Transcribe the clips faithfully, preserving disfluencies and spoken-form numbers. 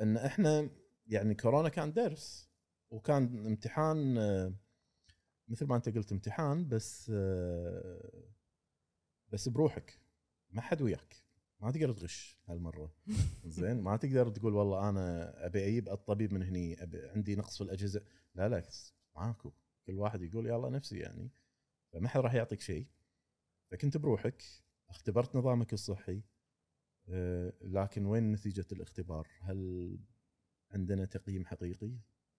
ان احنا يعني كورونا كان درس وكان امتحان مثل ما انت قلت، امتحان بس بس بروحك، ما حد وياك، ما تقدر تغش هالمره. زين، ما تقدر تقول والله انا ابي اجيب الطبيب من هني، أبي عندي نقص في الاجهزه، لا لا معاكو، كل واحد يقول يلا نفسي يعني، فما حد راح يعطيك شيء. فكنت بروحك، اختبرت نظامك الصحي، لكن وين نتيجه الاختبار؟ هل عندنا تقييم حقيقي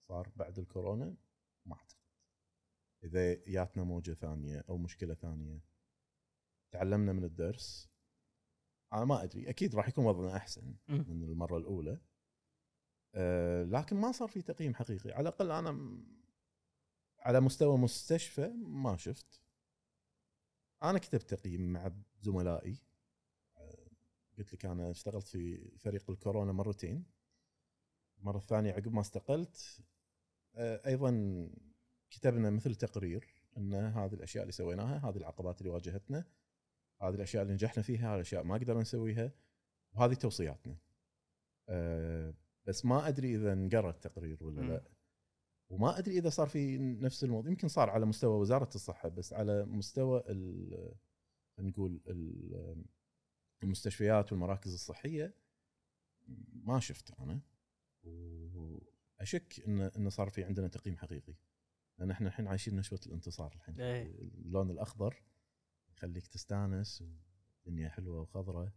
صار بعد الكورونا؟ ما اعتقد. اذا جاتنا موجه ثانيه او مشكله ثانيه تعلمنا من الدرس، انا ما ادري، اكيد راح يكون وضعنا احسن من المره الاولى، أه لكن ما صار في تقييم حقيقي. على الاقل انا على مستوى مستشفى ما شفت. انا كتبت تقييم مع زملائي، أه قلت لك انا اشتغلت في فريق الكورونا مرتين، المره الثانيه عقب ما استقلت، أه ايضا كتبنا مثل تقرير ان هذه الاشياء اللي سويناها، هذه العقبات اللي واجهتنا، هذه الأشياء اللي نجحنا فيها، هذه الأشياء ما قدرنا نسويها، وهذه توصياتنا. أه بس ما أدري إذا انقرأ التقرير ولا م. لا، وما أدري إذا صار في نفس الموضوع. يمكن صار على مستوى وزارة الصحة، بس على مستوى ال نقول ال المستشفيات والمراكز الصحية ما شفت أنا، وأشك إن إن صار في عندنا تقييم حقيقي. لأن إحنا الحين عايشين نشوة الانتصار، الحين اللون الأخضر خليك تستانس، والدنيا حلوة وخضرة،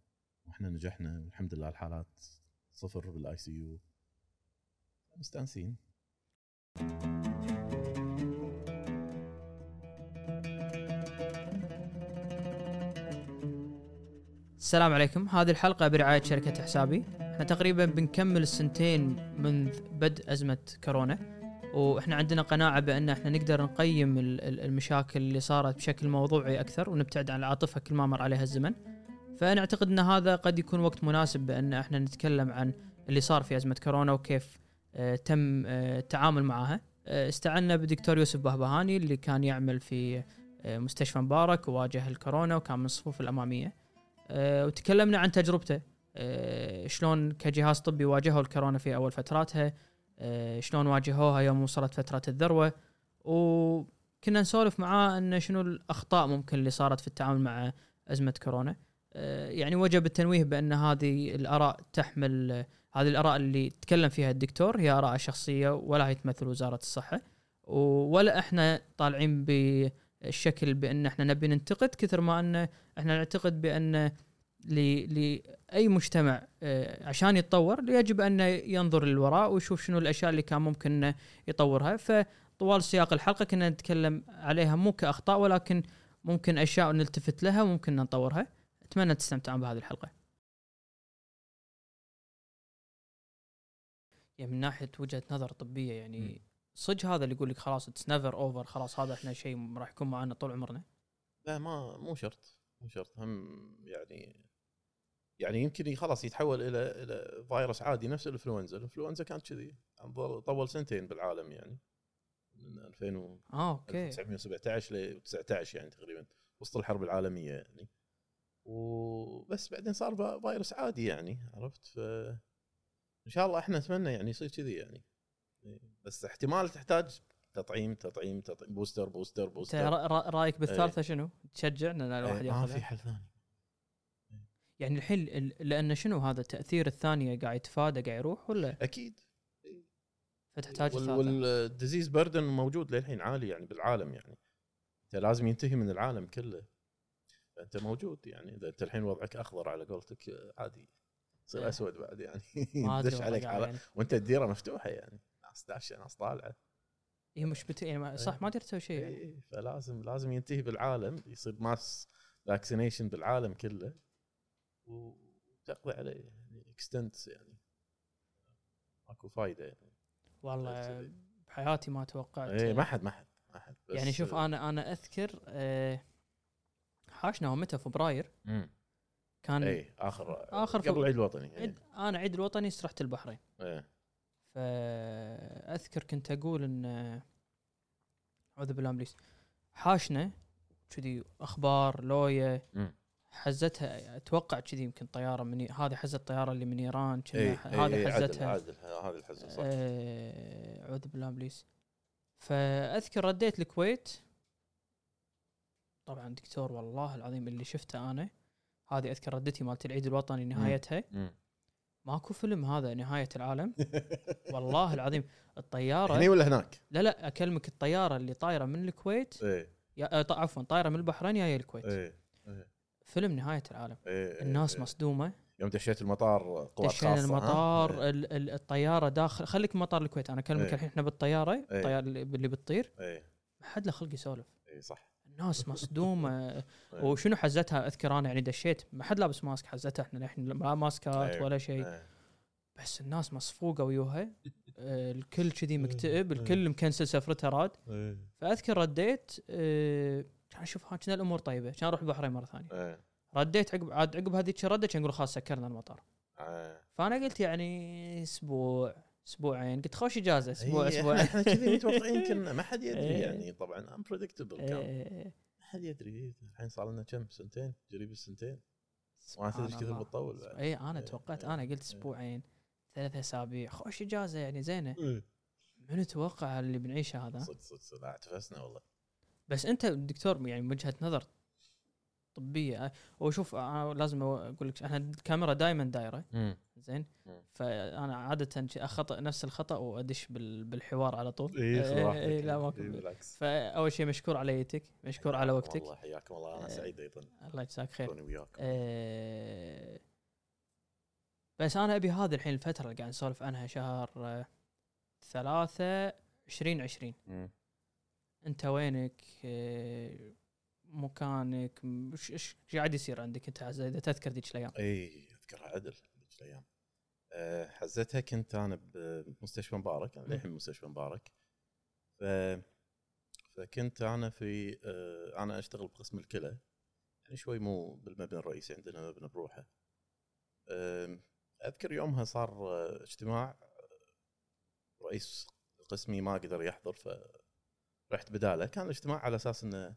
وإحنا نجحنا والحمد لله، الحالات صفر بالآي سي يو، مستانسين. السلام عليكم. هذه الحلقة برعاية شركة حسابي. إحنا تقريبا بنكمل السنتين منذ بدء أزمة كورونا، وإحنا عندنا قناعة بأن إحنا نقدر نقيم المشاكل اللي صارت بشكل موضوعي أكثر، ونبتعد عن العاطفة كل ما مر عليها الزمن. فنعتقد أن هذا قد يكون وقت مناسب بأن إحنا نتكلم عن اللي صار في أزمة كورونا وكيف آه تم آه التعامل معها. آه استعنا بدكتور يوسف بهبهاني اللي كان يعمل في آه مستشفى مبارك وواجه الكورونا وكان من الصفوف الأمامية، آه وتكلمنا عن تجربته، آه شلون كجهاز طبي واجهوا الكورونا في أول فتراتها، شلون واجهوها يوم وصلت فترة الذروة، وكنا نسولف معاه أن شنو الأخطاء ممكن اللي صارت في التعامل مع أزمة كورونا. يعني وجب التنويه بأن هذه الأراء تحمل، هذه الأراء اللي تكلم فيها الدكتور هي آراء شخصية ولا هي تمثل وزارة الصحة، ولا إحنا طالعين بالشكل بأن إحنا نبي ننتقد كثر ما أن إحنا نعتقد بأن لأي مجتمع عشان يتطور يجب أن ينظر للوراء ويشوف شنو الأشياء اللي كان ممكن يطورها. فطوال سياق الحلقة كنا نتكلم عليها مو كأخطاء، ولكن ممكن أشياء نلتفت لها وممكن نطورها. أتمنى تستمتعون بهذه الحلقة. يعني من ناحية وجهة نظر طبية، يعني صدق هذا اللي يقول لك خلاص it's never over، خلاص هذا إحنا شيء راح يكون معنا طول عمرنا؟ لا، ما مو شرط، مو شرط. هم يعني يعني يمكن خلاص يتحول الى الى فيروس عادي نفس الانفلونزا. الانفلونزا كانت كذي، طول سنتين بالعالم، يعني من ألفين و اه ألف وتسعمية وسبعتاشر ل تسعتاشر، يعني تقريبا وسط الحرب العالميه يعني، وبس بعدين صار فيروس عادي يعني، عرفت؟ ف ان شاء الله احنا نتمنى يعني يصير كذي يعني، بس احتمال تحتاج تطعيم تطعيم تطعيم بوستر بوستر بوستر. رايك بالثالثه شنو؟ تشجعنا الواحد ياخذها؟ ما في حل ثاني يعني الحين، لأن شنو هذا تأثير الثانية قاعد يتفادى، قاعد يروح ولا؟ أكيد. فتحتاج الثالثة. والديزيز بردن موجود للحين عالي يعني بالعالم، يعني أنت لازم ينتهي من العالم كله، أنت موجود يعني. إذا أنت الحين وضعك أخضر على قولتك عادي، صير أسود بعد يعني. دش عليك على يعني. وأنت الديرة مفتوحة يعني، ناس داشة ناس طالعة. إيه مش بت يعني صح، ما تقدر تسوي شيء يعني. فلازم لازم ينتهي بالعالم، يصير ماس فاكسينيشن بالعالم كله، وتقضي عليه اكستنت يعني، ماكو فايدة يعني. والله بحياتي ما توقعت. ايه ما حد ما حد ما حد يعني. شوف انا انا اذكر آه حاشنا ومتى فبراير امم كان ايه اخر اخر قبل العيد الوطني. عيد انا عيد الوطني سرحت البحرين. ايه فاذكر كنت اقول ان اعوذ بالله من ابليس، حاشنا كذي اخبار لوية حزتها اتوقع كذي يمكن طياره من هذه حزه الطياره اللي من ايران كذا هذه حزتها هذه الحزه صح اعوذ بالله ابليس. فاذكر رديت الكويت طبعا دكتور والله العظيم اللي شفته انا هذه اذكر ردتي مالت العيد الوطني نهايتها ماكو فيلم هذا نهايه العالم والله العظيم. الطياره هنا ولا هناك لا لا اكلمك الطياره اللي طايره من الكويت يا عفوا طايره من البحرين يا الكويت اي فيلم نهاية العالم. إيه الناس إيه مصدومة يوم تشيت المطار قوات خاصة المطار ال الطيارة داخل خليك مطار الكويت أنا أكلمك الحين إيه إحنا بالطيارة إيه الطيارة اللي بتطير إيه ما حد له خلق يسولف إيه صح الناس مصدومة وشنو حزتها أذكر أنا يعني دشيت ما حد لابس ماسك حزتها إحنا إحنا لا ماسكات إيه ولا شيء إيه بس الناس مصفوقة ويوها آه الكل كذي مكتئب الكل مكنسل سفرته راد إيه فأذكر رديت آه كان أشوف ها كنا الأمور طيبة كان أروح البحرين مرة ثانية إيه رديت عقب عاد عقب هذه الردة كان نقول خلاص سكرنا المطار إيه فأنا قلت يعني أسبوع أسبوعين قلت خوش إجازة أسبوع إيه أسبوع إحنا كذي متوقعين كنا ما حد يدري إيه يعني طبعًا unpredictable كان إيه ما حد يدري الحين صار لنا كم سنتين قريب السنتين ما تدري كذا بتطول إيه أنا إيه توقعت إيه أنا قلت أسبوعين ثلاثة أسابيع خوش إجازة يعني زينة إيه من أتوقع اللي بنعيشه هذا صدق صدق صدق اعتفسنا والله. بس أنت دكتور يعني من وجهة نظر طبية وشوف لازم أقول لك إحنا الكاميرا دائما دايرة زين فأنا عادة أخطأ نفس الخطأ وأدش بالحوار على طول إيه إيه لا ما بالعكس. فأول شيء مشكور عليتك مشكور على وقتك الله حياكم الله أنا سعيد أيضا الله يجزاك خير أه بس أنا أبي هذا الحين الفترة اللي قاعد نسولف عنها شهر ثلاثة عشرين عشرين انت وينك مكانك ايش ايش قاعد يصير عندك انت عزة اذا تذكر ذيك الايام؟ اي اذكرها عدل ذيك الايام أه حزتها كنت انا بمستشفى مبارك انا للحين مستشفى مبارك ف فكنت انا في أه انا اشتغل بقسم الكلى يعني شوي مو بالمبنى الرئيسي عندنا مبنى بروحه أه اذكر يومها صار اجتماع رئيس قسمي ما قدر يحضر ف رحت بداله كان الاجتماع على اساس انه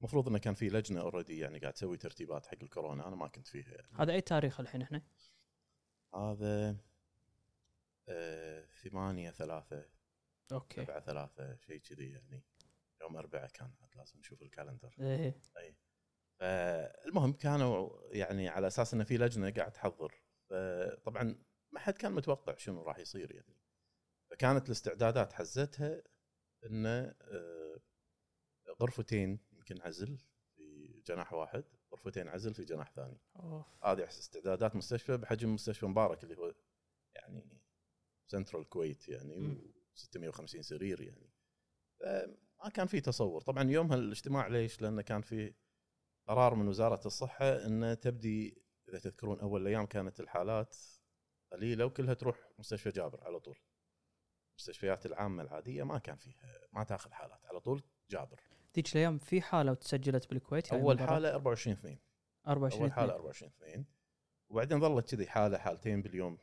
المفروض انه كان في لجنه اوريدي يعني قاعد تسوي ترتيبات حق الكورونا انا ما كنت فيها يعني. هذا اي تاريخ الحين احنا هذا ثمانية ثلاثة اوكي سبعة ثلاثة شيء كذي يعني يوم أربعة كان لازم نشوف الكالندر ايه اي المهم كانوا يعني على اساس انه في لجنه قاعد تحضر طبعا ما حد كان متوقع شنو راح يصير يعني فكانت الاستعدادات حزتها إنه غرفتين يمكن عزل في جناح واحد غرفتين عزل في جناح ثاني هذه استعدادات مستشفى بحجم مستشفى مبارك اللي هو يعني سنترال الكويت يعني ستمية وخمسين سرير يعني ما كان في تصور طبعا يوم هالاجتماع ليش لأنه كان في قرار من وزارة الصحة إنه تبدي إذا تذكرون أول أيام كانت الحالات قليلة وكلها تروح مستشفى جابر على طول المستشفيات العامة العادية ما كان فيها ما تأخذ حالات على طول جابر ذيك الأيام في حالة وتسجلت بالكويت يعني أول حالة أربعة وعشرين اثنين أول حالة أربعة وعشرين اثنين وبعدين ظلت كذي حالة حالتين باليوم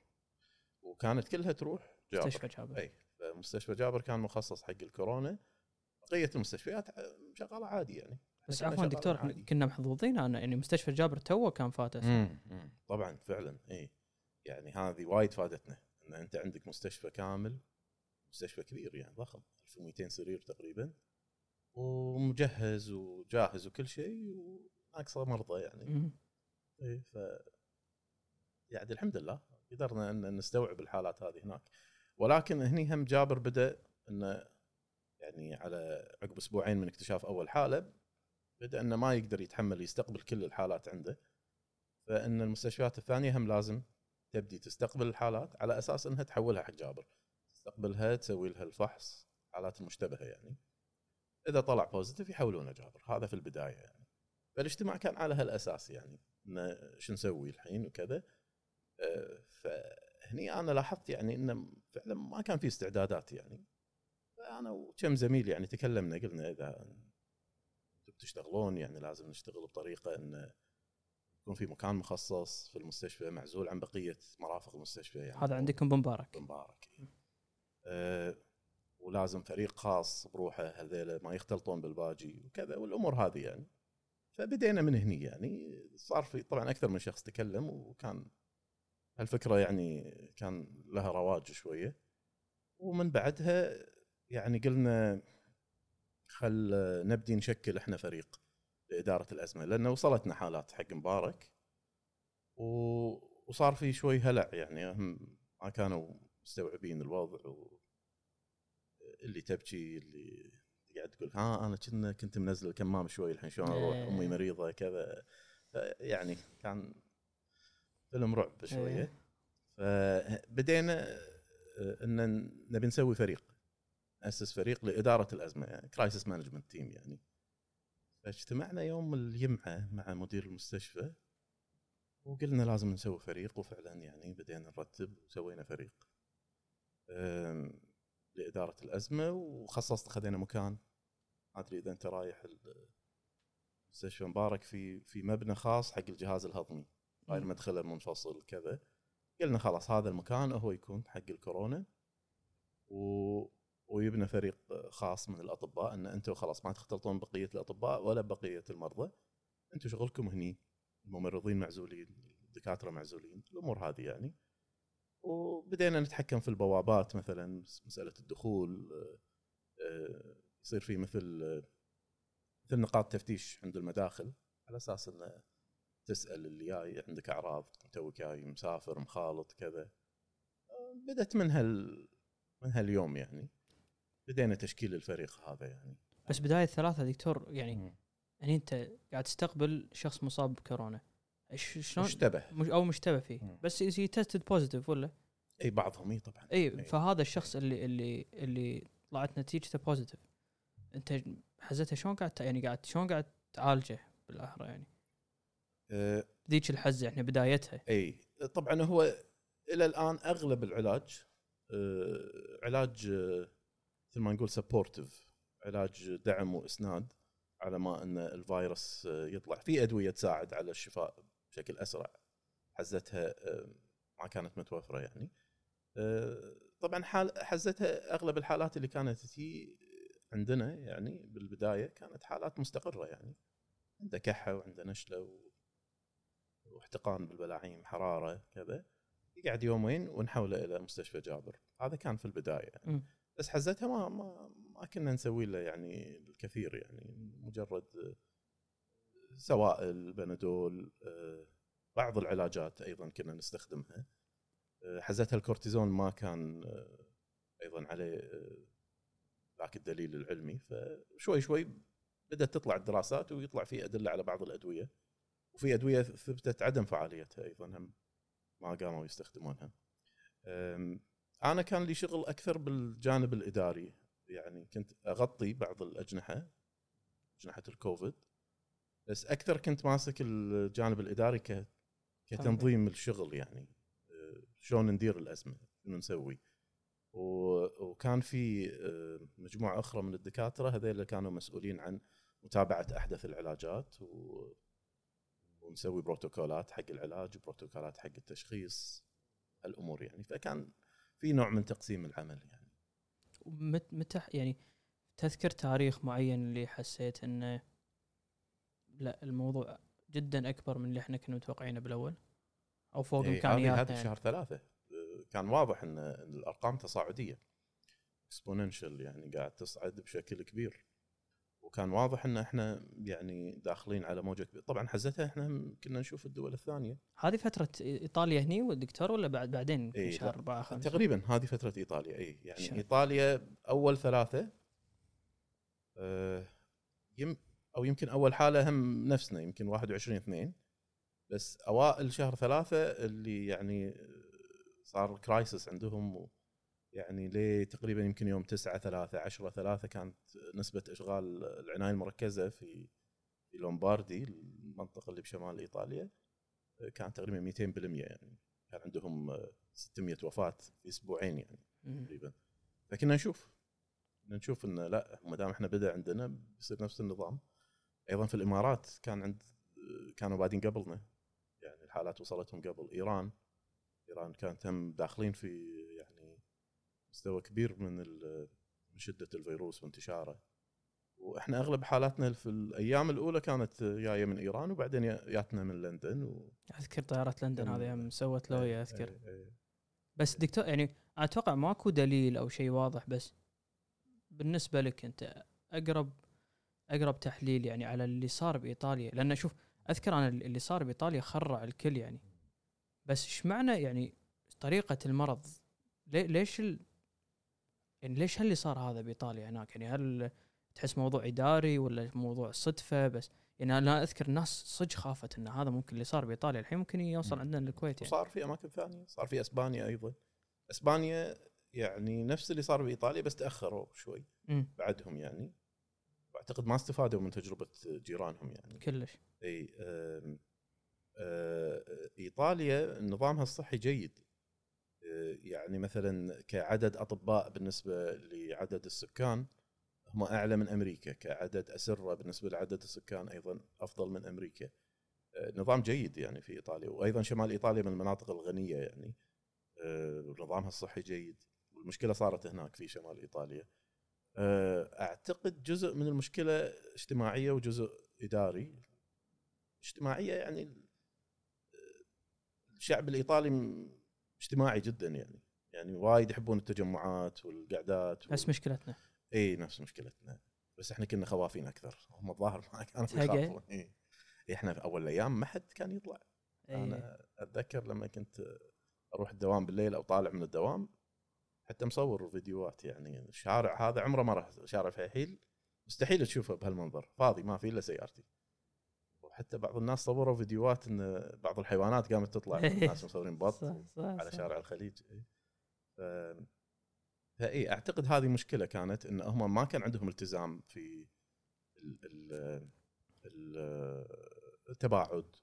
وكانت كلها تروح جابر مستشفى جابر أي مستشفى جابر كان مخصص حق الكورونا بقية المستشفيات شغالة عادي يعني بس عفوا دكتور عادي. كنا محظوظين أنا يعني مستشفى جابر توه كان فاتس طبعا فعلا إيه يعني هذه وايد فادتنا إن أنت عندك مستشفى كامل مستشفى كبير يعني ضخم ألف ومئتين سرير تقريبا ومجهز وجاهز وكل شيء وأقصى مرضى يعني إيه ف يعني الحمد لله قدرنا أن نستوعب الحالات هذه هناك ولكن هني هم جابر بدأ أنه يعني على عقب أسبوعين من اكتشاف أول حالة بدأ أنه ما يقدر يتحمل يستقبل كل الحالات عنده فإن المستشفيات الثانية هم لازم تبدي تستقبل الحالات على أساس أنها تحولها حق جابر تقبلها تسوي لها الفحص حالات مشتبهة يعني إذا طلع بوزيتيف يحولونه جابر هذا في البداية يعني فالاجتماع كان على هالأساس يعني شو نسوي الحين وكذا فهني أنا لاحظت يعني إنه فعلا ما كان في استعدادات يعني فأنا وكم زميل يعني تكلمنا قلنا إذا بتشتغلون يعني لازم نشتغل بطريقة إن يكون في مكان مخصص في المستشفى معزول عن بقية مرافق المستشفى يعني هذا عندكم بمبارك بمبارك أه ولازم فريق خاص بروحه هذيلا ما يختلطون بالباجي وكذا والأمور هذه يعني فبدينا من هني يعني صار في طبعا أكثر من شخص تكلم، وكان الفكرة يعني كان لها رواج شوية. ومن بعدها يعني قلنا خل نبدي نشكل إحنا فريق لإدارة الأزمة، لأنه وصلتنا حالات حق مبارك وصار في شوي هلع، يعني هم ما كانوا مستوعبين الوضع، واللي تبكي اللي قاعد تقول ها أنا كنا كنت منزل الكمام شوي الحين شلون أروح، أمي مريضة كذا، يعني كان فيلم رعب شوية. فبدينا إن نبي نسوي فريق، أسس فريق لإدارة الأزمة يعني crisis management team يعني. فاجتمعنا يوم الجمعة مع مدير المستشفى وقلنا لازم نسوي فريق، وفعلا يعني بدينا نرتب وسوينا فريق لإدارة الأزمة. وخصصت خذينا مكان، ما أدري إذا أنت رايح المستشفى مبارك، في في مبنى خاص حق الجهاز الهضمي غير مدخله منفصل كذا. قلنا خلاص هذا المكان هو يكون حق الكورونا، و... ويبنى فريق خاص من الأطباء، أن أنتوا خلاص ما تختلطون بقية الأطباء ولا بقية المرضى، أنتوا شغلكم هني، الممرضين معزولين، الدكاترة معزولين، الأمور هذه يعني. وبدأنا نتحكم في البوابات، مثلا مسألة الدخول يصير فيه مثل مثل نقاط تفتيش عند المداخل، على أساس أن تسأل اللي جاي عندك أعراض، توك جاي مسافر مخالط كذا. بدأت من هال من هاليوم يعني بدأنا تشكيل الفريق هذا يعني. بس بداية الثلاثة دكتور يعني م. يعني أنت قاعد تستقبل شخص مصاب بكورونا، شلون مشتبه مش أو مشتبه فيه م. بس يصير تيستد بوزيتيف ولا أي بعضهم أي طبعًا أي. فهذا الشخص اللي اللي اللي طلعت نتيجته بوزيتيف، أنت حزتها شلون قاعد يعني قاعد شلون قاعد تعالجه بالأحرى يعني أه ذيك الحزة يعني بدايتها أي. طبعًا هو إلى الآن أغلب العلاج أه علاج أه مثل ما نقول سبورتيف، علاج دعم وإسناد، على ما أن الفيروس يطلع. في أدوية تساعد على الشفاء بشكل أسرع، حزتها ما كانت متوفرة يعني. طبعا حزتها أغلب الحالات اللي كانت تي عندنا يعني بالبداية كانت حالات مستقرة يعني، عندها كحة وعندها نشلة واحتقان بالبلاعيم، حرارة كذا، يقعد يومين ونحوله إلى مستشفى جابر. هذا كان في البداية يعني. بس حزتها ما ما ما كنا نسوي له يعني الكثير يعني، مجرد سوائل، بنادول، بعض العلاجات أيضا كنا نستخدمها. حزتها الكورتيزون ما كان أيضا عليه ذاك الدليل العلمي، فشوي شوي بدأت تطلع الدراسات ويطلع فيه أدلة على بعض الأدوية، وفي أدوية ثبتت عدم فعاليتها أيضا، هم ما قاموا يستخدمونها. أنا كان لي شغل أكثر بالجانب الإداري يعني، كنت أغطي بعض الأجنحة، أجنحة الكوفيد، بس أكثر كنت ماسك الجانب الإداري ك... كتنظيم الشغل يعني، شلون ندير الأزمة، شلون نسوي. و... وكان في مجموعة أخرى من الدكاترة، هذول كانوا مسؤولين عن متابعة أحدث العلاجات و... ونسوي بروتوكولات حق العلاج وبروتوكولات حق التشخيص، الأمور يعني. فكان في نوع من تقسيم العمل يعني. متى يعني تذكر تاريخ معين اللي حسيت إنه لا الموضوع جدا أكبر من اللي إحنا كنا متوقعينه بالأول أو فوق إمكانياتنا؟ هذا شهر ثلاثة كان واضح إن الأرقام تصاعدية، exponential يعني، قاعد تصعد بشكل كبير، وكان واضح إن إحنا يعني داخلين على موجة كبيرة. طبعا حزتها إحنا كنا نشوف الدول الثانية. هذه فترة إيطاليا هني والدكتور ولا بعد بعدين إيه شهر أربعة خمسة تقريبا؟ هذه فترة إيطاليا أي يعني شهر. إيطاليا أول ثلاثة آه يم أو يمكن أول حالة هم نفسنا، يمكن واحد وعشرين اثنين، بس أوائل شهر ثلاثة اللي يعني صار كرايسس عندهم يعني ليه تقريبا يمكن يوم تسعة ثلاثة عشرة ثلاثة كانت نسبة إشغال العناية المركزة في لومباردي، المنطقة اللي بشمال إيطاليا، كانت تقريبا مئتين بالمئة يعني، كان عندهم ستمية وفاة في أسبوعين يعني تقريبا. فكنا نشوف نشوف إن لا ما دام إحنا بدأ عندنا بيصير نفس النظام. أيضا في الإمارات كان عند كانوا بعدين قبلنا يعني، الحالات وصلتهم قبل. إيران إيران كانت هم داخلين في يعني مستوى كبير من شدة الفيروس وانتشاره، واحنا اغلب حالاتنا في الايام الاولى كانت جايه من ايران وبعدين جاتنا من لندن و... اذكر طياره لندن هذه يوم سوت لويا اذكر أي أي أي. بس دكتور يعني اتوقع ماكو دليل او شيء واضح، بس بالنسبه لك انت اقرب اقرب تحليل يعني على اللي صار بايطاليا، لان اشوف اذكر انا اللي صار بايطاليا خرع الكل يعني، بس ايش معنى يعني طريقه المرض؟ ليش ال... يعني ليش هاللي صار هذا بايطاليا هناك؟ يعني هل تحس موضوع إداري ولا موضوع صدفة؟ بس يعني أنا أذكر ناس صج خافت إن هذا ممكن اللي صار بإيطاليا الحين ممكن يوصل عندنا للكويت يعني. صار في أماكن ثانية، صار في إسبانيا أيضا. إسبانيا يعني نفس اللي صار بإيطاليا بس تأخروا شوي م. بعدهم يعني، أعتقد ما استفادوا من تجربة جيرانهم يعني كلش. أي آه آه إيطاليا نظامها الصحي جيد آه يعني، مثلا كعدد أطباء بالنسبة لعدد السكان ما أعلى من أمريكا، كعدد أسرة بالنسبة لعدد السكان أيضا أفضل من أمريكا. نظام جيد يعني في إيطاليا، وأيضا شمال إيطاليا من المناطق الغنية يعني نظامها الصحي جيد، والمشكلة صارت هناك في شمال إيطاليا. أعتقد جزء من المشكلة اجتماعية وجزء إداري. اجتماعية يعني الشعب الإيطالي اجتماعي جدا يعني، يعني وايد يحبون التجمعات والقعدات. بس مشكلتنا اي نفس مشكلتنا، بس احنا كنا خوافين اكثر، هم الظاهر ما كانوا يخافون. اي احنا في اول الايام ما حد كان يطلع. إيه. انا اتذكر لما كنت اروح الدوام بالليل او طالع من الدوام حتى مصور فيديوهات يعني، الشارع هذا عمره ما راح، شارع فيحيل مستحيل تشوفه بهالمنظر، فاضي ما فيه الا سيارتي. وحتى بعض الناس صوروا فيديوهات ان بعض الحيوانات قامت تطلع، الناس مصورين بط على شارع الخليج. إيه. ف... فأي أعتقد هذه مشكلة كانت، إن هم ما كان عندهم التزام في التباعد،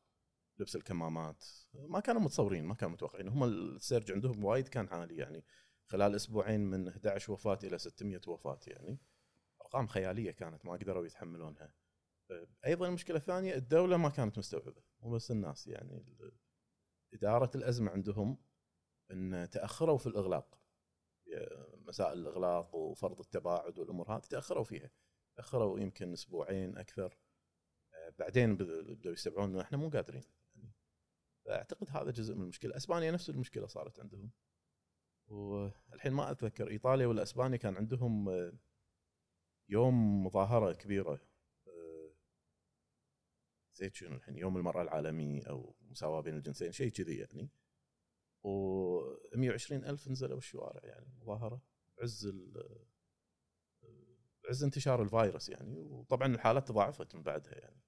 لبس الكمامات، ما كانوا متصورين، ما كانوا متوقعين. هم السيرج عندهم وايد كان عالي يعني، خلال أسبوعين من أحد عشر وفاة إلى ستمائة وفاة يعني، أرقام خيالية كانت ما قدروا يتحملونها. أيضا المشكلة الثانية الدولة ما كانت مستوعبة، مو بس الناس يعني، إدارة الأزمة عندهم إن تأخروا في الإغلاق، مسائل الإغلاق وفرض التباعد والأمور هذه تأخروا فيها، تأخروا يمكن أسبوعين أكثر، بعدين بدأوا يستوعبون إنه إحنا مو قادرين يعني. أعتقد هذا جزء من المشكلة. أسبانيا نفس المشكلة صارت عندهم، والحين ما أتذكر إيطاليا ولا أسبانيا كان عندهم يوم مظاهرة كبيرة زي شنو الحين، يوم المرأة العالمي أو مساواة بين الجنسين شيء كذي يعني، ومية وعشرين ألف نزلوا الشوارع يعني، مظاهرة عز عز انتشار الفيروس يعني، وطبعا الحالات تضاعفت من بعدها يعني.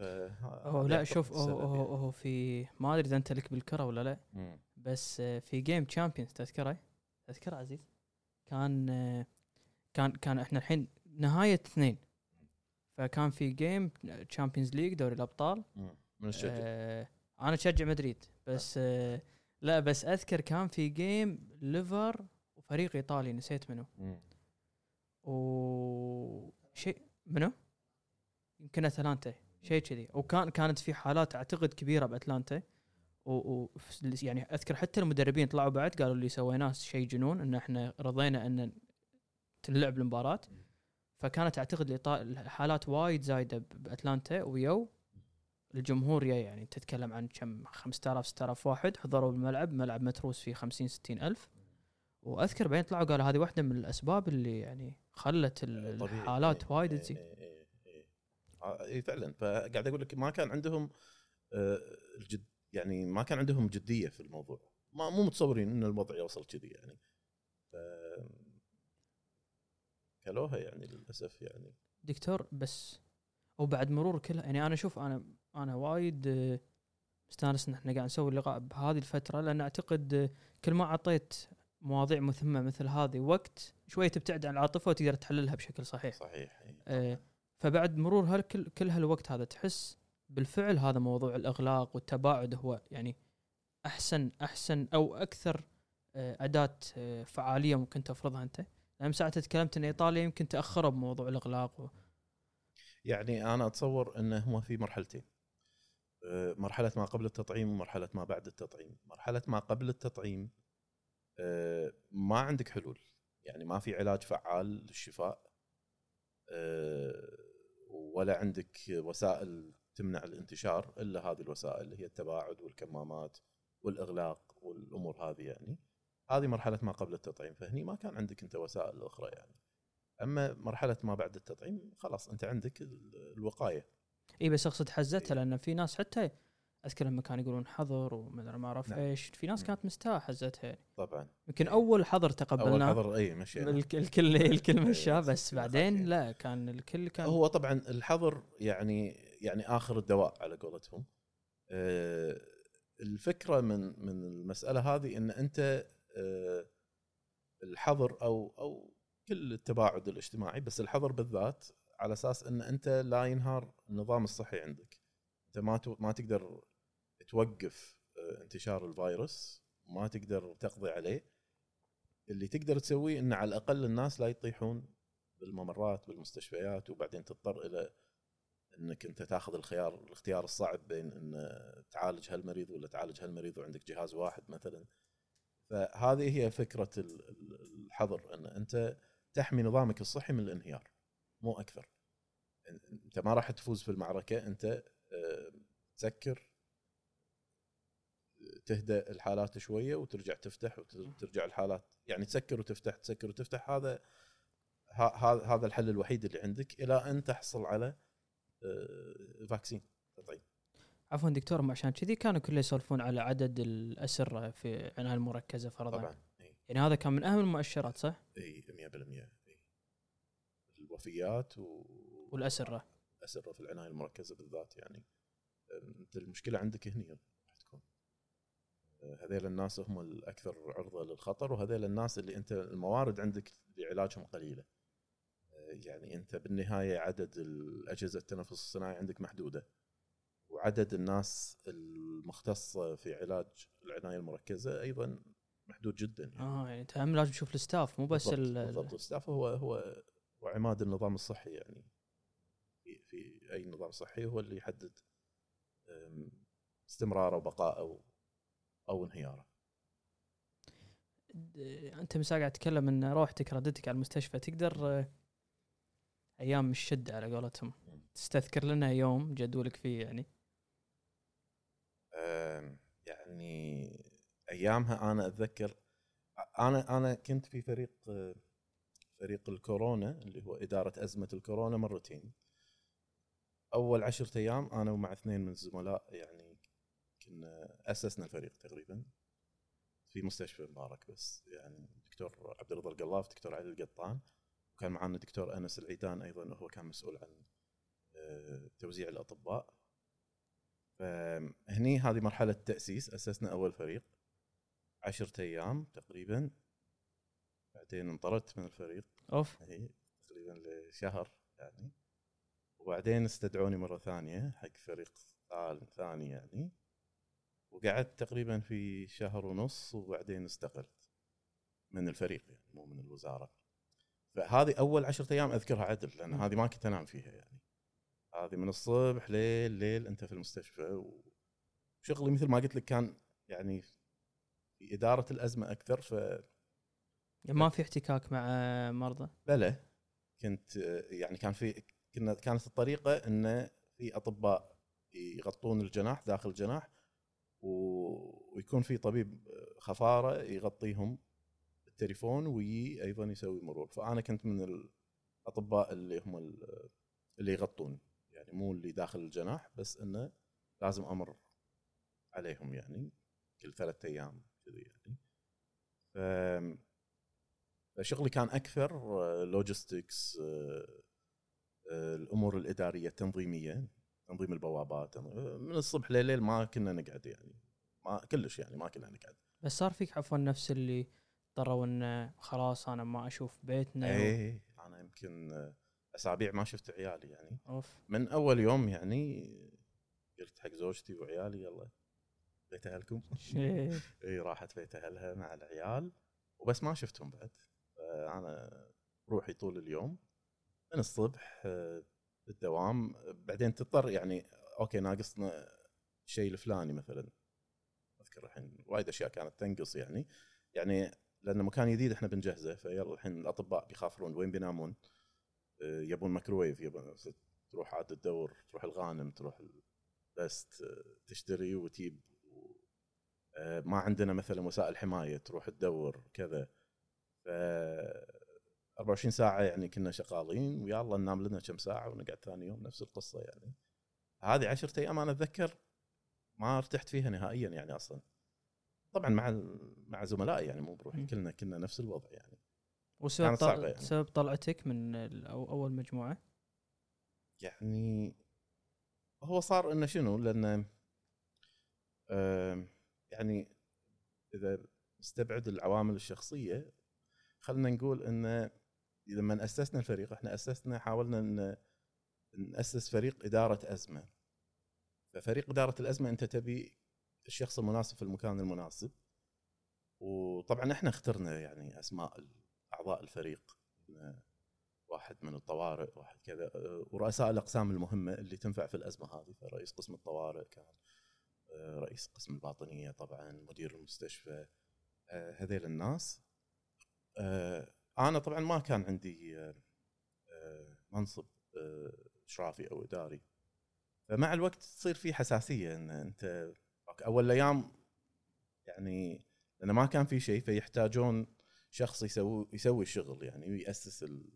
أوه لا شوف أوه, أوه, يعني. أوه في ما أدري إذا أنت لك بالكرة ولا لا مم. بس في جيم تشامبيونز تذكره تذكر عزيز، كان كان كان إحنا الحين نهاية اثنين، فكان في جيم تشامبيونز ليج دوري الأبطال مم. من الشجر آه أنا أشجع مدريد بس آه لا بس أذكر كان في جيم ليفر وفريق إيطالي نسيت منه وشيء منه يمكن أتلانتا شيء كذي، وكان كانت في حالات أعتقد كبيرة بأتلانتا، و يعني أذكر حتى المدربين طلعوا بعد قالوا اللي سويناه شيء جنون، إن إحنا رضينا إن تلعب المباراة. فكانت أعتقد الحالات وايد زايدة بأتلانتا، ويو الجمهورية يعني تتكلم عن كم خمسة آلاف ستة آلاف واحد حضروا الملعب، ملعب متروس فيه خمسين ستين ألف. وأذكر بعدين طلعوا قالوا هذه واحدة من الأسباب اللي يعني خلت الحالات إيه وايد تزيد. إيه إيه إيه فعلا. فقاعد أقول لك ما كان عندهم الجد يعني، ما كان عندهم جدية في الموضوع، ما مو متصورين إن الوضع يوصل كذي يعني، كلوها يعني للأسف يعني دكتور. بس وبعد مرور كلها يعني، أنا شوف أنا أنا وايد مستانس إن إحنا قاعد نسوي اللقاء بهذه الفترة، لأن أعتقد كل ما عطيت مواضيع مثمة مثل هذه وقت شوية تبتعد عن العاطفة وتقدر تحللها بشكل صحيح. صحيح. آه فبعد مرور هالكل كل هالوقت هذا تحس بالفعل هذا موضوع الإغلاق والتباعد هو يعني أحسن أحسن أو أكثر آه أداة آه فعالية ممكن تفرضها أنت. لما ساعة تكلمت إن إيطاليا يمكن تأخروا بموضوع الإغلاق و... يعني أنا أتصور إنه هما في مرحلتين، مرحلة ما قبل التطعيم ومرحلة ما بعد التطعيم. مرحلة ما قبل التطعيم ما عندك حلول يعني، ما في علاج فعال للشفاء، ولا عندك وسائل تمنع الانتشار إلا هذه الوسائل اللي هي التباعد والكمامات والإغلاق والأمور هذه. يعني هذه مرحلة ما قبل التطعيم، فهني ما كان عندك أنت وسائل أخرى يعني. أما مرحلة ما بعد التطعيم خلاص أنت عندك الوقاية. إيه بس أقصد حزتها لأن في ناس حتى أذكر لما كانوا يقولون حظر ومدري ما أعرف إيش، في ناس كانت مستاء حزتها طبعا. يمكن أول حظر تقبلناه، أول حظر أي مشينا الكل الكل مشى، بس بعدين لا كان الكل كان هو طبعا الحظر يعني يعني آخر الدواء على قولتهم. أه الفكرة من من المسألة هذه إن أنت أه الحظر أو أو كل التباعد الاجتماعي، بس الحظر بالذات على أساس إن أنت لا ينهار النظام الصحي عندك، أنت ما ما تقدر توقف انتشار الفيروس، ما تقدر تقضي عليه. اللي تقدر تسويه إن على الأقل الناس لا يطيحون بالممرات بالمستشفيات، وبعدين تضطر إلى إنك أنت تأخذ الخيار الاختيار الصعب بين إن تعالج هالمريض ولا تعالج هالمريض وعندك جهاز واحد مثلاً. فهذه هي فكرة الحظر، إن أنت تحمي نظامك الصحي من الانهيار مو أكثر. أنت ما راح تفوز في المعركة، أنت تسكر تهدأ الحالات شوية وترجع تفتح وترجع الحالات، يعني تسكر وتفتح تسكر وتفتح. هذا هذا الحل الوحيد اللي عندك إلى أن تحصل على فاكسين تطعيم. عفوا دكتور، ما عشان كذي كانوا كله يسولفون على عدد الأسرة في العناية المركزة فرضا طبعا. يعني هذا كان من أهم المؤشرات صح؟ إيه مية بالمية الوفيات و... والأسرة أسرة في العناية المركزة بالذات. يعني أنت المشكلة عندك هنا راح تكون هذيل الناس هم الأكثر عرضة للخطر، وهذيل الناس اللي أنت الموارد عندك لعلاجهم قليلة. يعني أنت بالنهاية عدد الأجهزة التنفس الصناعي عندك محدودة، وعدد الناس المختصة في علاج العناية المركزة أيضا محدود جدا. يعني آه يعني تهم لازم تشوف الستاف مو بس بالضبط. الستاف هو هو وعماد النظام الصحي، يعني في, في أي نظام صحي هو اللي يحدد استمراره وبقاءه أو, أو انهياره. أنت مساء قاعد تتكلم إن روحتك ردتك على المستشفى، تقدر أيام الشدة على قولتهم تستذكر لنا يوم جدولك فيه يعني؟ يعني أيامها أنا أتذكر أنا أنا كنت في فريق فريق الكورونا اللي هو إدارة أزمة الكورونا مرتين. أول عشرة أيام أنا ومع اثنين من الزملاء يعني كنا أسسنا الفريق تقريبا في مستشفى مبارك، بس يعني دكتور عبد الرضا القلاف، دكتور علي القطان، وكان معنا دكتور أنس العيدان أيضا وهو كان مسؤول عن توزيع الأطباء. فهني هذه مرحلة تأسيس، أسسنا أول فريق عشرة أيام تقريبا، بعدين انطردت من الفريق أوف تقريبا لشهر يعني، وبعدين استدعوني مرة ثانية حق فريق ثاني يعني، وقعدت تقريبا في شهر ونص وبعدين استقلت من الفريق يعني مو من الوزارة. فهذه أول عشرة أيام أذكرها عدل لأن هذه ما كنت أنام فيها يعني، هذه من الصبح ليل ليل أنت في المستشفى. وشغلي مثل ما قلت لك كان يعني في إدارة الأزمة أكثر، ف يعني ما في احتكاك مع مرضى. بلى كنت يعني كان في كنا كانت الطريقة إن في أطباء يغطون الجناح داخل الجناح، ويكون في طبيب خفارة يغطيهم التليفون ويجي أيضا يسوي مرور. فأنا كنت من الأطباء اللي هم اللي يغطون يعني مو اللي داخل الجناح، بس إنه لازم أمر عليهم يعني كل ثلاثة أيام كذي يعني. ف شغلي كان أكثر لوجستكس، الأمور الإدارية التنظيمية، تنظيم البوابات من الصبح لليل ما كنا نقعد يعني ما كلش يعني ما كنا نقعد. بس صار فيك عفوا نفس اللي ضروا إن خلاص أنا ما أشوف بيتنا. إيه و... أنا يمكن أسابيع ما شفت عيالي يعني أوف. من أول يوم يعني قلت حق زوجتي وعيالي يلا بيت أهلكم. إيه راحت بيت أهلها مع العيال وبس ما شفتهم بعد. أنا روحي طول اليوم من الصبح الدوام، بعدين تضطر يعني أوكي ناقصنا شيء الفلاني مثلا. أذكر الحين وايد أشياء كانت تنقص يعني يعني لأن مكان جديد إحنا بنجهزه، فيلا الحين الأطباء بيخافرون وين بينامون يبون ميكروويف، يبون تروح عاد تدور، تروح الغانم، تروح بس تشتري وتجيب. ما عندنا مثلا وسائل حماية تروح تدور كذا. ف أربعة وعشرين ساعة يعني كنا شغالين، ويلا ننام لنا كم ساعة ونقعد ثاني يوم نفس القصة. يعني هذه عشرة أيام أنا أتذكر ما ارتحت فيها نهائيا يعني أصلا، طبعا مع مع زملائي يعني مو بروحي، كلنا كنا نفس الوضع يعني. وسبب طل... يعني. سبب طلعتك من أو أول مجموعة يعني هو صار إنه شنو، لأن آه يعني إذا استبعد العوامل الشخصية، خلنا نقول إنه لما أسسنا الفريق، إحنا أسسنا حاولنا إن نأسس فريق إدارة أزمة. ففريق إدارة الأزمة أنت تبي الشخص المناسب في المكان المناسب، وطبعا إحنا اخترنا يعني أسماء أعضاء الفريق، واحد من الطوارئ، واحد كذا، ورؤساء الأقسام المهمة اللي تنفع في الأزمة هذه. فرئيس قسم الطوارئ كان، رئيس قسم الباطنية طبعا، مدير المستشفى، هذيل الناس. أنا طبعا ما كان عندي منصب إشرافي أو إداري، فمع الوقت تصير في حساسية إن أنت أول أيام يعني لأن ما كان في شيء، فيحتاجون شخص يسوي يسوي الشغل يعني ويأسس ال...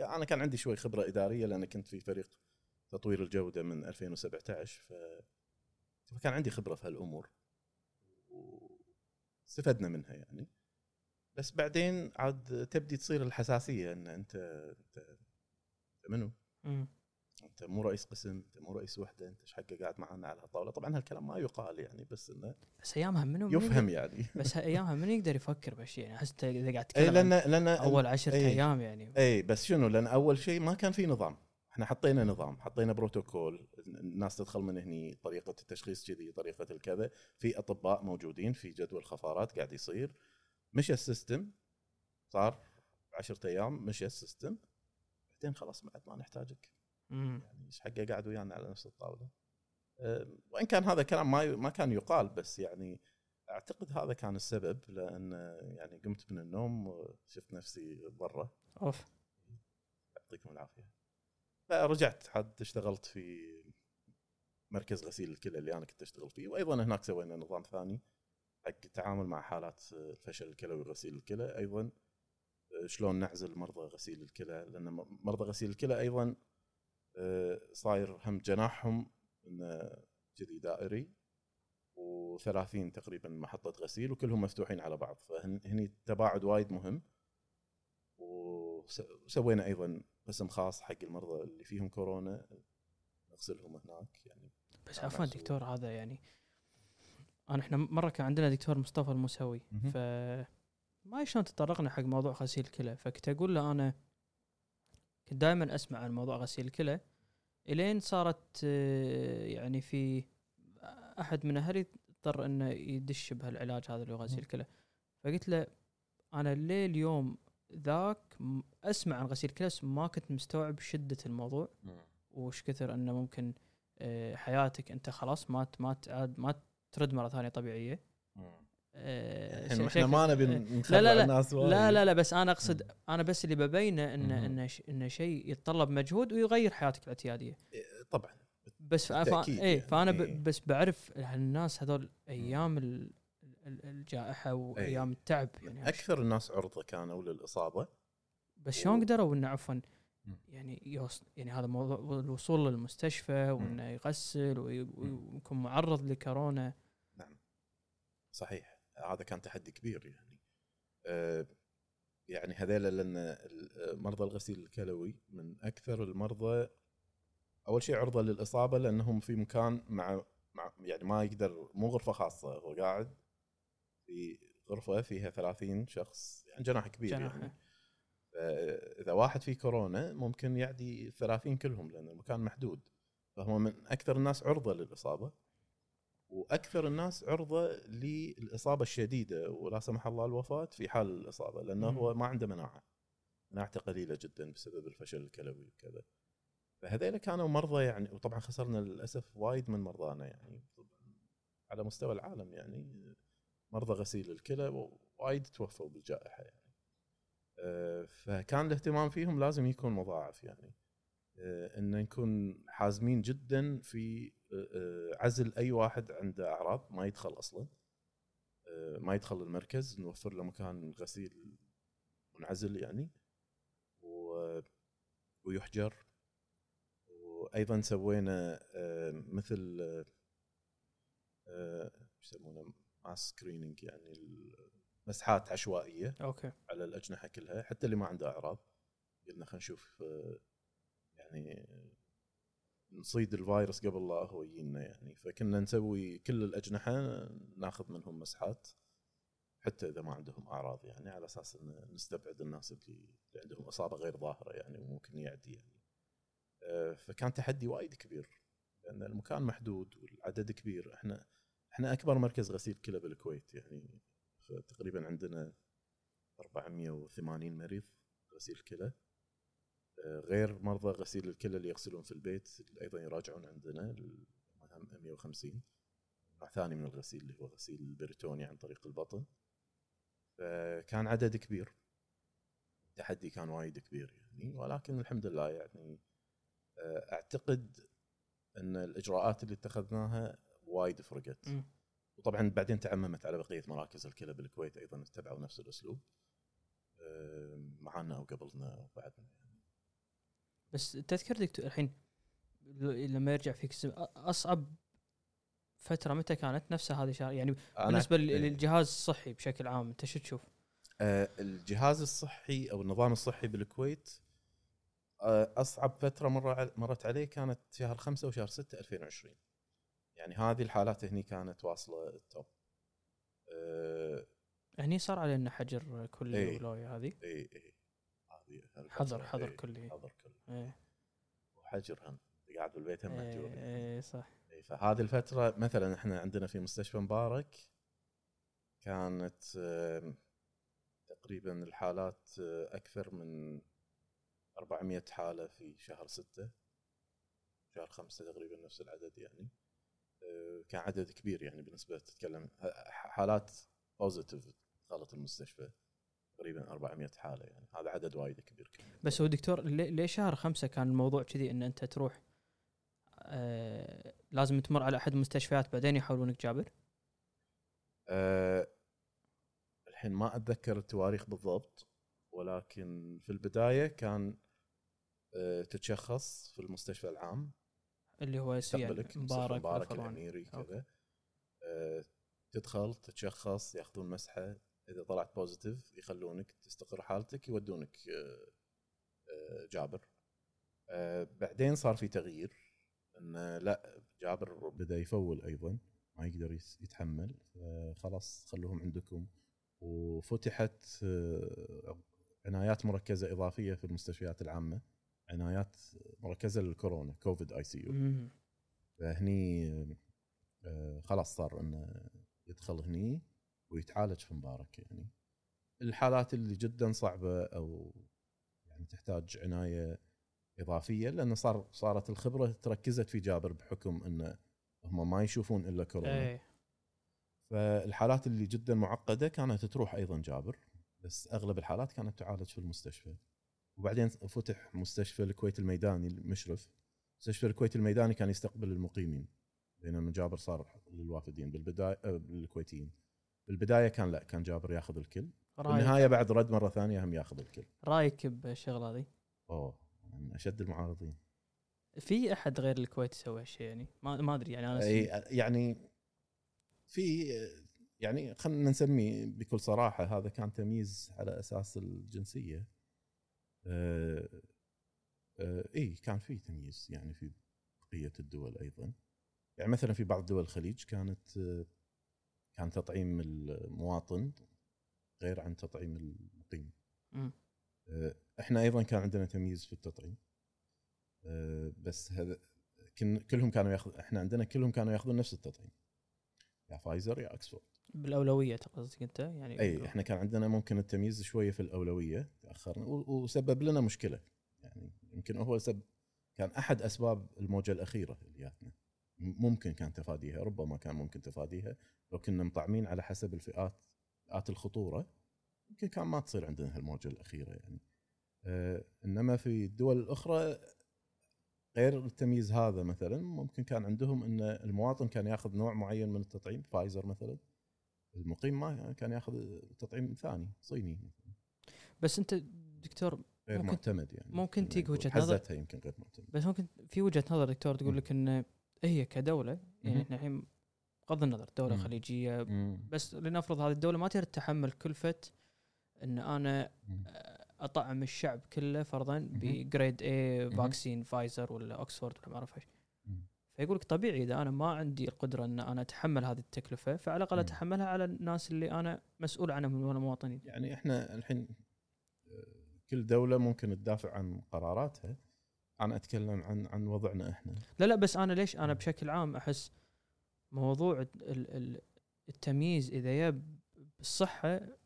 أنا كان عندي شوي خبرة إدارية لأن كنت في فريق تطوير الجودة من ألفين وسبعة عشر، ف... فكان عندي خبرة في هالأمور واستفدنا منها يعني. بس بعدين عاد تبدي تصير الحساسية إن أنت أنت منو؟ مم. أنت مو رئيس قسم، أنت مو رئيس وحدة، أنت إيش حقه قاعد معنا على الطاولة؟ طبعًا هالكلام ما يقال يعني، بس إنه بس أيامها منو يفهم يعني، بس أيامها منو يقدر يفكر بشيء يعني. حسيت إذا قاعد تكلم لأن لأن أول عشرة ايه أيام يعني إيه بس شنو، لأن أول شيء ما كان في نظام. إحنا حطينا نظام، حطينا بروتوكول، الناس تدخل من هني، طريقة التشخيص كذي، طريقة الكذا، في أطباء موجودين، في جدول خفارات قاعد يصير. مشى السيستم، صار عشرة أيام مشى السيستم، بعدين خلاص بعد ما نحتاجك مم. يعني إيش حقه قاعد ويانا على نفس الطاولة. أه وإن كان هذا كلام ما ما كان يقال، بس يعني أعتقد هذا كان السبب، لأن يعني قمت من النوم وشفت نفسي برا. أوف، يعطيكم العافية. فرجعت حد اشتغلت في مركز غسيل الكلى اللي أنا كنت أشتغل فيه، وأيضا هناك سوينا نظام ثاني حق التعامل مع حالات الفشل الكلوي وغسيل الكلى، أيضاً شلون نعزل مرضى غسيل الكلى، لأن مرضى غسيل الكلى أيضاً صاير هم جناحهم كذي دائري، وثلاثين تقريباً محطة غسيل وكلهم مفتوحين على بعض، فهني التباعد وايد مهم. وسوينا أيضاً قسم خاص حق المرضى اللي فيهم كورونا نغسلهم هناك يعني. بس عفواً دكتور، هذا يعني أنا إحنا مرة كان عندنا دكتور مصطفى الموسوي، فما شلون تطرقنا حق موضوع غسيل الكلى، فكنت أقول له أنا كنت دائما أسمع عن موضوع غسيل الكلى، إلين صارت يعني في أحد من أهلي اضطر إنه يدش بهالعلاج هذا اللي هو غسيل الكلى، فقلت له أنا ليه اليوم ذاك أسمع عن غسيل الكلى ما كنت مستوعب شدة الموضوع وش كثر إنه ممكن حياتك أنت خلاص ما ما تعاد ما ترد مرة ثانية طبيعية. أه يعني احنا ما نبي نخلع لا لا الناس لا, لا لا لا بس أنا أقصد مم. أنا بس اللي ببينه إن إن إن شيء يتطلب مجهود ويغير حياتك الاعتيادية طبعًا. بس فا إيه فأنا يعني ب... بس بعرف هالناس هذول أيام ال... الجائحة وأيام ايه التعب يعني أكثر الناس عرضة كانوا للإصابة، بس و... شلون قدروا إن عفوا يعني يوصل يعني هذا موضوع الوصول للمستشفى وإنه يغسل ويكون معرض لكورونا. نعم صحيح، هذا كان تحدي كبير يعني. أه يعني هذيلا لأن مرضى الغسيل الكلوي من أكثر المرضى أول شيء عرضة للإصابة، لأنهم في مكان مع, مع يعني ما يقدر، مو غرفة خاصة، هو قاعد في غرفة فيها ثلاثين شخص يعني جناح كبير جناح. يعني إذا واحد في كورونا ممكن يعدي ثلاثين كلهم لأن المكان محدود، فهو من أكثر الناس عرضة للإصابة، وأكثر الناس عرضة للإصابة الشديدة ولا سمح الله الوفاة في حال الإصابة، لأنه م- هو ما عنده مناعة مناعته قليلة جدا بسبب الفشل الكلوي وكذا. فهذيلا كانوا مرضى يعني، وطبعا خسرنا للأسف وايد من مرضانا يعني على مستوى العالم يعني، مرضى غسيل الكلى وايد توفوا بالجائحة يعني. فكان الاهتمام فيهم لازم يكون مضاعف، يعني ان نكون حازمين جدا في عزل اي واحد عنده اعراض ما يدخل اصلا، ما يدخل المركز، نوفر له مكان غسيل منعزل يعني ويحجر. وايضا سوينا مثل يسمونه ماس سكريننج، يعني مسحات عشوائيه أوكي. على الاجنحه كلها حتى اللي ما عنده اعراض، قلنا خلينا نشوف يعني نصيد الفيروس قبل لا هو يجينا يعني. فكنا نسوي كل الاجنحه ناخذ منهم مسحات حتى اذا ما عندهم اعراض، يعني على اساس ان نستبعد الناس اللي عندهم اصابه غير ظاهره يعني وممكن يعدي يعني. فكان تحدي وايد كبير لان المكان محدود والعدد كبير. احنا احنا اكبر مركز غسيل كلى بالكويت يعني، تقريبا عندنا أربعمائة وثمانين مريض غسيل كلى، غير مرضى غسيل الكلى اللي يغسلون في البيت ايضا يراجعون عندنا مائة وخمسين، نوع ثاني من الغسيل اللي هو غسيل البريتوني عن طريق البطن. فكان عدد كبير، التحدي كان وايد كبير يعني، ولكن الحمد لله يعني اعتقد ان الاجراءات اللي اتخذناها وايد فرقت. م. وطبعا بعدين تعممت على بقيه مراكز الكلى بالكويت ايضا، اتبعوا نفس الاسلوب معنا وقبلنا وبعدنا يعني. بس تذكر دكتور الحين لما يرجع فيك اصعب فتره متى كانت؟ نفسها هذه شهر يعني بالنسبه للجهاز الصحي بشكل عام، انت شو تشوف؟ أه الجهاز الصحي او النظام الصحي بالكويت اصعب فتره مرت عليه كانت شهر خمسة وشهر ستة ألفين وعشرين، يعني هذه الحالات هني كانت واصله التوب. أه هني صار علينا حجر كل ايه الولايه هذه، اي اي هذه حظر حظر ايه كلي حظر كلي ايه وحجر هم قاعد بالبيت هم محجور اي ايه ايه صح. فهذه الفترة مثلا احنا عندنا في مستشفى مبارك كانت تقريبا الحالات اكثر من أربعمائة حالة في شهر ستة، شهر خمسة تقريبا نفس العدد يعني. كان عدد كبير يعني بالنسبة تتكلم حالات بوزيتيف دخلت المستشفى تقريبا أربعمائة حالة، يعني هذا عدد وايد كبير كمان. بس هو دكتور ليه شهر خمسة كان الموضوع كذي ان انت تروح آه لازم تمر على أحد المستشفيات بعدين يحولونك جابر؟ أه الحين ما أتذكر التواريخ بالضبط، ولكن في البداية كان أه تتشخص في المستشفى العام اللي هو مبارك مبارك الأميري كذا، أه تدخل تتشخص يأخذون مسحة، إذا طلعت بوزيتيف يخلونك تستقر حالتك يودونك أه أه جابر. أه بعدين صار في تغيير ان لا جابر بدا يفول ايضا ما يقدر يتحمل، خلاص خلوهم عندكم، وفتحت عنايات مركزه اضافيه في المستشفيات العامه، عنايات مركزه للكورونا كوفيد اي سي يو. فهني خلاص صار انه يدخل هني ويتعالج في مبارك، يعني الحالات اللي جدا صعبه او يعني تحتاج عنايه إضافية، لأن صار صارت الخبرة تركزت في جابر بحكم أن هم ما يشوفون إلا كورونا. أي. فالحالات اللي جدا معقدة كانت تروح أيضا جابر، بس أغلب الحالات كانت تعالج في المستشفى. وبعدين فتح مستشفى الكويت الميداني المشرف، مستشفى الكويت الميداني كان يستقبل المقيمين، بينما جابر صار للوافدين بالبداية بالكويتيين. بالبداية كان لا كان جابر يأخذ الكل، بالنهاية بعد رد مرة ثانية هم يأخذ الكل. رأيك بالشغلة هذه؟ أوه من أشد المعارضين. في أحد غير الكويت يسوي هالشيء يعني؟ ما ما أدري يعني أنا. يعني في يعني خلنا نسميه بكل صراحة هذا كان تمييز على أساس الجنسية. ااا اه إيه كان في تمييز يعني في بقية الدول أيضا، يعني مثلا في بعض دول الخليج كانت كان تطعيم المواطن غير عن تطعيم المقيم. م. احنا ايضا كان عندنا تمييز في التطعيم، أه بس هذا كلهم كانوا ياخذ، احنا عندنا كلهم كانوا ياخذون نفس التطعيم، يا فايزر يا اكسفورد بالاولويه. تقصد انت يعني؟ اي احنا كان عندنا ممكن التمييز شويه في الاولويه، تاخرنا وسبب لنا مشكله يعني، يمكن هو سبب كان احد اسباب الموجه الاخيره اللي جاتنا، ممكن كان تفاديها، ربما كان ممكن تفاديها لو كنا مطعمين على حسب الفئات فئات الخطوره يمكن كان ما تصير عندنا هالموجة الأخيرة يعني. أه إنما في الدول الأخرى غير التمييز هذا مثلا ممكن كان عندهم إن المواطن كان يأخذ نوع معين من التطعيم، فايزر مثلا، المقيم ما كان يأخذ تطعيم ثاني صيني مثلا. بس أنت دكتور غير معتمد يعني، ممكن تيجي وجهة نظر يمكن غير معتمد، بس ممكن في وجهة نظر دكتور تقول لك إن هي كدولة يعني إحنا الحين بغض النظر دولة مم. خليجية مم. بس لنفرض هذه الدولة ما تقدر تتحمل كلفة إن أنا مم. أطعم الشعب كله فرضاً بجريد A فاكسين فايزر ولا أوكسفورد ولا ما أعرف إيش. فيقولك طبيعي إذا أنا ما عندي القدرة إن أنا أتحمل هذه التكلفة فعلى الأقل أتحملها على الناس اللي أنا مسؤول عنهم وأنا مواطنين. يعني إحنا الحين كل دولة ممكن تدافع عن قراراتها، أنا أتكلم عن عن وضعنا إحنا. لا لا بس أنا ليش أنا بشكل عام أحس موضوع التمييز إذا ياب بالصحة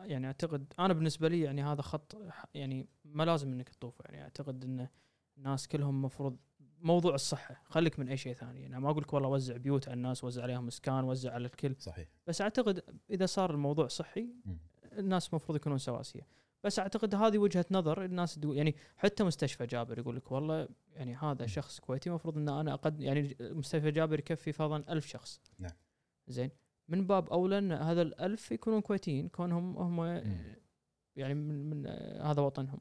يعني أعتقد أنا بالنسبة لي يعني هذا خط يعني ما لازم إنك تطوفه، يعني أعتقد إن الناس كلهم مفروض موضوع الصحة خليك من أي شيء ثاني. أنا ما أقولك والله وزع بيوت على الناس، وزع عليهم مسكان، وزع على الكل صحيح، بس أعتقد إذا صار الموضوع صحي م. الناس مفروض يكونون سواسية. بس أعتقد هذه وجهة نظر الناس دو يعني. حتى مستشفى جابر يقولك والله يعني هذا شخص كويتي مفروض إن أنا أقدم يعني مستشفى جابر يكفي فرضاً ألف شخص، نعم زين، من باب أولى أن هذا الألف يكونون كويتيين كونهم هم يعني من, من هذا وطنهم.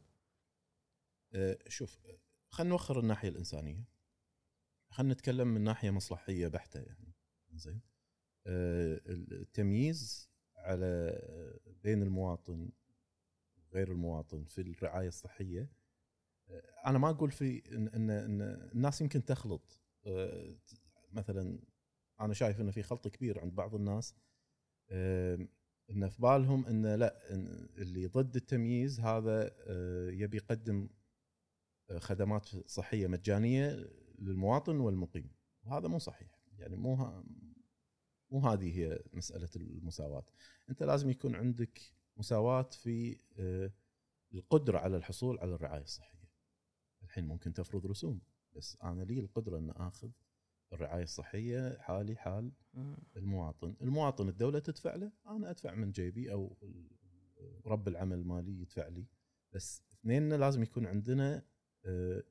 شوف خلنا نوخر الناحية الإنسانية، خلنا نتكلم من ناحية مصلحية بحتة يعني. زين التمييز على بين المواطن وغير المواطن في الرعاية الصحية، أنا ما أقول في إن, إن, إن الناس يمكن تخلط. مثلا أنا شايف إنه في خلط كبير عند بعض الناس، إنه في بالهم إنه لا إن اللي ضد التمييز هذا يبي يقدم خدمات صحية مجانية للمواطن والمقيم، وهذا مو صحيح يعني. مو ها مو هذه هي مسألة المساواة. أنت لازم يكون عندك مساواة في القدرة على الحصول على الرعاية الصحية. الحين ممكن تفرض رسوم، بس أنا لي القدرة إن آخذ الرعاية الصحية حالي حال المواطن. المواطن الدولة تدفع له، أنا أدفع من جيبي أو رب العمل مالي يدفع لي، بس اثنيننا لازم يكون عندنا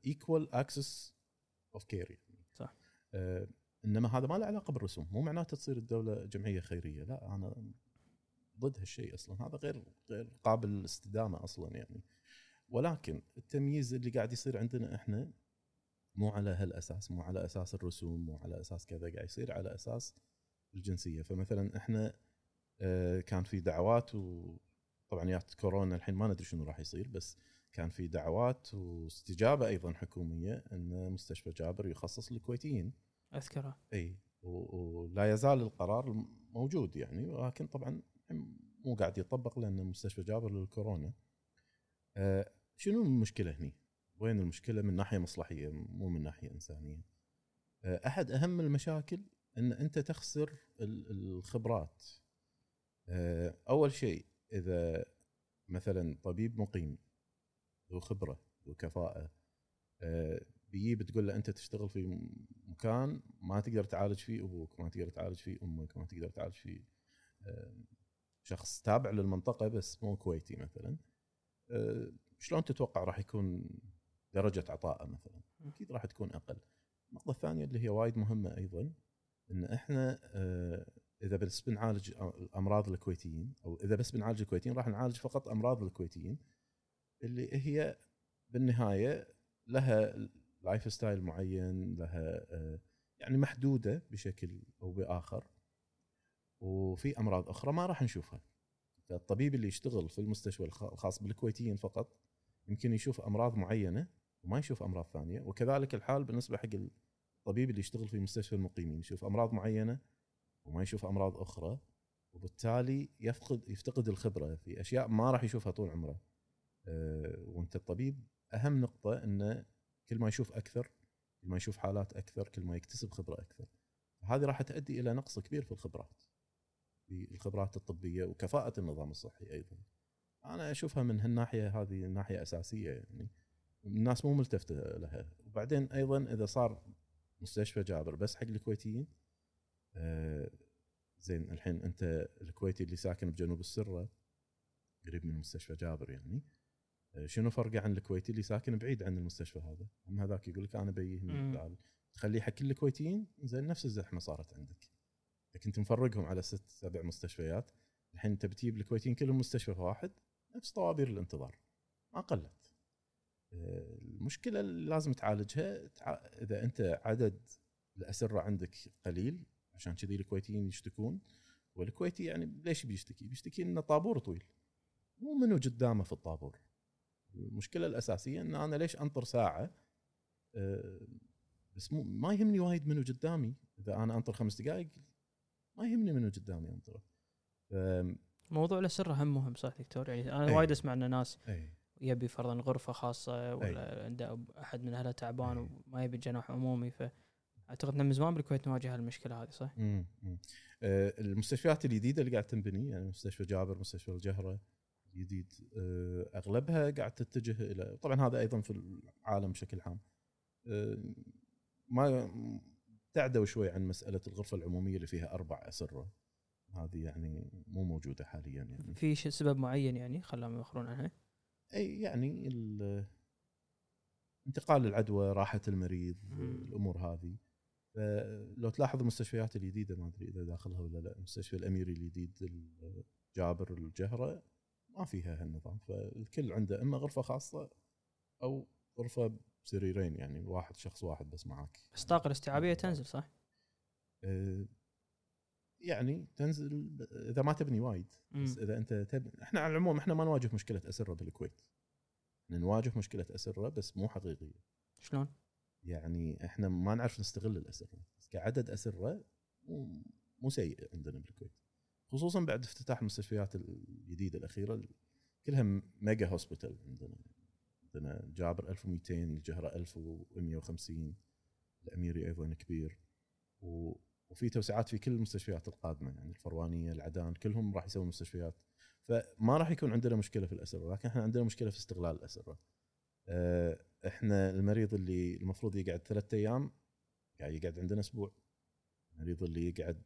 equal access of care يعني. صح. إنما هذا ما له علاقة بالرسوم، مو معناته تصير الدولة جمعية خيرية، لا أنا ضد هالشيء أصلا، هذا غير غير قابل للاستدامة أصلا يعني. ولكن التمييز اللي قاعد يصير عندنا إحنا مو على هالأساس، مو على أساس الرسوم، مو على أساس كذا، قاعد يصير على أساس الجنسية. فمثلا إحنا كان في دعوات، وطبعا يا كورونا الحين ما ندري شنو راح يصير، بس كان في دعوات واستجابة أيضا حكومية أن مستشفى جابر يخصص للكويتيين، أذكره أي، ولا يزال القرار موجود يعني، ولكن طبعا مو قاعد يطبق لأن مستشفى جابر للكورونا. شنو المشكلة هني؟ وين المشكلة؟ من ناحية مصلحية مو من ناحية إنسانية. أحد أهم المشاكل أن أنت تخسر الخبرات. أول شيء إذا مثلا طبيب مقيم ذو خبرة ذو كفاءة بيجي تقول له أنت تشتغل في مكان ما تقدر تعالج فيه أبوك، ما تقدر تعالج فيه أمك، ما تقدر تعالج فيه شخص تابع للمنطقة بس مو كويتي مثلا، شلون تتوقع راح يكون درجة عطاءه مثلا؟ أكيد راح تكون أقل. النقطة الثانية اللي هي وايد مهمة أيضا، إن إحنا إذا بس بنعالج أمراض الكويتيين، أو إذا بس بنعالج الكويتيين راح نعالج فقط أمراض الكويتيين اللي هي بالنهاية لها لايف ستايل معين، لها يعني محدودة بشكل أو بآخر، وفي أمراض أخرى ما راح نشوفها. الطبيب اللي يشتغل في المستشفى الخاص بالكويتيين فقط يمكن يشوف أمراض معينة وما يشوف أمراض ثانية، وكذلك الحال بالنسبة حق الطبيب اللي يشتغل في مستشفى المقيمين، يشوف أمراض معينة وما يشوف أمراض أخرى، وبالتالي يفقد يفتقد الخبرة في أشياء ما راح يشوفها طول عمره. أه وانت الطبيب أهم نقطة أنه كل ما يشوف أكثر، كل ما يشوف حالات أكثر، كل ما يكتسب خبرة أكثر، هذه راح تؤدي إلى نقص كبير في الخبرات، بالخبرات الطبية وكفاءة النظام الصحي أيضا. أنا أشوفها من هالناحية، هذه ناحية أساسية يعني الناس مو ملتفتة لها. وبعدين أيضا إذا صار مستشفى جابر بس حق الكويتيين، آه زين الحين أنت الكويتي اللي ساكن بجنوب السرة قريب من مستشفى جابر يعني، شنو فرقه عن الكويتي اللي ساكن بعيد عن المستشفى هذا؟ اما هذاك يقول لك انا بيه هنا، تخليه حق كل الكويتيين زين، نفس الزحمه صارت عندك، كنت مفرقهم على ست سبع مستشفيات، الحين انت بتجيب الكويتيين كلهم مستشفى واحد، نفس طوابير الانتظار ما قلت. المشكله اللي لازم تعالجها اذا انت عدد الاسره عندك قليل، عشان كذي الكويتيين يشتكون، والكويتي يعني ليش بيشتكي؟ بيشتكي انه طابور طويل مو منو قدامه في الطابور. المشكله الاساسيه ان انا ليش انطر ساعه أه بس مو ما يهمني وايد منو قدامي، اذا انا انطر خمس دقائق ما يهمني منو قدامي انطر. موضوع الاسره هم مهم صح دكتور؟ يعني انا أي. وايد اسمع ان ناس أي. يبي فرضا غرفه خاصه، ولا عنده احد من اهله تعبان أي. وما يبي جناح عمومي، فاعتقد ان من زمان بالكويت نواجه هالمشكله هذه صح. امم أه المستشفيات الجديده اللي قاعد تنبني، يعني مستشفى جابر، مستشفى الجهره جديد، اغلبها قاعد تتجه الى، طبعا هذا ايضا في العالم بشكل عام، ما تعدوا شوي عن مساله الغرفه العموميه اللي فيها اربع اسره، هذه يعني مو موجوده حاليا. يعني في سبب معين يعني خلاهم يخرون عنها؟ اي يعني انتقال العدوى، راحه المريض، الامور هذه. لو تلاحظ المستشفيات الجديده، ما ادري اذا داخلها ولا لا، مستشفى الاميري الجديد، الجابر، الجهره، ما فيها هالنظام، فالكل عنده اما غرفه خاصه او غرفه بسريرين، يعني واحد شخص واحد بس معاك. بس الطاقه الاستيعابيه تنزل صح؟ أه يعني تنزل اذا ما تبني وايد، بس اذا انت تبني. احنا على العموم احنا ما نواجه مشكله اسره بالكويت، نواجه مشكله اسره بس مو حقيقيه. شلون؟ يعني احنا ما نعرف نستغل الاسره، بس كعدد اسره مو مو سيء عندنا بالكويت، خصوصاً بعد افتتاح المستشفيات الجديدة الأخيرة، كلها ميجا هوسبيتال عندنا. عندنا جابر ألف ومئتين، الجهرة ألف ومئة وخمسين، الأميري أيضاً كبير، وفي توسعات في كل المستشفيات القادمة، يعني الفروانية، العدان، كلهم راح يسوون مستشفيات، فما راح يكون عندنا مشكلة في الأسرة، لكن احنا عندنا مشكلة في استغلال الأسرة. احنا المريض اللي المفروض يقعد ثلاثة أيام قاعد يقعد عندنا أسبوع، المريض اللي يقعد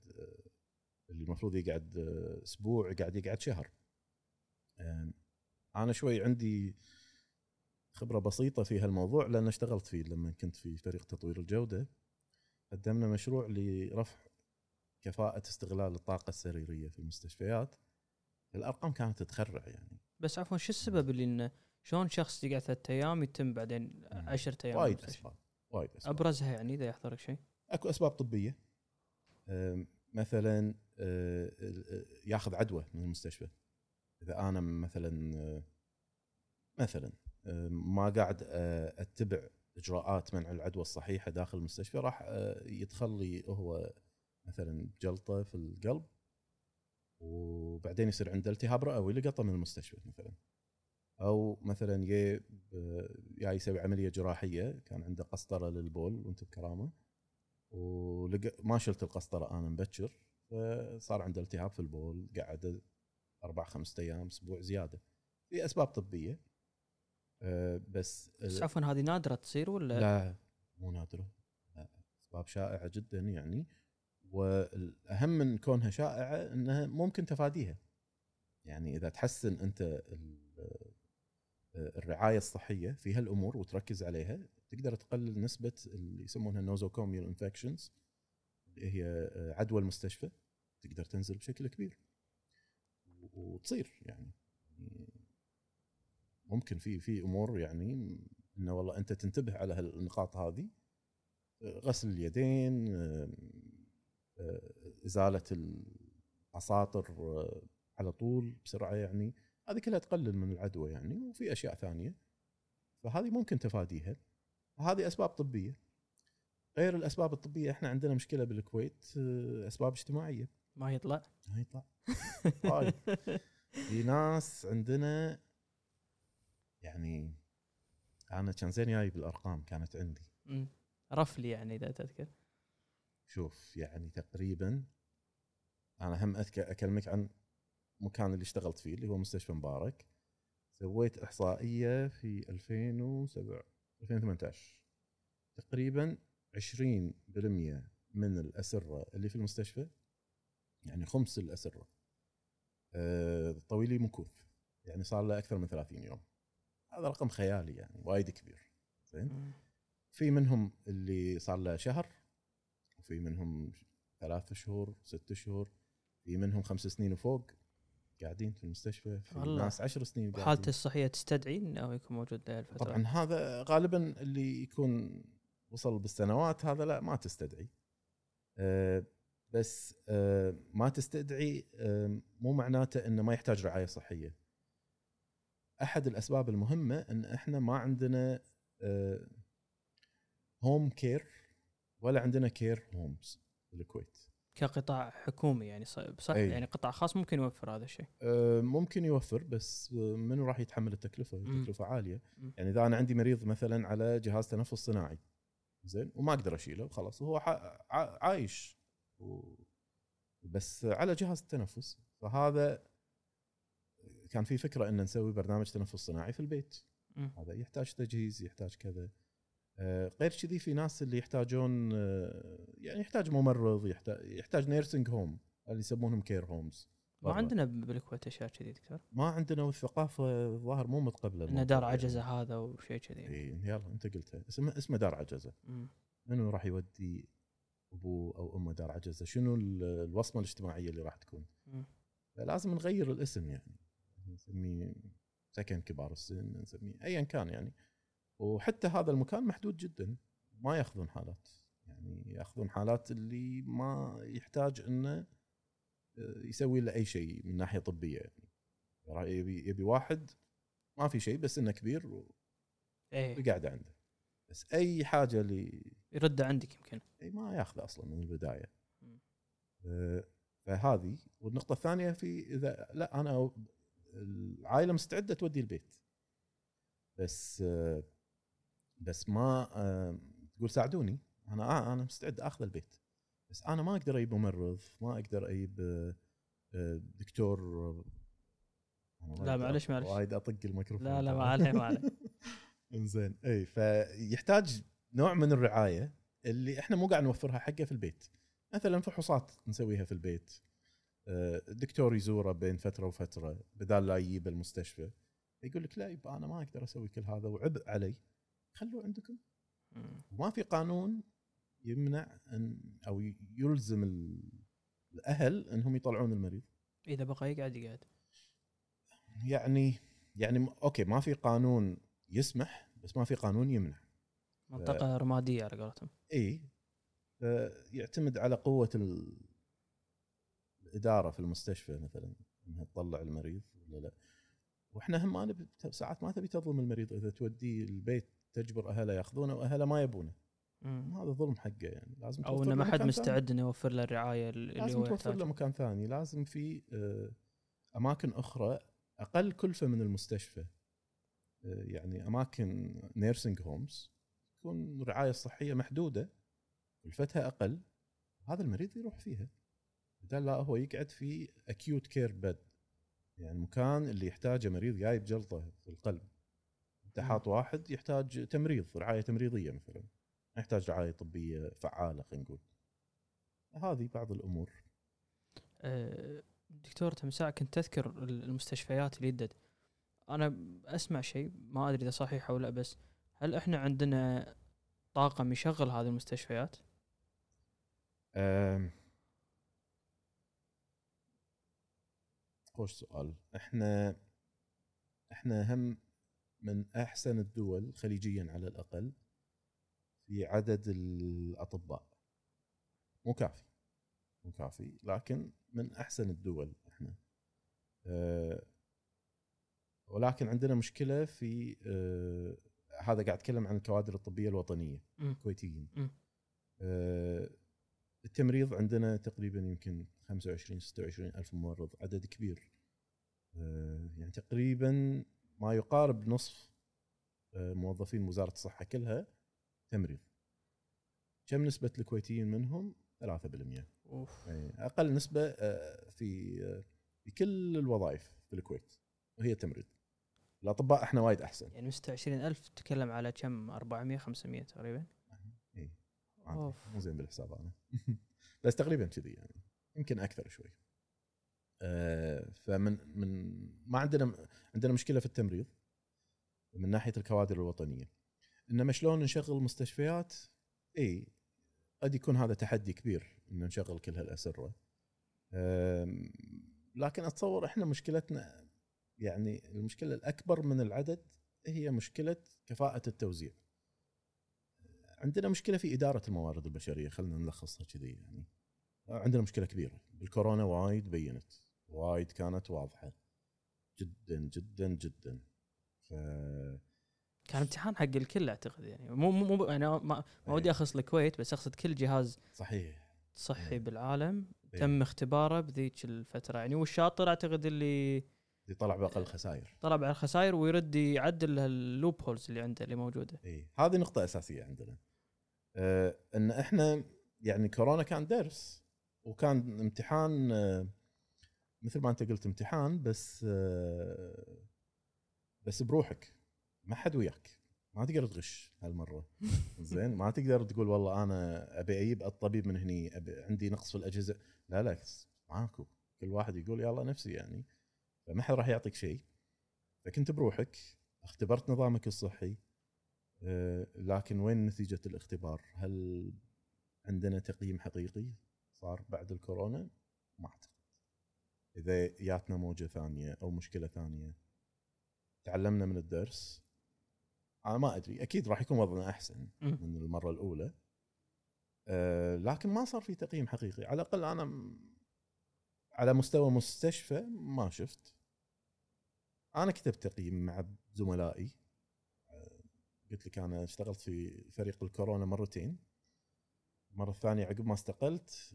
اللي المفروض يقعد أسبوع قاعد يقعد شهر. أنا شوي عندي خبرة بسيطة في هالموضوع لأن اشتغلت فيه لما كنت في فريق تطوير الجودة، قدمنا مشروع لرفع كفاءة استغلال الطاقة السريرية في المستشفيات، الأرقام كانت تخرع يعني. بس عفوا شو السبب اللي إنه شلون شخص يقعد ثلاثة أيام يتم بعدين عشرة أيام؟ وايد أسباب، وايد أسباب. أبرزها يعني إذا يحضرك شيء؟ أكو أسباب طبية، مثلا ياخذ عدوى من المستشفى. اذا انا مثلا مثلا ما قاعد اتبع اجراءات منع العدوى الصحيحه داخل المستشفى، راح يتخلي هو مثلا جلطه في القلب، وبعدين يصير عنده التهاب رئوي لقطه من المستشفى مثلا، او مثلا ي يعني يسوي عمليه جراحيه، كان عنده قسطره للبول وانت بكرامه ولق ما شلت القسطره انا مبكر، صار عنده التهاب في البول، قعد أربع خمس أيام، أسبوع زيادة. في أسباب طبية بس. بس عفوا هذه نادرة تصير ولا؟ لا مو نادرة، لا. أسباب شائعة جدا يعني، والأهم من كونها شائعة أنها ممكن تفاديها، يعني إذا تحسن أنت الرعاية الصحية في هالأمور وتركز عليها، تقدر تقلل نسبة اللي يسمونها نوزوكوميال انفكشنز، هي عدوى المستشفى، تقدر تنزل بشكل كبير وتصير يعني. ممكن في في امور يعني انه والله انت تنتبه على هالنقاط هذه، غسل اليدين، ازاله العصاطر على طول بسرعه، يعني هذه كلها تقلل من العدوى يعني. وفي اشياء ثانيه فهذه ممكن تفاديها، هذه اسباب طبيه. غير الأسباب الطبية إحنا عندنا مشكلة بالكويت أسباب اجتماعية، ما يطلع ما يطلع طيب. في ناس عندنا يعني، أنا كان زين جاي بالأرقام كانت عندي م. رفلي يعني إذا تذكر، شوف يعني تقريبا أنا هم أذكر أكلمك عن مكان اللي اشتغلت فيه اللي هو مستشفى مبارك، سويت إحصائية في ألفين وسبعة ألفين وثمانية عشر، تقريبا عشرين بالمئة من الأسرة اللي في المستشفى، يعني خمس الأسرة، طويلي مكوف، يعني صار له اكثر من ثلاثين يوم. هذا رقم خيالي يعني وايد كبير. زين في منهم اللي صار له شهر، وفي منهم ثلاثة شهور، ستة شهور، في منهم خمس سنين وفوق قاعدين في المستشفى، في ناس عشر سنين. حالته الصحية تستدعي أنه يكون موجود ذا الفترة؟ طبعا هذا غالبا اللي يكون وصل بالسنوات هذا لا ما تستدعي. أه بس أه ما تستدعي أه مو معناته أنه ما يحتاج رعاية صحية. أحد الأسباب المهمة أن إحنا ما عندنا أه هوم كير ولا عندنا كير هومز بالكويت كقطاع حكومي يعني صح. أي. يعني قطاع خاص ممكن يوفر هذا الشيء. أه ممكن يوفر بس منو راح يتحمل التكلفة؟ التكلفة عالية. مم. يعني إذا أنا عندي مريض مثلا على جهاز تنفس صناعي زين وما أقدر أشيله خلاص هو عايش و... بس على جهاز التنفس، فهذا كان في فكرة إن نسوي برنامج تنفس صناعي في البيت. مم. هذا يحتاج تجهيز، يحتاج كذا. غير كذي في ناس اللي يحتاجون يعني يحتاج ممرض، يحتاج يحتاج نيرسينج هوم اللي يسمونهم كير هومز. ما عندنا بالكويت اشياء كذي دكتور، ما عندنا، والثقافه الظاهر مو متقبله. إن دار عجزه يعني. هذا وشيء كذي. اي يلا انت قلتها، اسمه اسمه دار عجزه. م. منو راح يودي ابوه او امه دار عجزه؟ شنو الوصمه الاجتماعيه اللي راح تكون؟ م. لازم نغير الاسم يعني، نسميه سكن كبار السن، نسميه ايا كان يعني. وحتى هذا المكان محدود جدا، ما ياخذون حالات يعني، ياخذون حالات اللي ما يحتاج انه يسوي له اي شيء من ناحيه طبيه يعني. يبي يبي واحد ما في شيء بس انه كبير وقاعد عنده، بس اي حاجه اللي يرد عندك يمكن اي ما ياخذه اصلا من البدايه. فهذه، والنقطه الثانيه في اذا لا انا العائله مستعده تودي البيت بس بس ما تقول ساعدوني، انا انا مستعد اخذ البيت بس انا ما اقدر اجيب ممرض، ما اقدر اجيب دكتور. لا معلش معلش وايد اطق الميكروفون. لا لا ما عليه ما عليه. انزين اي فيحتاج نوع من الرعايه اللي احنا مو قاعد نوفرها حقه في البيت. مثلا فحوصات نسويها في البيت، الدكتور يزوره بين فتره وفتره بدال لا يجيب المستشفى. يقول لك لا يبقى انا ما اقدر اسوي كل هذا وعبء علي، خلوه عندكم. وما في قانون يمنع ان او يلزم الاهل انهم يطلعون المريض اذا بقى يقعد يقعد يعني. يعني اوكي ما في قانون يسمح بس ما في قانون يمنع. منطقه رماديه على قولتهم. اي يعتمد على قوه الاداره في المستشفى مثلا انها تطلع المريض ولا لا. واحنا هم انا ساعات ما تبي تظلم المريض، اذا توديه البيت تجبر اهله ياخذونه واهله ما يبونه. مم. هذا ظلم حقه يعني. لازم او انه ما حد مستعد انه يوفر له الرعايه اللي لازم هو يحتاجها. لازم توفر له مكان ثاني، لازم في اماكن اخرى اقل كلفه من المستشفى يعني، اماكن نيرسينج هومز تكون الرعايه الصحيه محدوده والفتها اقل، هذا المريض يروح فيها بدل لا هو يقعد في اكيوت كير بيد يعني مكان اللي يحتاجه مريض جاي بجلطه في القلب. انت حاط واحد يحتاج تمريض، رعايه تمريضيه مثلا، يحتاج رعايه طبيه فعاله خلينا نقول. هذه بعض الامور. أه دكتور تمساع كنت تذكر المستشفيات اللي يدد، انا اسمع شيء ما ادري اذا صحيح او لا، بس هل احنا عندنا طاقم يشغل هذه المستشفيات؟ أه خوش سؤال. احنا احنا هم من احسن الدول خليجيا على الاقل في عدد الاطباء. مو كافي مو كافي لكن من احسن الدول احنا. أه ولكن عندنا مشكله في أه هذا قاعد اتكلم عن الكوادر الطبيه الوطنيه الكويتيين. أه التمريض عندنا تقريبا يمكن خمسة وعشرين ستة وعشرين ألف ممرض، عدد كبير يعني، تقريبا ما يقارب نصف موظفين وزارة الصحة كلها تمريض. كم نسبة الكويتيين منهم؟ ثلاثة بالمئة. أوف. يعني أقل نسبة في في كل الوظائف في الكويت وهي تمريض. الأطباء احنا وايد أحسن يعني. ستة وعشرين ألف تتكلم على كم؟ أربعمئة خمسمئة تقريبا. إيه مو زين بالحساب أنا. بس تقريبا كذي يعني، يمكن أكثر شوي. فمن من ما عندنا عندنا مشكله في التمريض من ناحيه الكوادر الوطنيه، انما شلون نشغل مستشفيات؟ اي قد يكون هذا تحدي كبير انه نشغل كل هالاسره، لكن اتصور احنا مشكلتنا يعني المشكله الاكبر من العدد هي مشكله كفاءه التوزيع. عندنا مشكله في اداره الموارد البشريه، خلينا نلخصها كذي يعني. عندنا مشكله كبيره بالكورونا وايد بينت، وايد كانت واضحه جدا جدا جدا. ف كان امتحان حق الكل اعتقد يعني، مو مو انا ما ودي اخص الكويت بس اقصد كل جهاز صحيح صحي بالعالم بيه. تم اختباره بذيك الفتره يعني، والشاطر اعتقد اللي اللي طلع باقل خسائر طلع باقل خسائر ويرد يعدل هاللوب هولز اللي عنده اللي موجوده. اي هذه نقطه اساسيه عندنا، أه ان احنا يعني كورونا كان درس وكان امتحان، أه مثل ما انت قلت امتحان بس أه بس بروحك، ما حد وياك، ما تقدر تغش هالمره زين، ما تقدر تقول والله انا ابي اجيب الطبيب من هني، أبي عندي نقص في الاجهزه، لا لا معاكو، كل واحد يقول يلا نفسي يعني، فما حد راح يعطيك شيء. فكنت بروحك، اختبرت نظامك الصحي، أه لكن وين نتيجة الاختبار؟ هل عندنا تقييم حقيقي صار بعد الكورونا؟ ما أعتقد. إذا جاتنا موجة ثانية أو مشكلة ثانية تعلمنا من الدرس، أنا ما أدري، أكيد راح يكون وضعنا أحسن من المرة الأولى، أه لكن ما صار في تقييم حقيقي. على الأقل أنا م... على مستوى مستشفى ما شفت. أنا كتبت تقييم مع زملائي، قلت لك أنا اشتغلت في فريق الكورونا مرتين، مرة الثانية عقب ما استقلت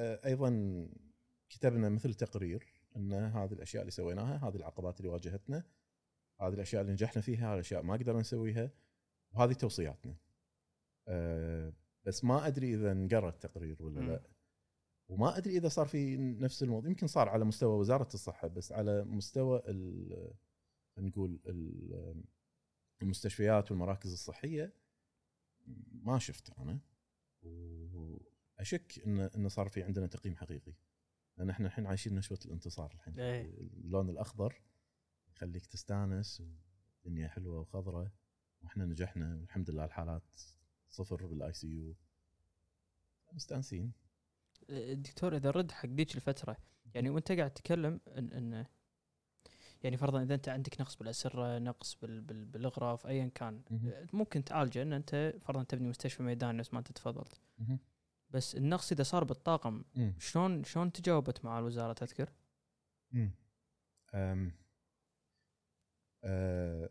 أيضا كتبنا مثل تقرير أن هذه الأشياء اللي سويناها، هذه العقبات اللي واجهتنا، هذه الأشياء اللي نجحنا فيها، هذه الأشياء ما قدرنا نسويها، وهذه توصياتنا. بس ما أدري إذا نقرأ التقرير ولا لا، وما أدري إذا صار في نفس الموضوع، يمكن صار على مستوى وزارة الصحة، بس على مستوى نقول المستشفيات والمراكز الصحية ما شفت أنا، وأشك إن إن صار في عندنا تقييم حقيقي. لأن إحنا الحين عايشين نشوة الانتصار الحين، اللون الأخضر يخليك تستانس، والدنيا حلوة وخضرة، وإحنا نجحنا والحمد لله، الحالات صفر بالآي سي يو، مستانسين. الدكتور إذا رد حق ديك الفترة يعني، وأنت قاعد تتكلم إن, إن يعني فرضا إذا أنت عندك نقص بالأسرة، نقص بالغرف، أيا كان ممكن تعالجه، إن أنت فرضا تبني مستشفى ميداني نفس ما أنت تفضلت، بس النقص إذا صار بالطاقم شلون شلون تجاوبت مع الوزارة تذكر؟ أم أه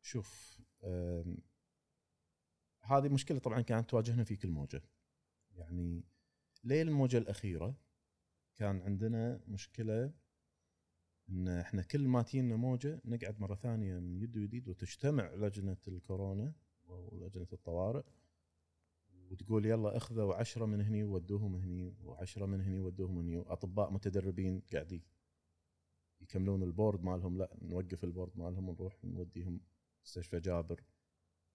شوف أم هذه مشكلة طبعا كانت تواجهنا في كل موجة يعني. ليه الموجة الأخيرة كان عندنا مشكلة إن إحنا كل ما تينا موجة نقعد مرة ثانية من يد ويديد، وتجتمع لجنة الكورونا ولجنة الطوارئ وتقول يلا أخذوا عشرة من هني وودوهم هني، وعشرة من هني وودوهم هني، وأطباء متدربين قاعدين يكملون البورد مالهم، لا نوقف البورد مالهم ونروح نوديهم مستشفى جابر.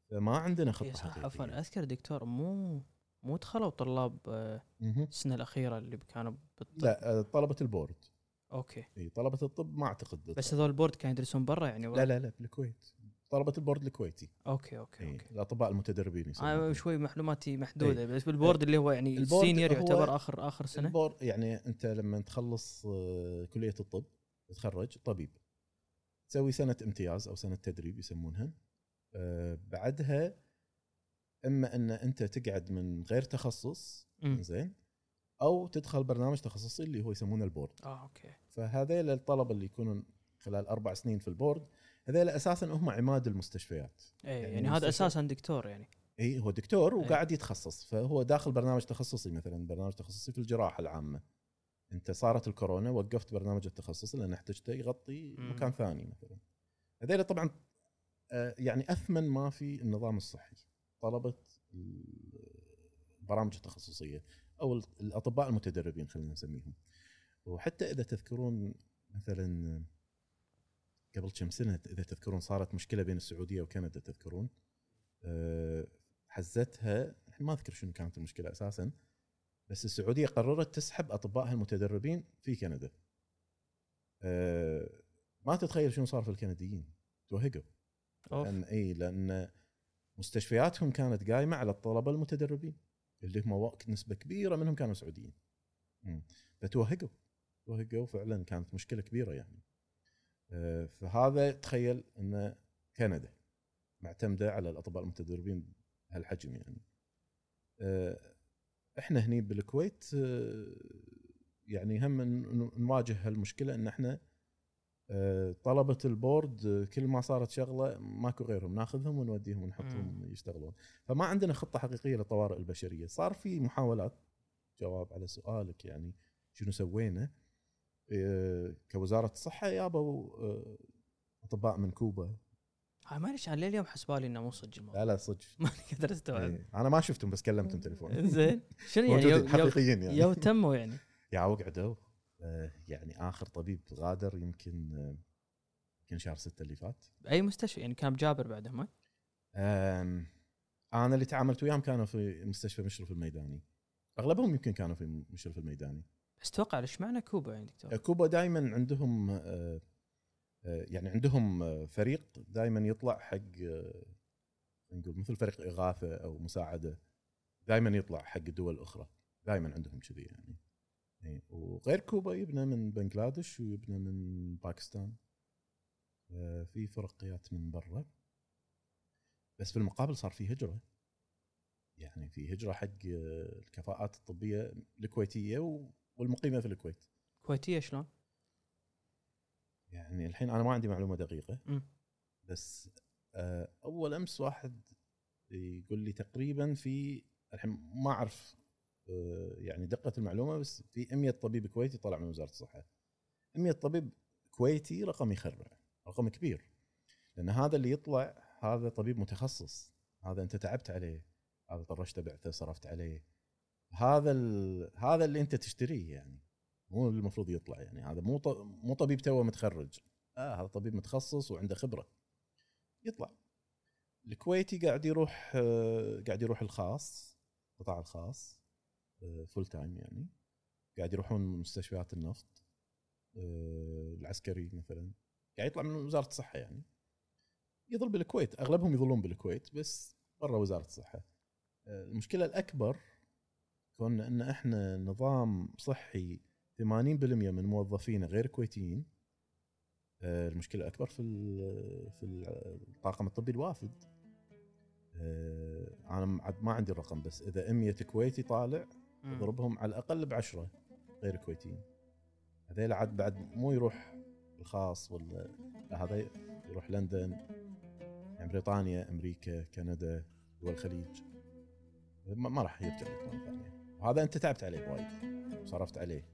فما عندنا خطة حقيقية. عفوا أذكر دكتور مو مو دخلوا طلاب السنة الأخيرة اللي كانوا بالطب؟ لا طلبة البورد. أوكي. إيه طلبة الطب ما أعتقد. بس هذول البورد كانوا يدرسون برا يعني؟ لا لا لا بالكويت، طلبة البورد الكويتي. أوكي أوكي. إيه. الأطباء المتدربين. أنا شوي معلوماتي محدودة. إيه. بس بالبورد اللي هو يعني سينيور يعتبر آخر آخر سنة. البورد يعني أنت لما تخلص كلية الطب تتخرج طبيب، تسوي سنة امتياز أو سنة تدريب يسمونها، أه بعدها اما ان انت تقعد من غير تخصص زين، او تدخل برنامج تخصصي اللي هو يسمونه البورد. اه اوكي. فهذيل الطلبه اللي يكونون خلال اربع سنين في البورد، هذيل اساسا هم عماد المستشفيات. اي يعني, يعني هذا اساسا دكتور يعني. اي هو دكتور وقاعد يتخصص، فهو داخل برنامج تخصصي، مثلا برنامج تخصصي في الجراحه العامه، انت صارت الكورونا وقفت برنامج التخصص لان احتجته يغطي مم. مكان ثاني مثلا. هذيل طبعا آه يعني اثمن ما في النظام الصحي طلبة البرامج التخصصية أو الأطباء المتدربين خلينا نسميهم. وحتى إذا تذكرون مثلا قبل كم سنة إذا تذكرون صارت مشكلة بين السعودية وكندا، تذكرون حزتها، ما أذكر شنو كانت المشكلة أساسا، بس السعودية قررت تسحب أطبائها المتدربين في كندا ما تتخيل شنو صار في الكنديين، توهقوا لأن إيه لأن مستشفياتهم كانت قايمة على الطلبة المتدربين اللي هم وقت نسبة كبيرة منهم كانوا سعوديين، فتوهقوا توهقوا فعلا، كانت مشكلة كبيرة يعني. فهذا تخيل أن كندا معتمدة على الأطباء المتدربين هالحجم يعني. إحنا هني بالكويت يعني هم نواجه هالمشكلة، إن إحنا طلبة البورد كل ما صارت شغلة ماكو غيرهم، ناخذهم ونوديهم ونحطهم يشتغلون، فما عندنا خطة حقيقية للطوارئ البشرية. صار في محاولات، جواب على سؤالك يعني شنو سوينا كوزارة الصحة، يابوا أطباء من كوبا. ما ليش على اليوم حسبالي انه مو صدق الموضوع. لا لا صدق ما قدرت استوعب. ايه. انا ما شفتهم بس كلمتهم تليفون. زين شنو يعني يو حقيقيين يعني يو تموا يعني يا وقعدوا آه يعني اخر طبيب غادر يمكن آه يمكن شهر ستة اللي فات. اي مستشفى يعني كان جابر بعدهم؟ آه انا اللي تعاملت وياهم كانوا في مستشفى مشرف الميداني، اغلبهم يمكن كانوا في مشرف الميداني. بس توقع ليش معنى كوبا يعني دكتور؟ آه كوبا دائما عندهم آه يعني عندهم فريق دائما يطلع حق نقول مثل فريق إغاثة أو مساعدة، دائما يطلع حق الدول الأخرى، دائما عندهم كذي يعني. وغير كوبا يبنى من بنغلاديش ويبنى من باكستان، في فرقيات من برا. بس في المقابل صار في هجرة، يعني في هجرة حق الكفاءات الطبية الكويتية والمقيمة في الكويت. كويتية شلون؟ يعني الحين أنا ما عندي معلومة دقيقة م. بس أول أمس واحد يقول لي تقريبا في الحين ما أعرف يعني دقة المعلومة، بس في مية طبيب كويتي طلع من وزارة الصحة. مية طبيب كويتي رقم يخرع، رقم كبير، لأن هذا اللي يطلع هذا طبيب متخصص، هذا أنت تعبت عليه، هذا طرشت بعثه صرفت عليه، هذا هذا اللي أنت تشتريه يعني، مو المفروض يطلع يعني. هذا مو مو طبيب توه متخرج، آه هذا طبيب متخصص وعنده خبرة يطلع. الكويتي قاعد يروح آه قاعد يروح الخاص، قطاع الخاص آه فول تايم يعني، قاعد يروحون مستشفيات النفط آه العسكري مثلا، قاعد يطلع من وزارة الصحة يعني، يظل بالكويت، أغلبهم يظلون بالكويت بس برا وزارة الصحة. آه المشكلة الأكبر كون أن إحنا نظام صحي ثمانين بالمئة من موظفين غير كويتيين. المشكلة الأكبر في في الطاقم الطبي الوافد. أنا ما عندي الرقم، بس إذا مية كويتي طالع اضربهم على الأقل بعشرة غير كويتيين. هذيل عاد بعد مو يروح الخاص ولا هذا، يروح لندن يعني، بريطانيا، أمريكا، كندا، دول الخليج، ما راح يرجع لك مرة ثانية. وهذا أنت تعبت عليه وايد، صرفت عليه،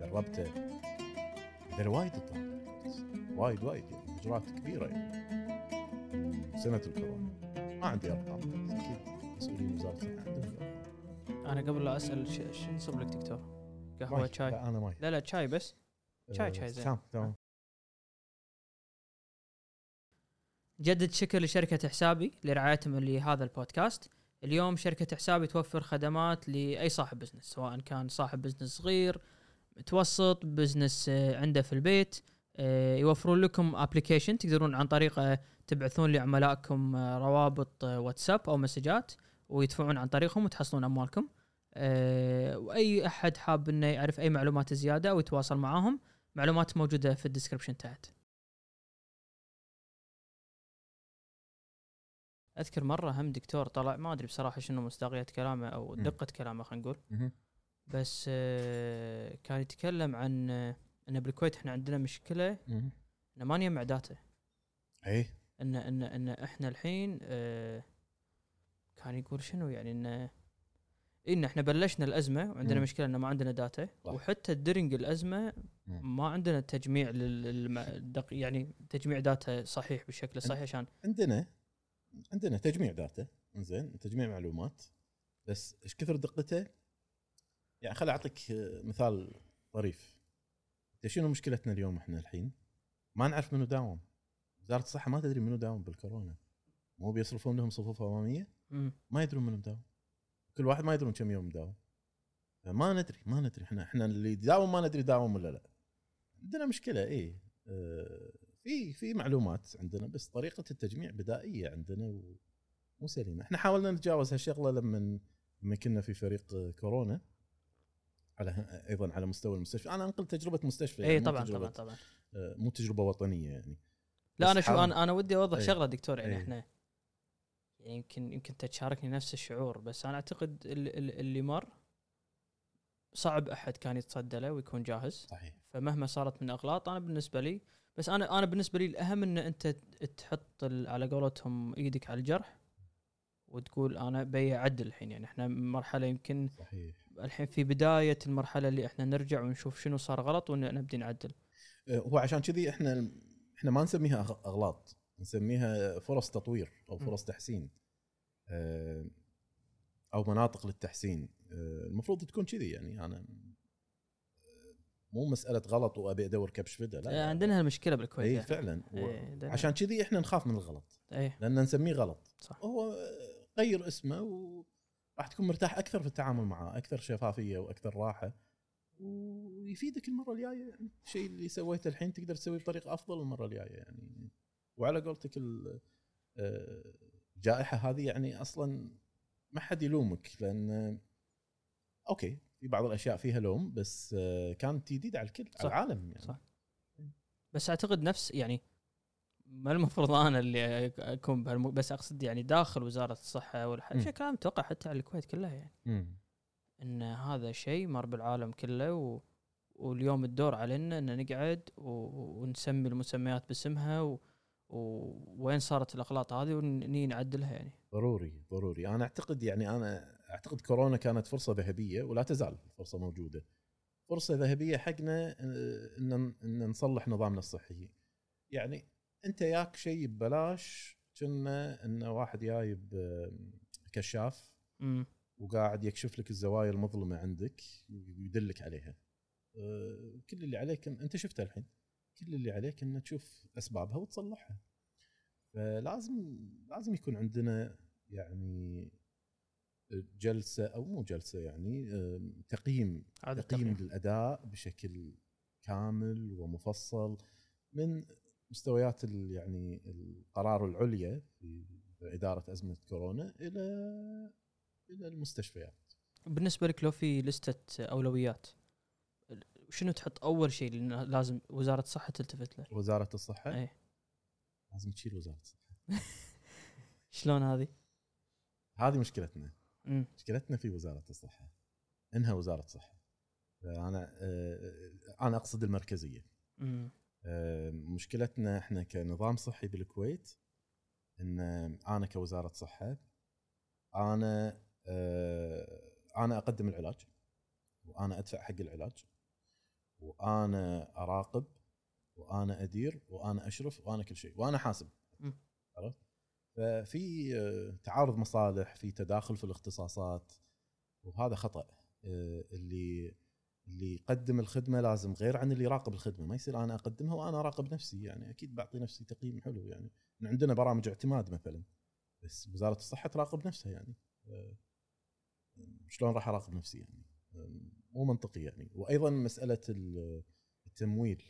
دربته، ذا وايد الطاقم، وايد وايد يعني إجراءات كبيرة يعني. سنة الكورونا ما عندي أرقام، أكيد مسؤولين وزارة الصحة عندهم. أنا قبل لا أسأل شو نصب لك دكتور؟ قهوة، شاي؟ لا أنا ماي. لا لا شاي بس. شاي شاي زين. تمام تمام. جدد شكر لشركة حسابي لرعايتهم لهذا البودكاست. اليوم شركة حسابي توفر خدمات لأي صاحب بزنس، سواء كان صاحب بزنس صغير، متوسط، بزنس عنده في البيت. يوفرون لكم ابليكيشن تقدرون عن طريقه تبعثون لعملائكم روابط واتساب أو مسجات ويدفعون عن طريقهم وتحصلون أموالكم. وأي أحد حاب إنه يعرف أي معلومات زيادة أو يتواصل معاهم، معلومات موجودة في الديسكريبشن تحت. أذكر مرة هم دكتور طلع، ما أدري بصراحة شنو مصداقية كلامه أو دقة كلامه خلينا نقول، بس كان يتكلم عن أن بالكويت إحنا عندنا مشكلة إن ما نجمع داتا. إيه. إن إن إن إحنا الحين كان يقول شنو يعني إن إن إحنا بلشنا الأزمة وعندنا مشكلة إن ما عندنا داتا، وحتى درينج الأزمة ما عندنا تجميع للدق يعني تجميع داتا صحيح بالشكل الصحيح. عشان عندنا عندنا تجميع داتا، إنزين تجميع معلومات، بس إيش كثر دقته يعني. خل أعطيك مثال طريف. شنو مشكلتنا اليوم؟ إحنا الحين ما نعرف منو داوم، وزارة الصحة ما تدري منو داوم بالكورونا، مو بيصرفون لهم صفوف أمامية، ما يدرون منو داوم، كل واحد ما يدرون كم يوم داوم، فما ندري ما ندري إحنا إحنا اللي داوم ما ندري داوم ولا لا. عندنا مشكله ايه آه في في معلومات عندنا بس طريقه التجميع بدائيه عندنا مو سليمه. احنا حاولنا نتجاوز هالشغله لما لما كنا في فريق كورونا على ايضا على مستوى المستشفى. انا انقل تجربه مستشفى يعني اي طبعا طبعا طبعا آه مو تجربه وطنيه يعني. لا انا شو انا انا ودي اوضح أي. شغله دكتور يعني أي. احنا يعني يمكن يمكن تشاركني نفس الشعور بس انا اعتقد اللي مر صعب احد كان يتصدى له ويكون جاهز صحيح. فمهما صارت من اغلاط انا بالنسبه لي بس انا انا بالنسبه لي الاهم ان انت تحط على قولتهم ايدك على الجرح وتقول انا بي اعدل الحين يعني احنا مرحله يمكن صحيح. الحين في بدايه المرحله اللي احنا نرجع ونشوف شنو صار غلط ونبدا نعدل. هو عشان كذي احنا احنا ما نسميها اغلاط نسميها فرص تطوير او فرص م. تحسين او مناطق للتحسين. المفروض تكون كذي يعني انا مو مساله غلط وابي ادور كبش فدا لا عندنا هالمشكله بالكويت اي فعلا ايه عشان كذي احنا نخاف من الغلط ايه لان نسميه غلط صح. هو غير اسمه وراح تكون مرتاح اكثر في التعامل معه اكثر شفافيه واكثر راحه ويفيدك المره الجايه يعني الشيء اللي سويته الحين تقدر تسويه بطريقه افضل المره الجايه يعني. وعلى قولتك الجائحه هذه يعني اصلا ما حد يلومك لان اوكي في بعض الاشياء فيها لوم بس كان تهديد على الكل على العالم يعني صح. بس اعتقد نفس يعني ما المفروض انا اللي اكون بهالم... بس اقصد يعني داخل وزاره الصحه والحل بشكل عام اتوقع حتى على الكويت كلها يعني م. ان هذا شيء مر بالعالم كله و... واليوم الدور علينا ان نقعد و... ونسمي المسميات باسمها و... وين صارت الاغلاط هذه ونني نعدلها يعني ضروري ضروري. انا اعتقد يعني انا اعتقد كورونا كانت فرصه ذهبيه ولا تزال فرصه موجوده فرصه ذهبيه حقنا ان ان نصلح نظامنا الصحي يعني. انت ياك شيء ببلاش كنا ان واحد جايب كشاف م. وقاعد يكشف لك الزوايا المظلمه عندك ويدلك عليها. كل اللي عليك انت شفتها الحين كل اللي عليك ان تشوف اسبابها وتصلحها. فلازم لازم يكون عندنا يعني جلسه او مو جلسه يعني تقييم تقييم للاداء بشكل كامل ومفصل من مستويات يعني القرار العليا في اداره ازمه كورونا الى الى المستشفيات. بالنسبه لك لو في لسته اولويات شنو تحط اول شيء لأنه لازم وزاره الصحه تلتفت له؟ وزاره الصحه اي لازم تشيل وزاره الصحه. شلون هذه هذه مشكلتنا م. مشكلتنا في وزاره الصحه انها وزاره صحه. انا آه انا اقصد المركزيه آه مشكلتنا احنا كنظام صحي بالكويت ان انا كوزاره صحه انا آه انا اقدم العلاج وانا ادفع حق العلاج وانا اراقب وانا ادير وانا اشرف وانا كل شيء وانا حاسب عرفت. ففي تعارض مصالح في تداخل في الاختصاصات وهذا خطا. اللي اللي يقدم الخدمه لازم غير عن اللي يراقب الخدمه ما يصير انا اقدمها وانا اراقب نفسي يعني اكيد بعطي نفسي تقييم حلو يعني. عندنا برامج اعتماد مثلا بس وزاره الصحه تراقب نفسها يعني شلون راح اراقب نفسي يعني مو منطقي يعني. وايضا مساله التمويل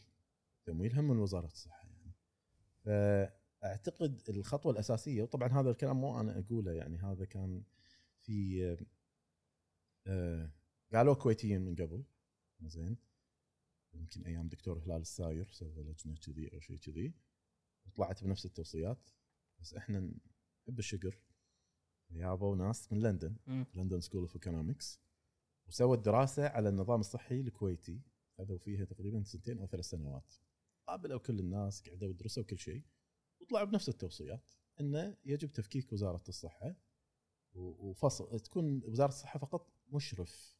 التمويل هم من وزاره الصحه يعني. فاعتقد الخطوه الاساسيه وطبعا هذا الكلام مو انا اقوله يعني هذا كان في قالوا كويتيين من قبل زين يمكن ايام دكتور هلال الساير سوى لجنه كذي او شيء كذي وطلعت بنفس التوصيات. بس احنا نحب الشكر جابوا ناس من لندن لندن سكول اوف إكونومكس وسوى دراسة على النظام الصحي الكويتي هذا وفيها تقريبا سنتين أو ثلاث سنوات قابلوا كل الناس قعدوا يدرسوا كل شيء وطلعوا بنفس التوصيات أنه يجب تفكيك وزارة الصحة وفصل تكون وزارة الصحة فقط مشرف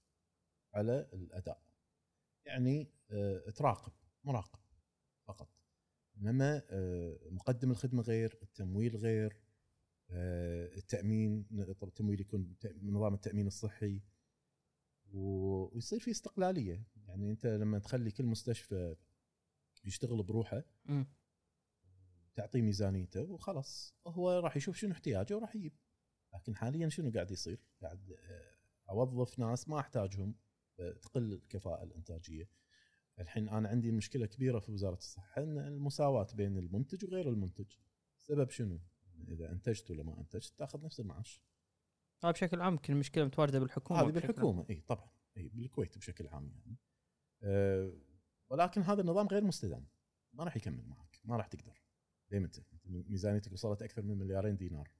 على الأداء يعني تراقب مراقب فقط إنما مقدم الخدمة غير التمويل غير التأمين التمويل يكون نظام التأمين الصحي ويصير في استقلالية يعني. أنت لما تخلي كل مستشفى يشتغل بروحه م. تعطي ميزانيته وخلاص هو راح يشوف شنو احتياجه وراح يجيب. لكن حاليا شنو قاعد يصير قاعد أوظف ناس ما أحتاجهم تقل الكفاءة الإنتاجية الحين أنا عندي مشكلة كبيرة في وزارة الصحة إن المساواة بين المنتج وغير المنتج. سبب شنو؟ إذا أنتجت ولا ما أنتجت تأخذ نفس المعاش. آه بشكل عام كل مشكلة متواردة بالحكومة. هذه بالحكومة إيه طبعًا إيه بالكويت بشكل عام يعني. أه ولكن هذا النظام غير مستدام، ما راح يكمل معك، ما راح تقدر. دائما أنت ميزانيتك وصلت أكثر من مليارين دينار.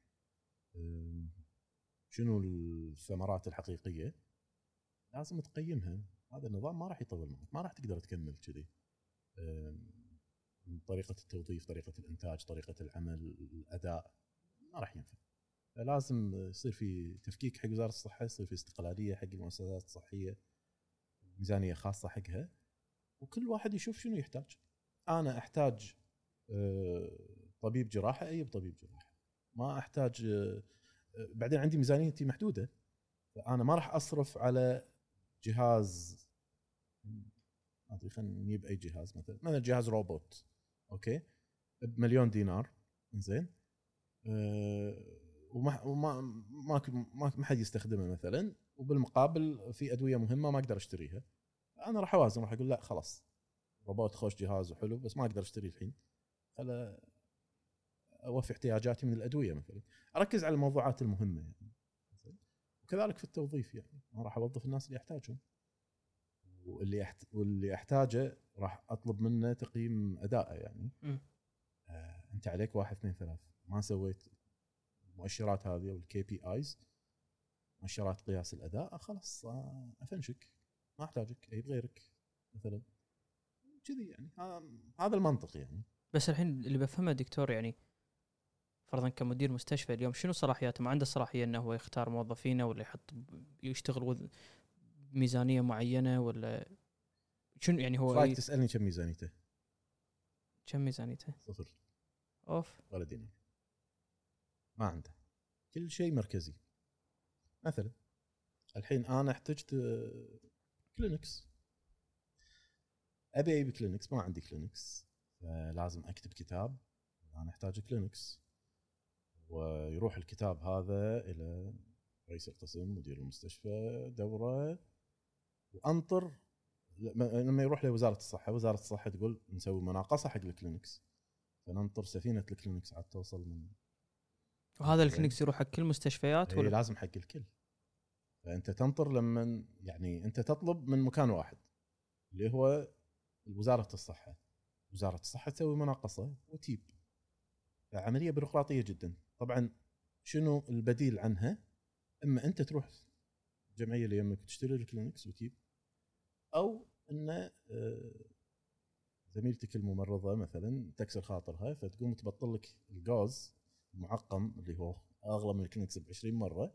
أه شنو الثمرات الحقيقية؟ لازم تقيمها. هذا النظام ما راح يطول معك، ما راح تقدر تكمل كذي. طريقة التوظيف، طريقة الإنتاج، طريقة العمل، الأداء ما راح ينفع. لازم يصير في تفكيك حق وزارة الصحة، يصير في استقلالية حق المؤسسات الصحية، ميزانية خاصة حقها، وكل واحد يشوف شنو يحتاج. أنا أحتاج طبيب جراحة أي طبيب جراحة، ما أحتاج. بعدين عندي ميزانيتي محدودة، فأنا ما راح أصرف على جهاز، ما أدري خلينا نجيب أي جهاز مثلا، مثلا جهاز روبوت أوكي بمليون دينار إنزين أه وما وما ما ما ما حد يستخدمه مثلا، وبالمقابل في أدوية مهمة ما أقدر أشتريها. أنا راح أوازن، راح أقول لا خلاص روبوت خوش جهاز وحلو بس ما أقدر أشتري الحين، خل أوفي احتياجاتي من الأدوية مثلا، أركز على الموضوعات المهمة يعني. وكذلك في التوظيف يعني ما راح أوظف الناس اللي يحتاجهم، واللي أحت... واللي أحتاجه راح أطلب منه تقييم أدائه يعني. آه، أنت عليك واحد اثنين ثلاث، ما سويت المؤشرات هذه والكي بي آيز، مؤشرات قياس الأداء، خلاص آه، أفنشك، ما أحتاجك، أجيب غيرك مثلا كذي يعني. آه، هذا المنطق يعني. بس الحين اللي بفهمه دكتور يعني فرضاً كمدير مستشفى اليوم شنو صلاحياته؟ ما عنده صلاحية أنه هو يختار موظفينه ولا يحط يشتغل ميزانية معينة ولا شنو يعني؟ هو رايك تسألني كم ميزانيته؟ كم ميزانيته؟ صفر أوف ولا دينار، ما عنده، كل شيء مركزي. مثلاً الحين أنا احتجت كلينكس، أبي أبي كلينكس، ما عندي كلينكس، لازم أكتب كتاب، أنا أحتاج كلينكس، ويروح الكتاب هذا إلى رئيس القسم مدير المستشفى دورة، وأنطر لما يروح لوزارة الصحة. وزارة الصحة تقول نسوي مناقصة حق الكلينكس، فننطر سفينة الكلينكس عاد توصل من. وهذا الكلينكس يروح حق كل مستشفيات ولا لازم حق الكل؟ فأنت تنطر لما يعني أنت تطلب من مكان واحد اللي هو وزارة الصحة، وزارة الصحة تسوي مناقصة وتيب، عملية بيروقراطية جدا. طبعا شنو البديل عنها؟ اما انت تروح الجمعية اللي يمك تشتري الكلينكس وتجيب، او ان زميلتك الممرضة مثلا تكسر خاطرها فتقوم تبطل لك الغاز المعقم اللي هو اغلى من الكلينكس بعشرين مرة،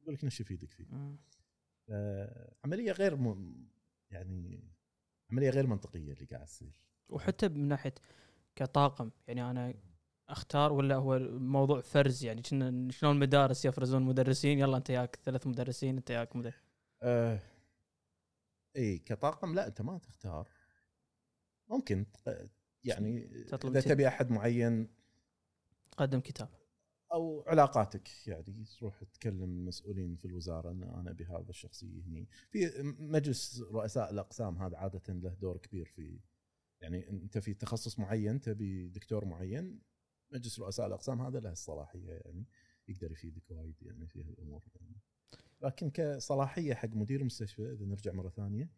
تقول لك نشف يدك فيه. عملية غير م... يعني عملية غير منطقية اللي قاعد تصير. وحتى من ناحية كطاقم يعني انا اختار ولا هو موضوع فرز يعني شنو شلون المدارس يفرزون مدرسين، يلا انت ياك ثلاث مدرسين انت ياك مدرس آه اي كطاقم. لا انت ما تختار، ممكن يعني اذا تبي احد معين قدم كتاب او علاقاتك يعني تروح تكلم مسؤولين في الوزارة ان انا بهذا الشخصية هني. في مجلس رؤساء الاقسام هذا عادة له دور كبير في يعني انت في تخصص معين تبي دكتور معين، مجلس رؤساء الأقسام هذا له الصلاحية يعني يقدر يفيدك وايد يعني في هالأمور يعني. لكن كصلاحية حق مدير المستشفى إذا نرجع مرة ثانية،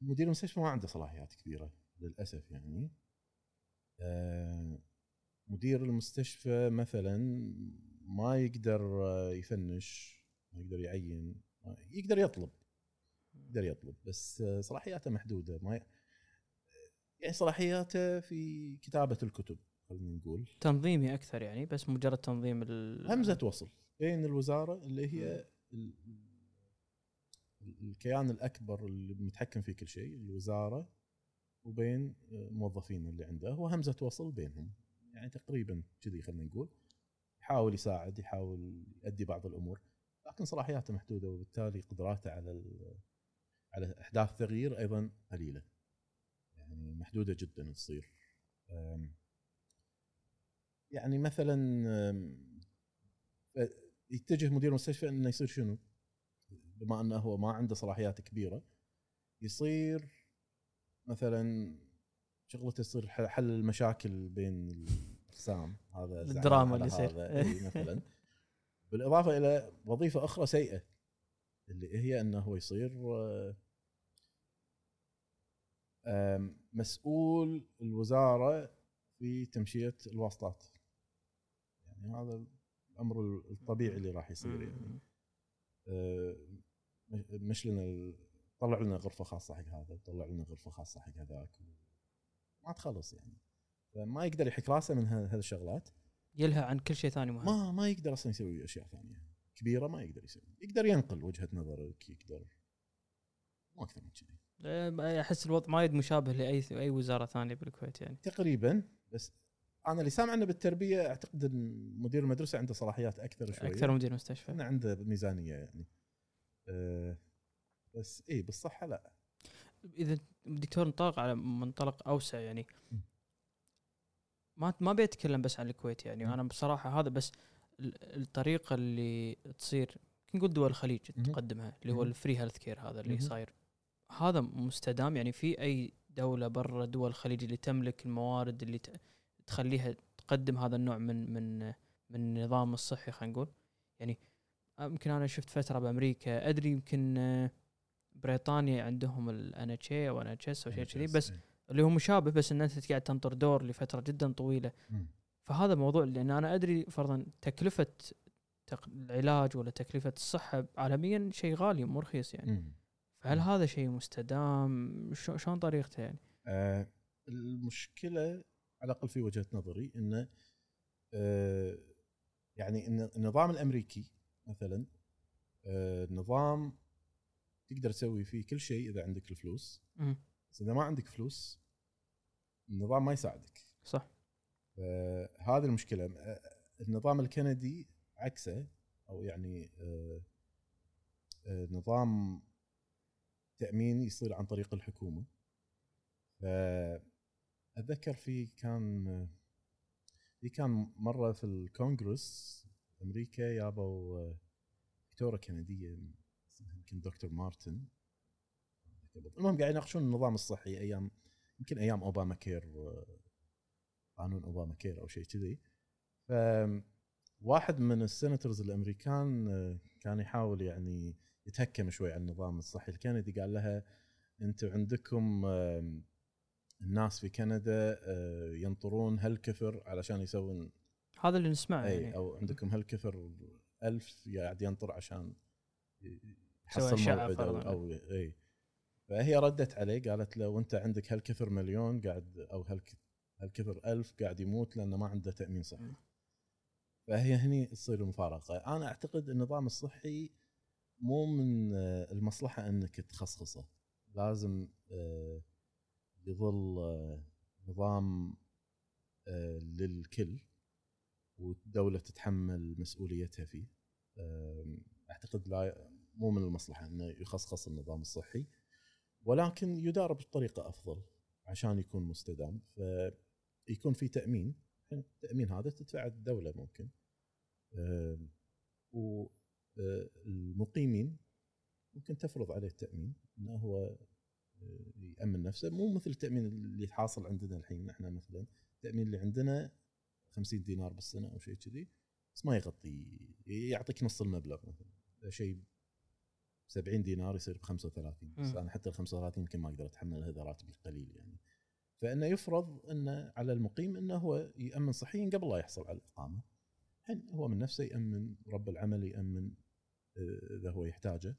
مدير المستشفى ما عنده صلاحيات كبيرة للأسف يعني. آه مدير المستشفى مثلا ما يقدر يفنش، ما يقدر يعين، يقدر يطلب، يقدر يطلب بس صلاحياته محدودة. ما ي... يعني صلاحياته في كتابة الكتب خلينا نقول تنظيمي أكثر يعني، بس مجرد تنظيم همزة وصل بين الوزارة اللي هي الكيان الأكبر اللي متحكم في كل شيء الوزارة، وبين موظفين اللي عنده هو همزة وصل بينهم يعني تقريبا كذي خلينا نقول. يحاول يساعد، يحاول يؤدي بعض الأمور، لكن صلاحياته محدودة، وبالتالي قدراته على على إحداث تغيير أيضا قليلة يعني، محدودة جدا تصير يعني. مثلا يتجه مدير المستشفى انه يصير شنو؟ بما انه هو ما عنده صلاحيات كبيره، يصير مثلا شغلته تصير حل المشاكل بين الاقسام، هذا الدراما اللي يصير مثلا. بالاضافه الى وظيفه اخرى سيئه اللي هي انه هو يصير مسؤول الوزاره في تمشيه الواسطات، يعني هذا الامر الطبيعي اللي راح يصير. يعني مش لنا طلع لنا غرفه خاصه حق هذا، طلع لنا غرفه خاصه حق هذاك، ما تخلص يعني. فما يقدر يحك راسه من هذه الشغلات، يلهى عن كل شيء ثاني مهم. ما ما يقدر اصلا يسوي اشياء ثانيه كبيره، ما يقدر يسوي. يقدر ينقل وجهه نظرك، يقدر، ما اكثر من كذي. احس الوضع ما يد مشابه لاي اي وزاره ثانيه بالكويت يعني تقريبا. بس انا اللي سامع انه بالتربيه اعتقد مدير المدرسه عنده صلاحيات اكثر شويه، اكثر من مدير المستشفى، انا عنده ميزانيه يعني. أه بس ايه بالصحه لا. اذا الدكتور نطلق على منطلق اوسع يعني، ما ما بيتكلم بس عن الكويت يعني. م. انا بصراحه هذا بس الطريقه اللي تصير نقول دول الخليج تقدمها، اللي هو الفري هيلث كير، هذا اللي صاير هذا مستدام يعني. في اي دوله برا دول الخليج اللي تملك الموارد اللي تخليها تقدم هذا النوع من من من النظام الصحي خلينا نقول يعني. يمكن انا شفت فتره بامريكا، ادري يمكن بريطانيا عندهم الاناتشي او اناتشس او شيء كذي، بس اللي هو مشابه، بس ان انت قاعد تنطر دور لفتره جدا طويله. م. فهذا موضوع، لان انا ادري فرضا تكلفه العلاج ولا تكلفه الصحه عالميا شيء غالي مو رخيص يعني. م. فهل م. هذا شيء مستدام؟ شلون طريقته يعني؟ آه المشكله على الاقل في وجهه نظري انه آه يعني ان النظام الامريكي مثلا آه نظام تقدر تسوي فيه كل شيء اذا عندك الفلوس. م. بس إذا ما عندك فلوس النظام ما يساعدك. صح. هذه المشكلة. النظام الكندي عكسه، أو يعني نظام تأمين يصير عن طريق الحكومة. أتذكر في كان في كان مرة في الكونغرس أمريكا يابوا دكتورة كندية يمكن دكتور مارتن، المهم قاعد يناقشون النظام الصحي ايام يمكن ايام اوباما كير، قانون اوباما كير او شيء كذي. فواحد من السيناتورز الامريكان كان يحاول يعني يتهكم شوي على النظام الصحي الكندي، قال لها انتم عندكم الناس في كندا ينطرون هالكثر علشان يسوون هذا اللي نسمعه يعني، او عندكم هالكثر ألف قاعد ينطر عشان يحصل موعد او, أو اي. فهي ردت عليه قالت له وانت عندك هالكثر مليون قاعد، او هالكثر ألف قاعد يموت لأنه ما عنده تأمين صحي. فهي هني تصير مفارقة. أنا أعتقد النظام الصحي مو من المصلحة أنك تخصصه، لازم يظل نظام للكل والدولة تتحمل مسؤوليتها فيه. أعتقد لا، مو من المصلحة أنه يخصص النظام الصحي، ولكن يدار بطريقة أفضل عشان يكون مستدام. فيكون في تأمين، التأمين هذا تدفع الدولة ممكن، والمقيمين ممكن تفرض عليه التأمين إنه هو يأمن نفسه، مو مثل التأمين اللي حاصل عندنا الحين. نحن مثلا التأمين اللي عندنا خمسين دينار بالسنة أو شيء كذي، بس ما يغطي، يعطيك نص المبلغ مثلا، شيء سبعين دينار يصير بخمسة وثلاثين. بس أنا حتى الخمسة وثلاثين يمكن ما أقدر أتحمل هذا راتب القليل يعني. فإنه يفرض إنه على المقيم إنه هو يأمن صحيا قبل لا يحصل على الإقامة، حين هو من نفسه يأمن، رب العمل يأمن إذا هو يحتاجه.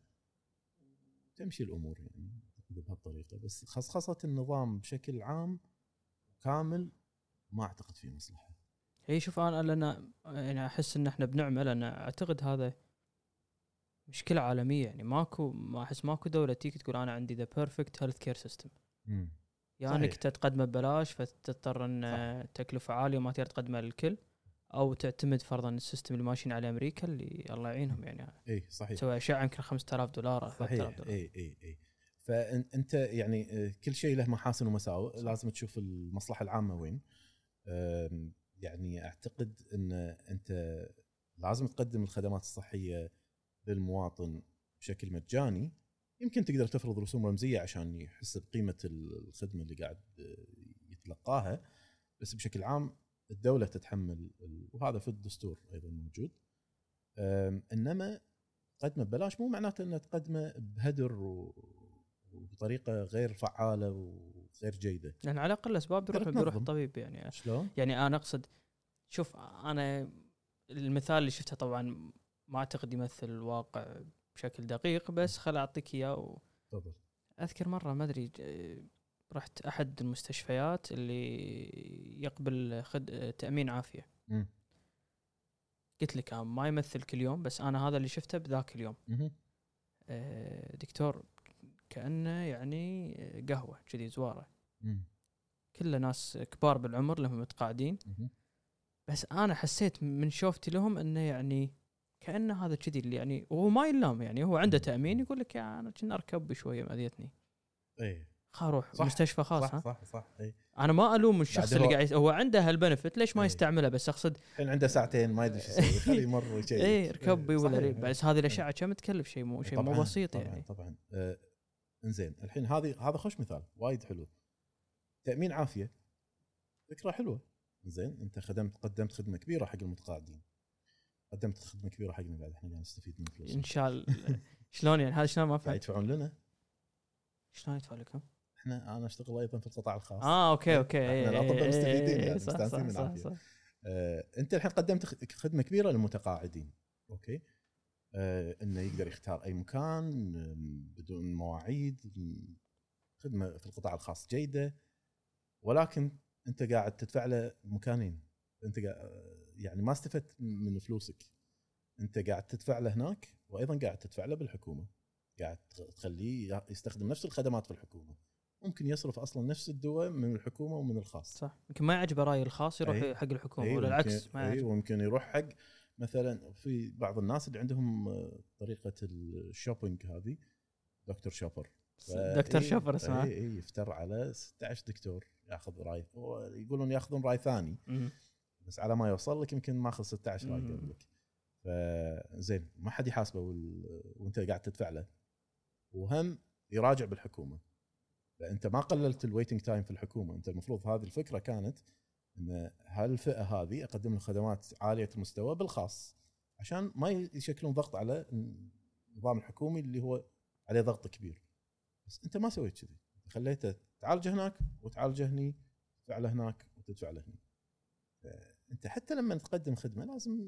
تمشي الأمور يعني بهالطريقة. بس خصخصة النظام بشكل عام كامل ما أعتقد فيه مصلحة. هي شوف أنا لأن أنا أحس إن إحنا بنعمل، أنا أعتقد هذا مشكلة عالمية يعني. ماكو ما أحس ماكو دولة تيجي تقول أنا عندي ذا بيرفكت هيلث كير سيستم، يعني إنك تقدمه ببلاش فتضطر إن تكلفة عالية وما تقدر تقدمه للكل، أو تعتمد فرضاً السيستم اللي ماشين على أمريكا اللي الله يعينهم يعني. إيه صحيح. سوى أشياء يمكن خمسة آلاف دولار. صحيح. إيه إيه إيه. فأنت يعني كل شيء له محاسن ومساوئ، لازم تشوف المصلحة العامة وين. يعني أعتقد إن أنت لازم تقدم الخدمات الصحية للمواطن بشكل مجاني، يمكن تقدر تفرض رسوم رمزية عشان يحس بقيمة الخدمة اللي قاعد يتلقاها، بس بشكل عام الدولة تتحمل، وهذا في الدستور أيضا موجود. إنما قدمه ببلاش مو معناته أن تقدمه بهدر وبطريقة غير فعالة وغير جيدة، يعني على أقل الأسباب بيروح بيروح الطبيب. يعني شلون؟ يعني أنا أقصد، شوف أنا المثال اللي شفته طبعا ما أعتقد يمثل الواقع بشكل دقيق، بس خل أعطيك إياه. تفضل. أذكر مرة ما أدري رحت أحد المستشفيات اللي يقبل خد... تأمين عافية. مم. قلت لك ما يمثل كل يوم، بس أنا هذا اللي شفته بذاك اليوم. آه دكتور كأنه يعني قهوة كذي زوارة، كل ناس كبار بالعمر لهم متقاعدين. مم. بس أنا حسيت من شوفتي لهم أنه يعني كأنه هذا كذي اللي يعني هو ما يلام، يعني هو عنده تأمين يقول لك يعني أنا كنا أركب شوية مأذيتني. إيه. خاروح مستشفى خاص. صح صح صح. اي انا ما الوم الشخص اللي قاعد هو عنده هالبنفيت ليش ما ايه. يستعمله، بس اقصد كان عنده ساعتين ما يدري ايش يسوي، خليه يمر شيء اي ركبي ولا ايه. بس هذه الاشعه كم تكلف شيء مو شيء مو بسيط طبعًا يعني طبعا. آه انزين الحين هذه هذا خوش مثال وايد حلو، تامين عافيه فكره حلوه. انزين انت خدمت قدمت خدمه كبيره حق المتقاعدين، قدمت خدمه كبيره حقنا بعد، احنا قاعد نستفيد من فلوس ان شاء الله. شلون يعني هذا شلون ما فهمت يدفعون لنا؟ شلون يدفع لكم؟ احنا انا اشتغل ايضا في القطاع الخاص. اه اوكي اوكي احنا الاطباء مستفيدين يعني مستانسين من العافيه. آه، انت الحين قدمت خدمه كبيره للمتقاعدين، اوكي آه، انه يقدر يختار اي مكان بدون مواعيد، خدمه في القطاع الخاص جيده، ولكن انت قاعد تدفع له مكانين، انت يعني ما استفدت من فلوسك، انت قاعد تدفع له هناك وايضا قاعد تدفع له بالحكومه، قاعد تخليه يستخدم نفس الخدمات في الحكومه، ممكن يصرف اصلا نفس الدواء من الحكومه ومن الخاص. صح، يمكن ما يعجب راي الخاص يروح أيه. حق الحكومه أيه. ولا العكس ما يعجب، ممكن يروح حق مثلا في بعض الناس اللي عندهم طريقه الشوبينج هذه دكتور شوبر دكتور أيه. شوبر اسمه أيه. أيه. يفتر على ستة عشر دكتور ياخذ راي، يقولون ياخذون راي ثاني م- بس على ما يوصل لك يمكن ما اخذ ستة عشر راي قبلك م- فزين ما حد يحاسبه وانت قاعد تدفع له، وهم يراجع بالحكومه، فأنت ما قللت الويتنج تايم في الحكومة. أنت المفروض هذه الفكرة كانت أن هالفئة هذه أقدم لهم خدمات عالية المستوى بالخاص عشان ما يشكلون ضغط على النظام الحكومي اللي هو عليه ضغط كبير، بس أنت ما سويت كذي، خليته تعالج هناك وتعالج هني، تدفع له هناك وتدفع له هني. أنت حتى لما تقدم خدمة لازم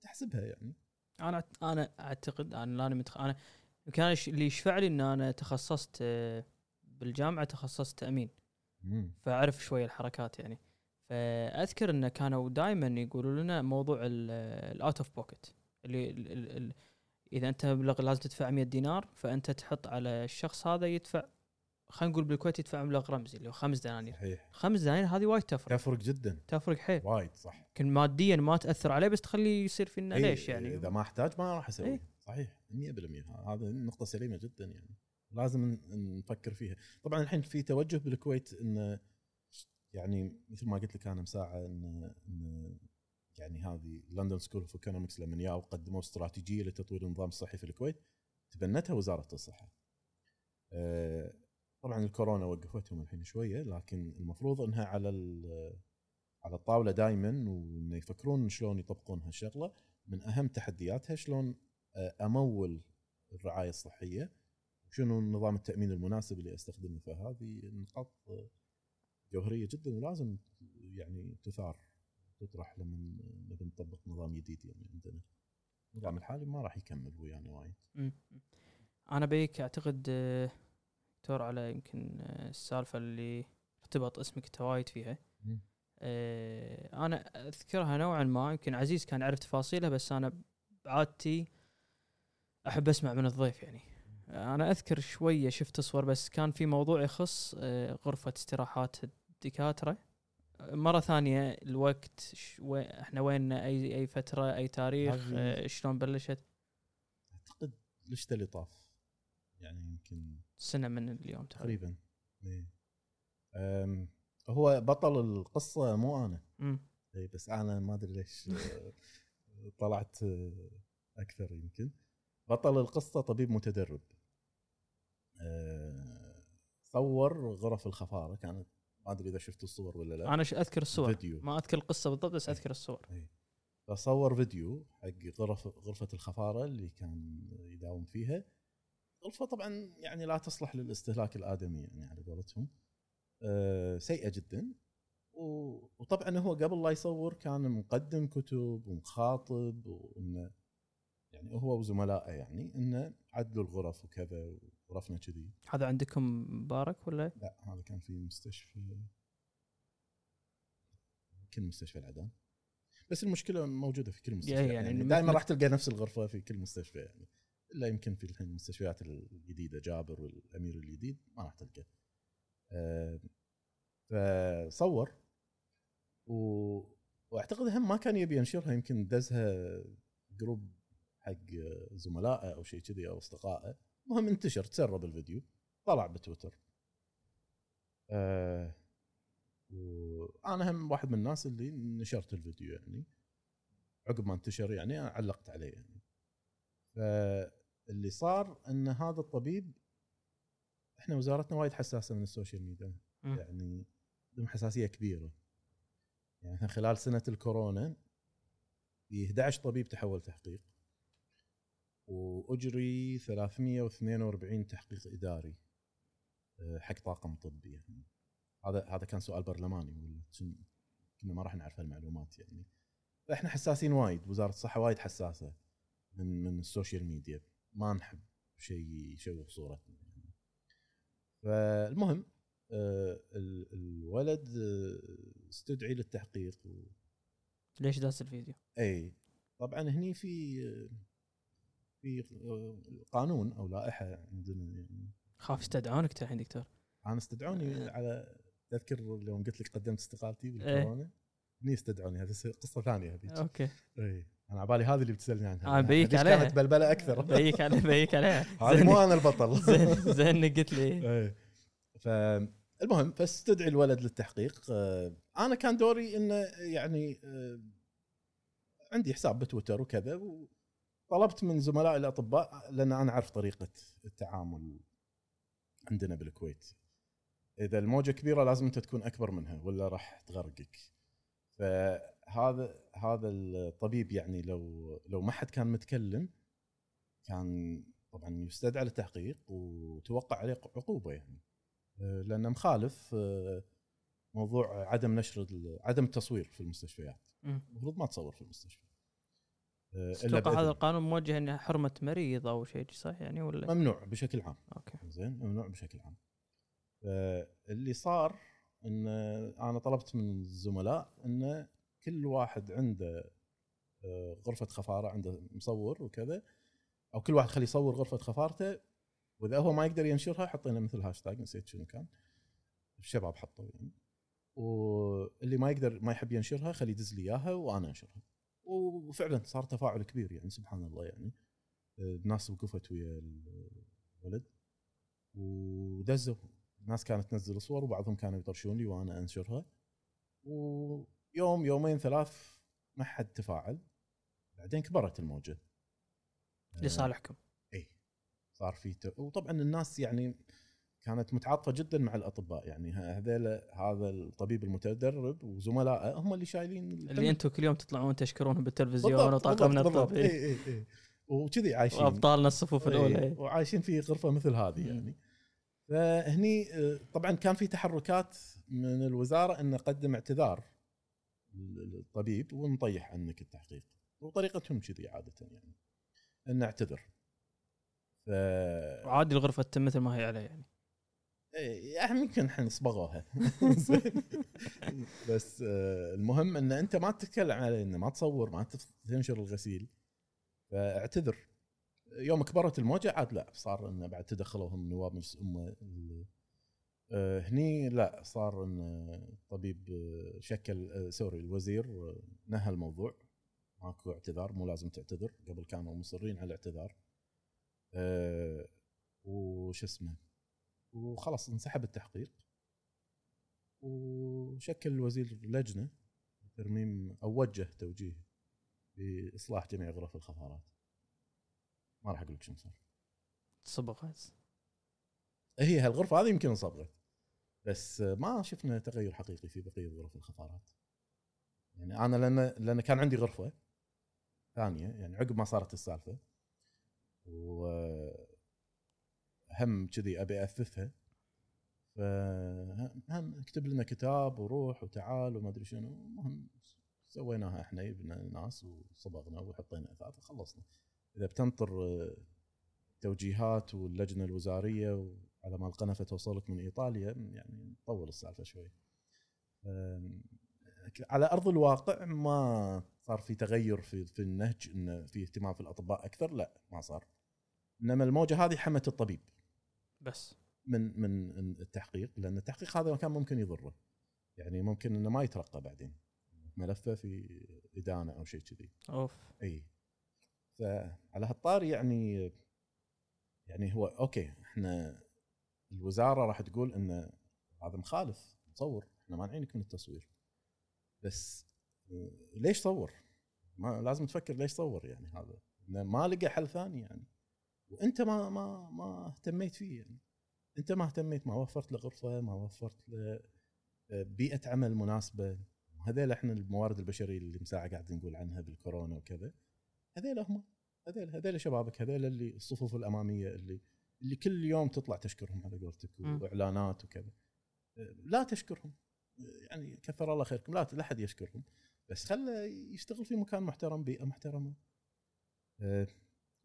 تحسبها يعني. أنا أنا أعتقد أنا أنا متخ... أنا كان اللي يشفع لي أن أنا تخصصت بالجامعة تخصصت تأمين، فأعرف شوية الحركات يعني. فأذكر إنه كانوا دائما يقولوا لنا موضوع الأوت أوف بوكت اللي ال ال ال إذا أنت مبلغ لازم تدفع مية دينار، فأنت تحط على الشخص هذا يدفع، خلينا نقول بالكويت يدفع مبلغ رمزي اللي هو خمس دنانير. صحيح. خمس دنانير هذه وايد تفرق. تفرق جدا. تفرق حيل. وايد صح. كن ماديا ما تأثر عليه بس تخليه يصير في إنه ليش يعني. إذا ما احتاج ما راح أسوي. صحيح مية بالمية، هذا نقطة سليمة جدا يعني. لازم نفكر فيها. طبعا الحين في توجه بالكويت ان يعني مثل ما قلت لك انا مساعه ان, إن يعني هذه لندن سكول اوف إكونومكس لما ياو قدموا استراتيجيه لتطوير النظام الصحي في الكويت تبنتها وزاره الصحه. أه طبعا الكورونا وقفتهم الحين شويه، لكن المفروض انها على على الطاوله دائما، وان يفكرون شلون يطبقون هالشغله. من اهم تحدياتها شلون امول الرعايه الصحيه، شنو نظام التأمين المناسب اللي أستخدمه. فهذه النقاط جوهرية جداً ولازم يعني تثار تطرح لما نطبق نظام جديد يعني عندنا. النظام الحالي ما راح يكمل هو يعني وايد. أنا بيك أعتقد دكتور على يمكن السالفة اللي ارتبط اسمك توايد فيها. م. أنا أذكرها نوعاً ما، يمكن عزيز كان عرف تفاصيلها، بس أنا بعادتي أحب أسمع من الضيف يعني. أنا أذكر شوية شفت صور، بس كان في موضوع يخص غرفة استراحات الدكاترة. مرة ثانية الوقت، إحنا وين، أي أي فترة، أي تاريخ، شلون بلشت؟ أعتقد الشتاء اللي طاف يعني، يمكن سنة من اليوم تقريبا. إيه. هو بطل القصة مو أنا. م. إيه بس أنا ما أدري ليش طلعت أكثر. يمكن بطل القصة طبيب متدرب طور غرف الخفاره. كانت ما ادري اذا شفت الصور ولا لا، انا اذكر الصور فيديو. ما اذكر القصه بالضبط بس اذكر الصور. فصور فيديو حق غرف غرفه الخفاره اللي كان يداوم فيها. غرفه طبعا يعني لا تصلح للاستهلاك الادمي يعني على قولتهم، أه سيئه جدا. وطبعا هو قبل لا يصور كان مقدم كتب ومخاطب، وانه يعني هو وزملائه يعني انه عدلوا الغرف وكذا وغرفنا كذي. هذا عندكم مبارك ولا لا؟ هذا كان في مستشفى، كل مستشفى العدن، بس المشكله موجوده في كل مستشفى يعني, يعني, يعني دائما راح تلقى نفس الغرفه في كل مستشفى يعني، الا يمكن في المستشفيات الجديده جابر والامير الجديد ما راح تلقى. أه فصور و... واعتقد هم ما كان يبي ينشرها، يمكن دزها جروب حق زملائه او شيء كذي او اصدقائه. المهم انتشر، تسرب الفيديو، طلع بتويتر. أه... وانا هم واحد من الناس اللي نشرت الفيديو يعني عقب ما انتشر، يعني علقت عليه يعني. فاللي صار ان هذا الطبيب، احنا وزارتنا وايد حساسه من السوشيال ميديا يعني، عندهم حساسيه كبيره يعني. خلال سنه الكورونا في أحد عشر طبيب تحول تحقيق، واجري ثلاثمئة واثنين وأربعين تحقيق اداري حق طاقم طبي يعني. هذا هذا كان سؤال برلماني، كنا ما راح نعرف هالمعلومات يعني. فاحنا حساسين وايد، وزاره الصحه وايد حساسه من من السوشيال ميديا، ما نحب شيء يشوه صورتنا يعني. فالمهم الولد استدعي للتحقيق و... ليش داس الفيديو؟ اي طبعا هني في في قانون او لائحه عندنا يعني. خاف استدعونك انت الحين دكتور؟ انا استدعوني أه. على تذكر اليوم قلت لك قدمت استقالتي بالكورونا، أه. هني استدعوني، هذه قصه ثانيه هذيك. اوكي اي انا عبالي هذه اللي بتسالني عنها. آه بيك عليها، كانت بلبله اكثر. بيك عليها بيك عليها هذه مو انا البطل. زين قلت لي اي. فالمهم فاستدعي الولد للتحقيق. انا كان دوري انه يعني عندي حساب بتويتر وكذا، وطلبت من زملائي الاطباء، لان انا اعرف طريقه التعامل عندنا بالكويت، اذا الموجه كبيره لازم انت تكون اكبر منها ولا راح تغرقك. فهذا هذا الطبيب يعني لو لو ما حد كان متكلم كان طبعا يستدعى للتحقيق وتوقع عليه عقوبه يعني، لأنه مخالف موضوع عدم نشر عدم التصوير في المستشفيات. المفروض ما تصور في المستشفى. أتوقع هذا القانون موجه إنه حرمة مريض أو شيء صح يعني، ولا ممنوع بشكل عام؟ أوكي. زين، ممنوع بشكل عام. اللي صار إن أنا طلبت من الزملاء إن كل واحد عنده غرفة خفارة، عنده مصور وكذا، أو كل واحد خلي يصور غرفة خفارته، وإذا هو ما يقدر ينشرها حطينا مثل هاشتاج، نسيت شنو كان، الشباب حطوا يعني. واللي ما يقدر ما يحب ينشرها خلي يدز لي اياها وانا انشرها. وفعلا صار تفاعل كبير يعني، سبحان الله يعني. الناس وقفت ويا الولد ودزوا، الناس كانت تنزل صور وبعضهم كانوا يطرشون لي وانا انشرها. ويوم يومين ثلاث ما حد تفاعل، بعدين كبرت الموجة لصالحكم. صار في ت... وطبعا الناس يعني كانت متعاطفه جدا مع الاطباء يعني. هذا هذا الطبيب المتدرب وزملائه هم اللي شايلين اللي انتم كل يوم تطلعون تشكرونهم بالتلفزيون وطاقمنا الطبي اي اي اي وكذي عايشين وابطالنا الصفوف الاولى ايه. وعايشين في غرفه مثل هذه يعني. فهني طبعا كان في تحركات من الوزاره ان نقدم اعتذار للطبيب ونطيح عنك التحقيق، وطريقتهم كذي عاده يعني ان نعتذر. ف... عادي الغرفة تتم مثل ما هي عليها يعني. ايه ممكن احنا نصبغوها. بس المهم ان انت ما تتكلم علينا، ما تصور، ما تنشر الغسيل، فاعتذر. يوم كبرت الموجة عاد لا، صار انه بعد تدخلوهم نواب مجلس امه هني، لا صار ان الطبيب شكل سوري الوزير نهى الموضوع، ماكو اعتذار، مو لازم تعتذر. قبل كانوا مصرين على الاعتذار. أه وش اسمه، وخلاص انسحب التحقيق، وشكل الوزير لجنة ترميم أو وجه توجيه بإصلاح جميع غرف الخفارات. ما راح أقولك شو صار. صبغات هي هالغرفه هذه يمكن انصبرت، بس ما شفنا تغير حقيقي في بقيه غرف الخفارات. يعني انا لان لان كان عندي غرفه ثانيه يعني عقب ما صارت السالفه، وهم كذي ابي اثفها، فهم اكتب لنا كتاب وروح وتعال وما ادري شنو. المهم سويناها احنا، يبنا الناس وصبغنا وحطينا اثاث وخلصنا. اذا بتنطر توجيهات واللجنه الوزاريه وعلى ما القنفه توصلك من ايطاليا يعني تطول السالفه شوي. على ارض الواقع ما صار في تغير في في النهج، ان في اهتمام في الاطباء اكثر، لا ما صار. انما الموجه هذه حمت الطبيب بس من من التحقيق، لان التحقيق هذا كان ممكن يضره، يعني ممكن انه ما يترقى بعدين ملفه في ادانه او شيء كذي. اوف اي فعلى هالطاري يعني يعني هو اوكي احنا الوزاره راح تقول ان هذا مخالف تصور، احنا مانعينك من التصوير، بس ليش صور؟ ما لازم تفكر ليش صور، يعني هذا ما لقى حل ثاني يعني، وانت ما ما ما اهتميت فيه يعني. انت ما اهتميت، ما وفرت لغرفه، ما وفرت بيئه عمل مناسبه. هذيل احنا الموارد البشريه اللي مساعه قاعد نقول عنها بالكورونا وكذا، هذيل هم هذيل هذيل شبابك، هذيل اللي الصفوف الاماميه اللي اللي كل يوم تطلع تشكرهم على قولتك واعلانات وكذا. لا تشكرهم يعني، كثر الله خيركم، لا احد يشكرهم، بس خله يشتغل في مكان محترم، بيئه محترمه. أه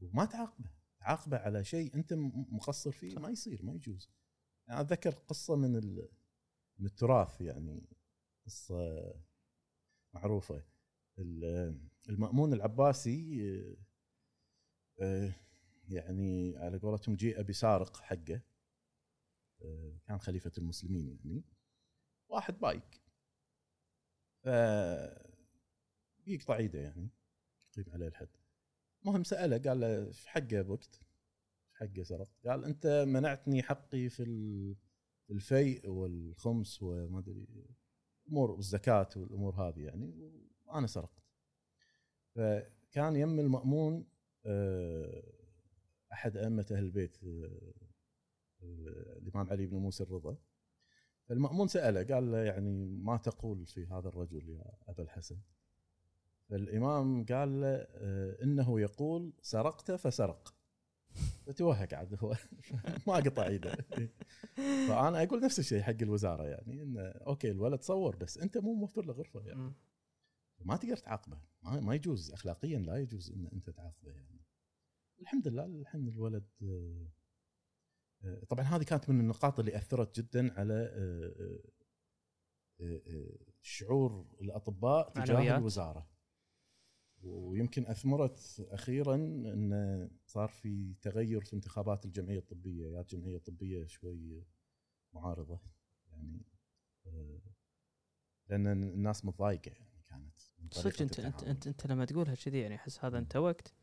وما تعاقبه تعاقبه على شيء انت مقصر فيه، ما يصير، ما يجوز. يعني اتذكر قصه من من التراث، يعني قصه معروفه، المأمون العباسي أه يعني على قولتهم جيء بسارق حقه، أه كان خليفه المسلمين يعني، واحد بايك فيقطع ايده يعني يقيم عليه الحد. المهم سأله قال له ايش حقه بوقت، ايش حقه سرق؟ قال انت منعتني حقي في الفيء والخمس وما ادري امور الزكاه والامور هذه يعني، وانا سرقت. فكان يم المأمون احد ائمه اهل البيت الامام علي بن موسى الرضا. المأمون سأله قال له يعني ما تقول في هذا الرجل يا أبا الحسن؟ فالإمام قال له إنه يقول سرقت فسرق، فتوهق عاد هو ما قطع ايده. فأنا أقول نفس الشيء حق الوزارة يعني، إن أوكي الولد صور، بس أنت مو موفر له غرفة يعني، ما تقدر تعاقبه، ما ما يجوز أخلاقيا، لا يجوز إن أنت تعاقبه يعني. الحمد لله الحين الولد طبعا هذه كانت من النقاط اللي أثرت جدا على شعور الأطباء تجاه الوزارة، ويمكن أثمرت أخيرا أن صار في تغير في انتخابات الجمعية الطبية. يا الجمعية الطبية شوي معارضة يعني، لأن الناس متضايقة يعني كانت. صدق أنت أنت أنت لما تقولها كذي يعني أحس هذا أنت وقت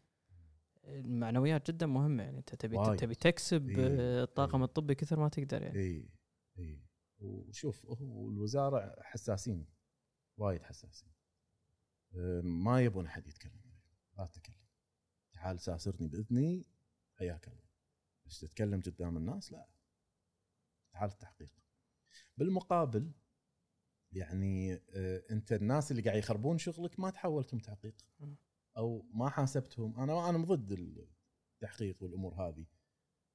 المعنويات جدا مهمه يعني، انت تبي تبي تكسب إيه الطاقم إيه الطبي كثر ما تقدر يعني. اي اي وشوف هو الوزاره حساسين وايد حساسين، ما يبون احد يتكلم، لا تتكلم، تعال ساسرني باذني حياك الله، بس تتكلم قدام الناس لا، تعال التحقيق. بالمقابل يعني انت الناس اللي قاعد يخربون شغلك ما تحولتهم تحقيق او ما حاسبتهم. انا انا ضد التحقيق والامور هذه،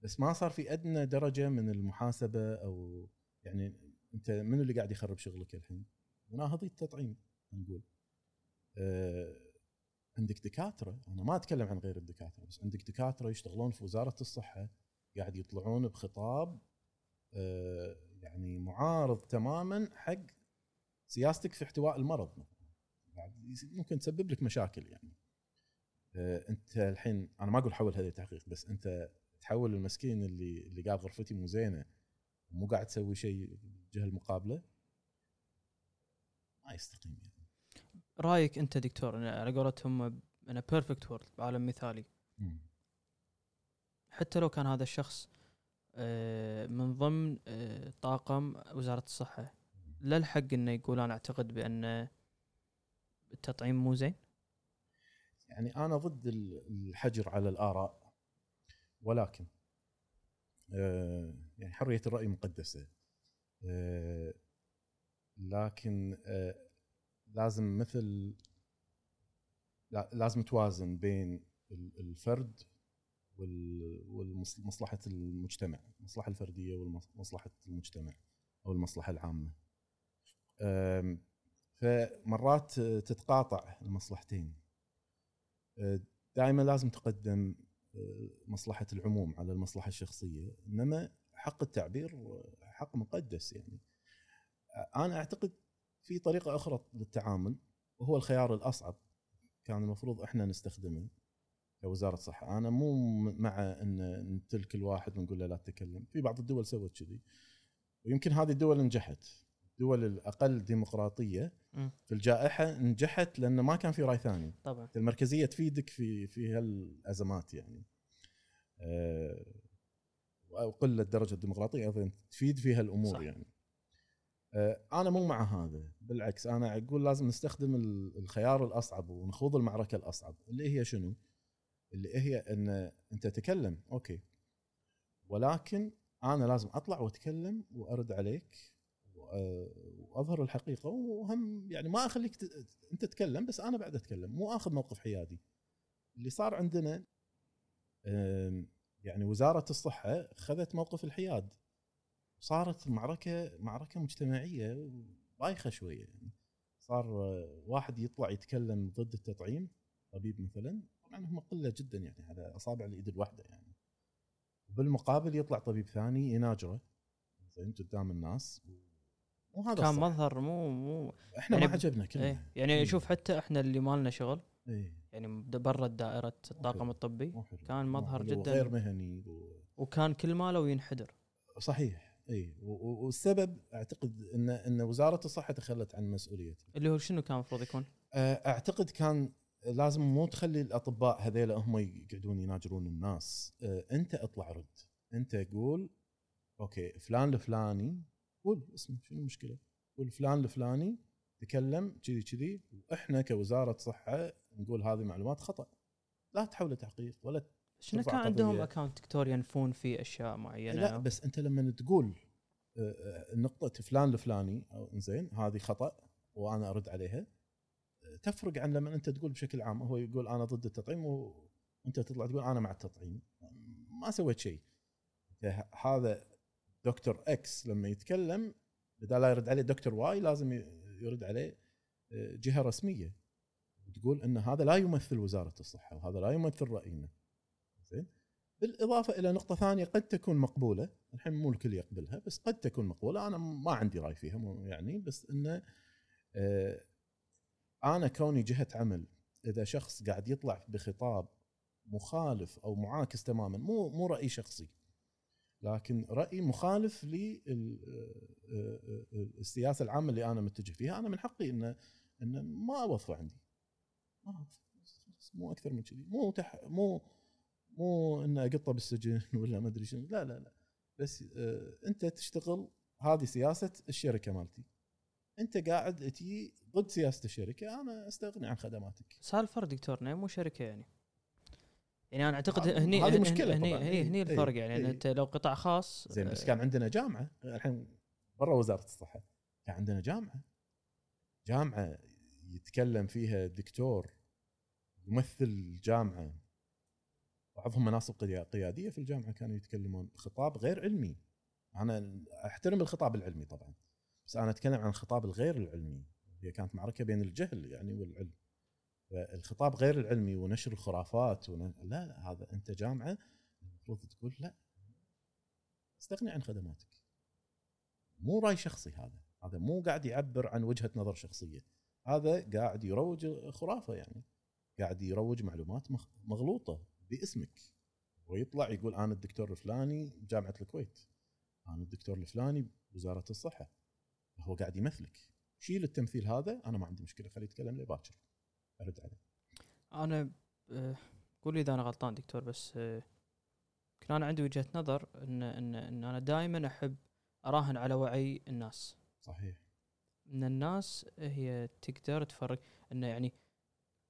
بس ما صار في ادنى درجه من المحاسبه، او يعني انت من اللي قاعد يخرب شغلك الحين؟ مناهضي التطعيم نقول. أه عندك دكاتره، انا ما اتكلم عن غير الدكاتره، بس عندك دكاتره يشتغلون في وزاره الصحه قاعد يطلعون بخطاب أه يعني معارض تماما حق سياستك في احتواء المرض، ممكن تسبب لك مشاكل يعني. انت الحين انا ما اقول حول هذا التحقيق، بس انت تحول المسكين اللي اللي قاعد غرفتي مو زينه ومو قاعد تسوي شيء جهه المقابله، ما يستقيم يعني. رايك انت دكتور، انا على قولتهم انا بيرفكت وورلد، عالم مثالي، م. حتى لو كان هذا الشخص من ضمن طاقم وزاره الصحه، لا الحق انه يقول انا اعتقد بان التطعيم مو زين؟ يعني أنا ضد الحجر على الآراء، ولكن يعني حرية الرأي مقدسة، لكن لازم مثل لازم توازن بين الفرد والمصلحة المجتمع، المصلحة الفردية والمصلحة المجتمع أو المصلحة العامة. فمرات تتقاطع المصلحتين، دائما لازم تقدم مصلحة العموم على المصلحة الشخصية، إنما حق التعبير حق مقدس. يعني أنا أعتقد في طريقة أخرى للتعامل وهو الخيار الأصعب كان المفروض إحنا نستخدمه كوزارة صحة. أنا مو مع أن نتل كل واحد ونقول له لا تتكلم، في بعض الدول سوت كذي ويمكن هذه الدول نجحت، الدول الأقل ديمقراطية في الجائحة نجحت لأن ما كان في رأي ثاني. طبعا المركزية تفيدك في في هالأزمات يعني، أو قلة درجة الديمقراطية أيضا تفيد في هالأمور صح. يعني أنا مو مع هذا، بالعكس أنا أقول لازم نستخدم الخيار الأصعب ونخوض المعركة الأصعب، اللي هي شنو؟ اللي هي أن أنت تتكلم أوكي، ولكن أنا لازم أطلع وأتكلم وأرد عليك وأظهر الحقيقة، وهم يعني ما أخليك ت... أنت تتكلم بس أنا بعد أتكلم، مو أخذ موقف حيادي. اللي صار عندنا يعني وزارة الصحة خذت موقف الحياد، صارت معركة معركة مجتمعية بايخة شوية يعني. صار واحد يطلع يتكلم ضد التطعيم، طبيب مثلا، طبعا هم قلة جدا يعني على أصابع الإيد الواحدة يعني، وبالمقابل يطلع طبيب ثاني يناجره زين قدام الناس، وهذا كان مظهر مو مو احنا يعني ما عجبنا كلنا ايه. يعني ايه. شوف حتى احنا اللي ما لنا شغل ايه. يعني برا دائرة الطاقم الطبي كان مظهر جدا غير مهني و... وكان كل ماله ينحدر صحيح اي، والسبب اعتقد ان ان وزارة الصحة تخلت عن مسؤوليتها، اللي هو شنو كان المفروض يكون. اعتقد كان لازم مو تخلي الاطباء هذيلا هم يقعدون يناجرون الناس، اه انت اطلع رد، انت قول اوكي فلان الفلاني قول اسمه شنو المشكلة، قول فلان الفلاني تكلم كذي كذي، واحنا كوزارة صحة نقول هذه معلومات خطأ، لا تحاول تحقيق ولا شنو. كان عندهم اكاونت دكتور ينفون في اشياء معينة، لا بس انت لما تقول نقطة فلان الفلاني او انزين هذه خطأ وانا ارد عليها، تفرق عن لما انت تقول بشكل عام، هو يقول انا ضد التطعيم وانت تطلع تقول انا مع التطعيم، ما سويت شيء. هذا دكتور اكس لما يتكلم بدال لا يرد عليه دكتور واي لازم يرد عليه جهة رسمية، تقول ان هذا لا يمثل وزارة الصحة وهذا لا يمثل رأينا. زين، بالاضافة الى نقطة ثانية قد تكون مقبولة، الحين مو الكل يقبلها بس قد تكون مقبولة، انا ما عندي رأي فيها يعني، بس ان انا كوني جهة عمل اذا شخص قاعد يطلع بخطاب مخالف او معاكس تماما، مو مو رأي شخصي لكن رأي مخالف للسياسة العامة اللي أنا متجه فيها، أنا من حقي إن إن ما أوظفه عندي، ما مو أكثر من كذي، مو تح مو مو إن أقطه بالسجن ولا ما أدري شنو، لا لا لا، بس أنت تشتغل هذه سياسة الشركة مالتي، أنت قاعد أتي ضد سياسة الشركة، أنا أستغني عن خدماتك. سالفة دكتور نايم مو شركة يعني. يعني أنا أعتقد هني هني هني, هني, هني الفرق يعني، إيه أنت لو قطاع خاص زين، بس كان عندنا جامعة، الحين برا وزارة الصحة كان عندنا جامعة جامعة يتكلم فيها دكتور يمثل الجامعة، بعضهم مناصب قيادية في الجامعة كانوا يتكلمون خطاب غير علمي. أنا أحترم الخطاب العلمي طبعا، بس أنا أتكلم عن الخطاب الغير العلمي، هي كانت معركة بين الجهل يعني والعلم. الخطاب غير العلمي ونشر الخرافات ون... لا, لا هذا أنت جامعة المفروض تقول لا استغني عن خدماتك، مو رأي شخصي، هذا هذا مو قاعد يعبر عن وجهة نظر شخصية، هذا قاعد يروج خرافة يعني، قاعد يروج معلومات مغلوطة باسمك، ويطلع يقول أنا الدكتور الفلاني بجامعة الكويت، أنا الدكتور الفلاني بوزارة الصحة، هو قاعد يمثلك. شيل التمثيل هذا، أنا ما عندي مشكلة خليه يتكلم لي باكر أرد عليه. أنا قول لي إذا أنا غلطان دكتور، بس كان أنا عندي وجهة نظر إن إن إن أنا دائما أحب أراهن على وعي الناس. صحيح. إن الناس هي تقدر تفرق، إنه يعني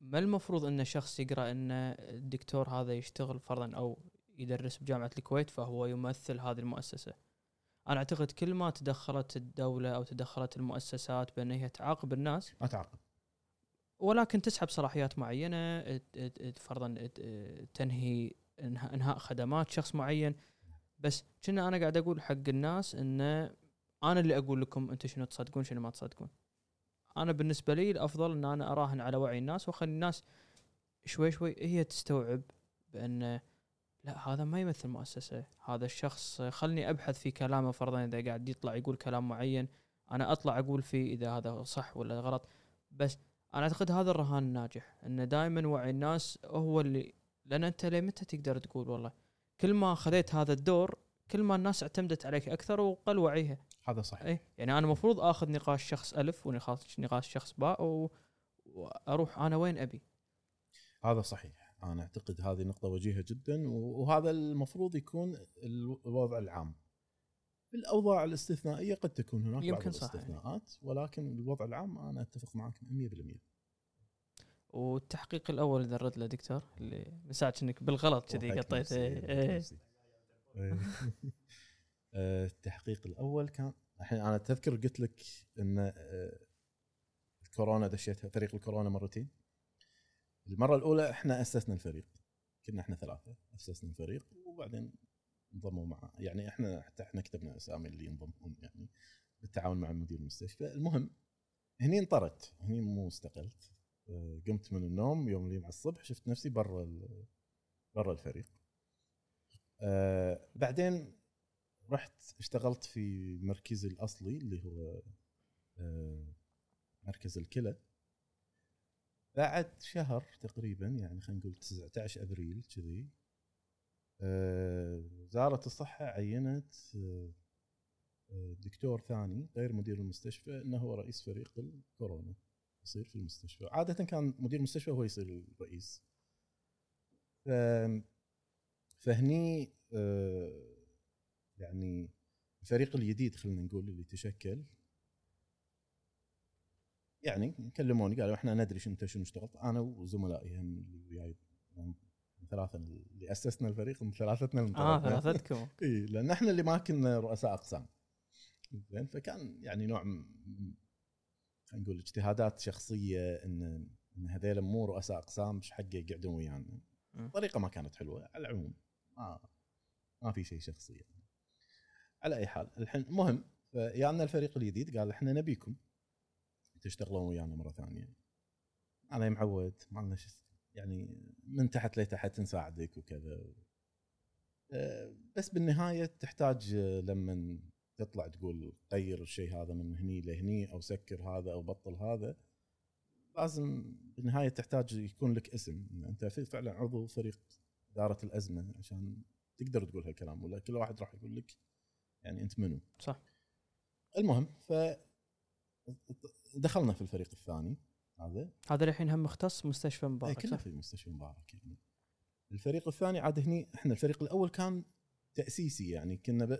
ما المفروض إن شخص يقرأ إن الدكتور هذا يشتغل فرضا أو يدرس بجامعة الكويت فهو يمثل هذه المؤسسة. أنا أعتقد كل ما تدخلت الدولة أو تدخلت المؤسسات بأن هي تعاقب الناس أتعاقب، ولكن تسحب صلاحيات معينة، فرضاً تنهي إنهاء خدمات شخص معين. بس كنا أنا قاعد أقول حق الناس إن أنا اللي أقول لكم أنت شنو تصدقون شنو ما تصدقون. أنا بالنسبة لي الأفضل إن أنا أراهن على وعي الناس وأخلي الناس شوي شوي هي تستوعب بأن لا هذا ما يمثل مؤسسة، هذا الشخص خلني أبحث في كلامه. فرضاً إذا قاعد يطلع يقول كلام معين أنا أطلع أقول فيه إذا هذا صح ولا غلط. بس أنا أعتقد هذا الرهان الناجح إن دائماً وعي الناس هو اللي، لأن أنت ليه متى تقدر تقول والله كل ما خذيت هذا الدور كل ما الناس اعتمدت عليك أكثر وقل وعيها. هذا صحيح. إيه؟ يعني أنا مفروض أخذ نقاش شخص ألف ونقاش نقاش شخص باء و... وأروح أنا وين أبي. هذا صحيح. أنا أعتقد هذه نقطة وجيهة جدا، وهذا المفروض يكون الوضع العام. الأوضاع الاستثنائية قد تكون هناك بعض الاستثناءات، ولكن الوضع العام أنا أتفق معك مية بالمية. والتحقيق الأول إذا رد له دكتور اللي مساعدك إنك بالغلط كذي قطيت. التحقيق الأول كان الحين أنا تذكر قلت لك إن الكورونا دشيتها فريق الكورونا مرتين. المرة الأولى إحنا أسسنا الفريق، كنا إحنا ثلاثة أسسنا الفريق وبعدين انضموا مع، يعني إحنا حتى إحنا كتبنا أسامي اللي انضمهم يعني بالتعاون مع مدير المستشفى. المهم هني انطرت، هني مو استقلت. قمت من النوم يوم اليوم على الصبح شفت نفسي برا برا الفريق. أه بعدين رحت اشتغلت في مركزي الأصلي اللي هو أه مركز الكلى. بعد شهر تقريبا، يعني خلينا نقول تسعة عشر أبريل كذي، أه وزارة الصحة عينت أه دكتور ثاني غير مدير المستشفى انه هو رئيس فريق الكورونا يصير في المستشفى. عادة كان مدير المستشفى هو يصير الرئيس. فهني يعني الفريق الجديد خلينا نقول اللي تشكل، يعني كلموني قالوا احنا ندري شنو انت شنو اشتغلت. انا وزملائي هم اللي وياي ثلاثه اللي اسسنا الفريق، من ثلاثتنا من اه ثلاثتكم اي، لان احنا اللي ما كنا رؤساء اقسام. زين، فكان يعني نوع نقول اجتهادات شخصية إن إن هذيل مو رؤساء أقسام مش حقه يقعدون ويانا. الطريقة ما كانت حلوة على العموم، ما ما في شيء شخصي يعني. على أي حال الحين مهم فيانا الفريق الجديد قال إحنا نبيكم تشتغلون ويانا مرة ثانية. أنا معود ما لنا شيء يعني من تحت لتحت نساعدك وكذا، بس بالنهاية تحتاج لمن تطلع تقول غير الشيء هذا من هني لهني، أو سكر هذا أو بطل هذا، لازم بالنهاية تحتاج يكون لك اسم أنت فعلا عضو فريق إدارة الأزمة عشان تقدر تقول هالكلام، ولا كل واحد راح يقول لك يعني أنت منو. صح. المهم فدخلنا في الفريق الثاني هذا هذا الحين هم مختص مستشفى مبارك. كله في مستشفى مبارك يعني. الفريق الثاني عاد هني إحنا الفريق الأول كان تأسيسي، يعني كنا ب...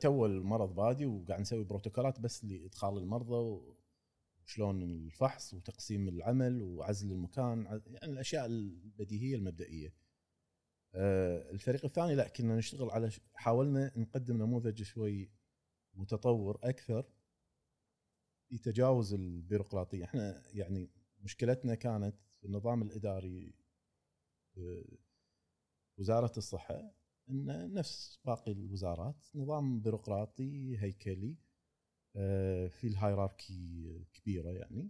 تول مرض بادي وقاعد نسوي بروتوكولات بس لإدخال المرضى وشلون الفحص وتقسيم العمل وعزل المكان، يعني الأشياء البديهية المبدئية. آه الفريق الثاني لا، كنا نشتغل على ش... حاولنا نقدم نموذج شوي متطور أكثر يتجاوز البيروقراطية. احنا يعني مشكلتنا كانت في النظام الإداري وزارة الصحة إن نفس باقي الوزارات نظام بيروقراطي هيكلي في الهيراركي كبيرة يعني،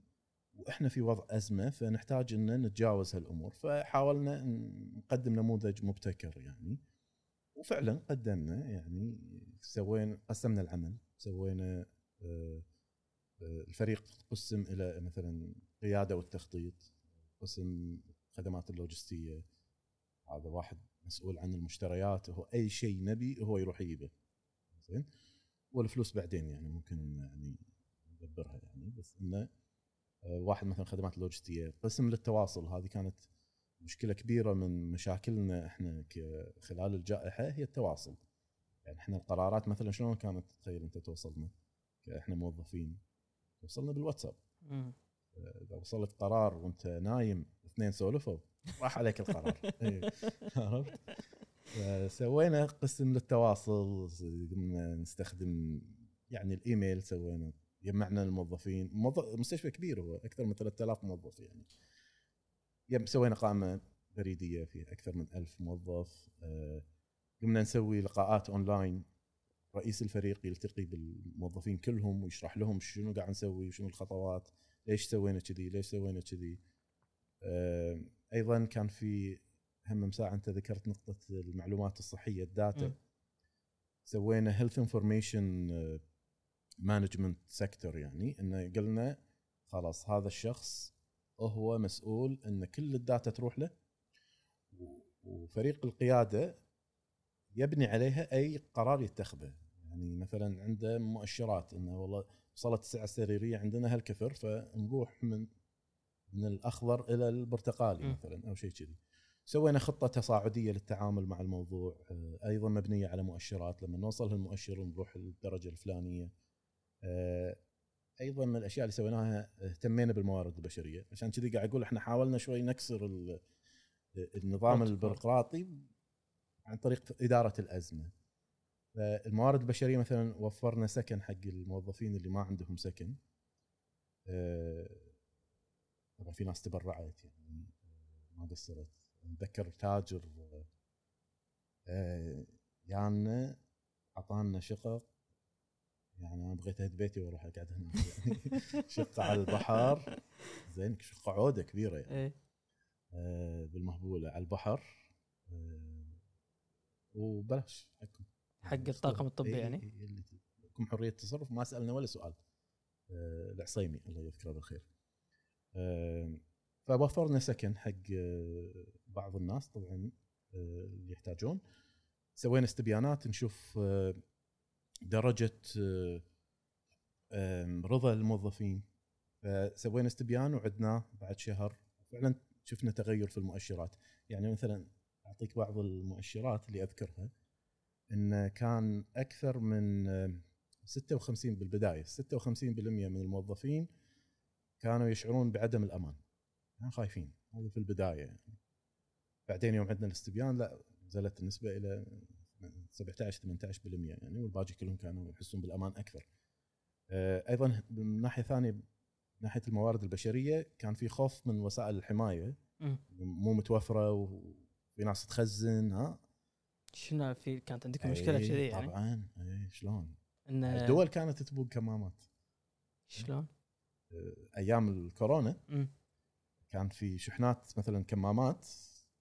وإحنا في وضع أزمة فنحتاج إن نتجاوز هالأمور. فحاولنا نقدم نموذج مبتكر يعني، وفعلا قدمنا يعني سوينا قسمنا العمل، سوينا الفريق قسم إلى مثلا قيادة والتخطيط، قسم خدمات اللوجستية، هذا واحد مسؤول عن المشتريات هو أي شيء نبي هو يروح يجيبه، زين، والفلوس بعدين يعني ممكن يعني ندبرها يعني. بس إنه واحد مثلا خدمات اللوجستية، قسم للتواصل، هذه كانت مشكلة كبيرة من مشاكلنا إحنا خلال الجائحة هي التواصل. يعني إحنا القرارات مثلا شلون كانت تخيل أنت توصلنا إحنا موظفين، توصلنا بالواتساب. إذا وصلت قرار وأنت نايم اثنين سولفوا راح عليك القرار. سوينا قسم للتواصل، نستخدم يعني الايميل، سوينا جمعنا الموظفين، مستشفى كبير هو اكثر من ثلاثة آلاف موظف يعني، سوينا قائمه بريديه فيها اكثر من ألف موظف، قمنا نسوي لقاءات اونلاين، رئيس الفريق يلتقي بالموظفين كلهم ويشرح لهم شنو قاعد نسوي وشنو الخطوات، ليش سوينا كذي ليش سوينا كذي. ايضا كان في هم مساعة، انت ذكرت نقطه المعلومات الصحيه الداتا، سوينا هيلث انفورميشن مانجمنت سيكتور، يعني ان قلنا خلاص هذا الشخص هو مسؤول ان كل الداتا تروح له، وفريق القياده يبني عليها اي قرار يتخذه. يعني مثلا عنده مؤشرات انه والله وصلت السعه السريريه عندنا هالكثر، فنروح من من الاخضر الى البرتقالي م. مثلا او شيء كذي. سوينا خطه تصاعديه للتعامل مع الموضوع، ايضا مبنيه على مؤشرات، لما نوصل هالمؤشر نروح للدرجه الفلانيه. ايضا من الاشياء اللي سويناها اهتمينا بالموارد البشريه، عشان كذي قاعد اقول احنا حاولنا شوي نكسر النظام البيروقراطي عن طريق إدارة الأزمة. الموارد البشرية مثلا وفرنا سكن حق الموظفين اللي ما عندهم سكن، طبعا في ناس تبرعت يعني ما قصرت، نتذكر تاجر يعني عطانا شقة، يعني أنا بغيت أهد بيتي وأروح أقعد هنا يعني شقة على البحر، زين شقة عودة كبيرة يعني بالمهبولة على البحر وبلاش حقكم حق الطاقم الطبي إيه يعني لكم حريه التصرف، ما سالنا ولا سؤال. أه العصيمي الله يذكره بالخير. أه فوفرنا سكن حق بعض الناس طبعا اللي يحتاجون، سوينا استبيانات نشوف درجه رضا الموظفين، سوينا استبيان وعدناه بعد شهر فعلا شفنا تغير في المؤشرات. يعني مثلا أعطيك بعض المؤشرات اللي أذكرها، إن كان أكثر من ستة وخمسين بالبداية ستة وخمسين بالمئة من الموظفين كانوا يشعرون بعدم الأمان، كانوا خايفين، هذا في البداية يعني. بعدين يوم عندنا الاستبيان لا نزلت النسبة إلى سبعة عشر ثمانية عشر بالمئة يعني، والباقي كلهم كانوا يحسون بالأمان أكثر. أيضا من ناحية ثانية، من ناحية الموارد البشرية كان في خوف من وسائل الحماية مو متوفرة و في ناس تخزن، ها شنو في كانت عندك مشكله كذي يعني؟ طبعا اي شلون إن الدول كانت تبوق كمامات شلون ايام الكورونا م. كان في شحنات مثلا كمامات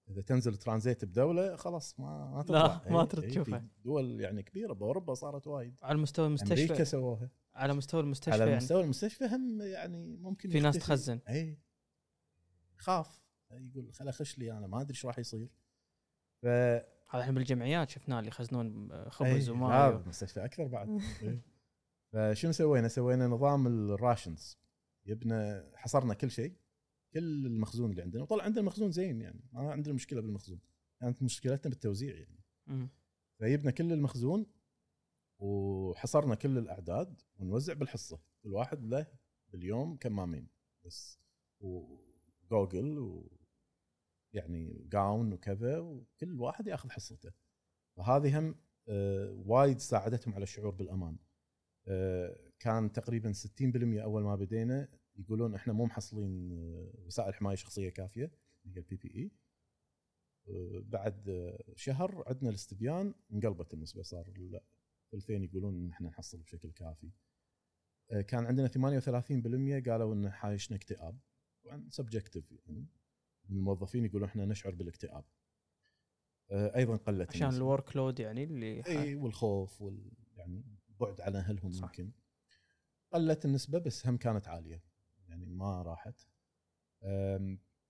اذا تنزل ترانزيت بدوله خلاص ما ما تطلع، ما ترد تشوفها. دول يعني كبيره باوروبا صارت وايد، على مستوى المستشفى امريكا سووها، على مستوى المستشفى على يعني. مستوى المستشفى هم يعني ممكن في ناس تخزن، اي خاف يقول خل اخش لي انا ما ادري ايش راح يصير. ف احنا بالجمعيات شفنا اللي يخزنون خبز وماء بالمستشفى اكثر بعد. فشنو سوينا؟ سوينا نظام الراشنز، جبنا حصرنا كل شيء، كل المخزون اللي عندنا، وطلع عندنا مخزون زين يعني، ما عندنا مشكله بالمخزون، كانت مشكلتنا بالتوزيع يعني. امم فجبنا كل المخزون وحصرنا كل الاعداد ونوزع بالحصه، كل واحد له باليوم كمامين بس، وجوجل و يعني قاون وكذا، وكل واحد ياخذ حصته. فهذه هم آه وايد ساعدتهم على الشعور بالامان. آه كان تقريبا ستين بالمئة اول ما بدينا يقولون احنا مو محصلين آه وسائل حمايه شخصيه كافيه مثل بي بي اي. آه بعد آه شهر عندنا الاستبيان انقلبت النسبه، صار ثلثين يقولون احنا نحصل بشكل كافي. آه كان عندنا ثمانية وثلاثين بالمئة قالوا ان حايشنا اكتئاب، طبعا سبجكتيف يعني، الموظفين يقولون احنا نشعر بالاكتئاب. ايضا قلت عشان الورك لود يعني اللي اي والخوف وال يعني بعد عن اهلهم ممكن قلت النسبه، بس هم كانت عاليه يعني ما راحت.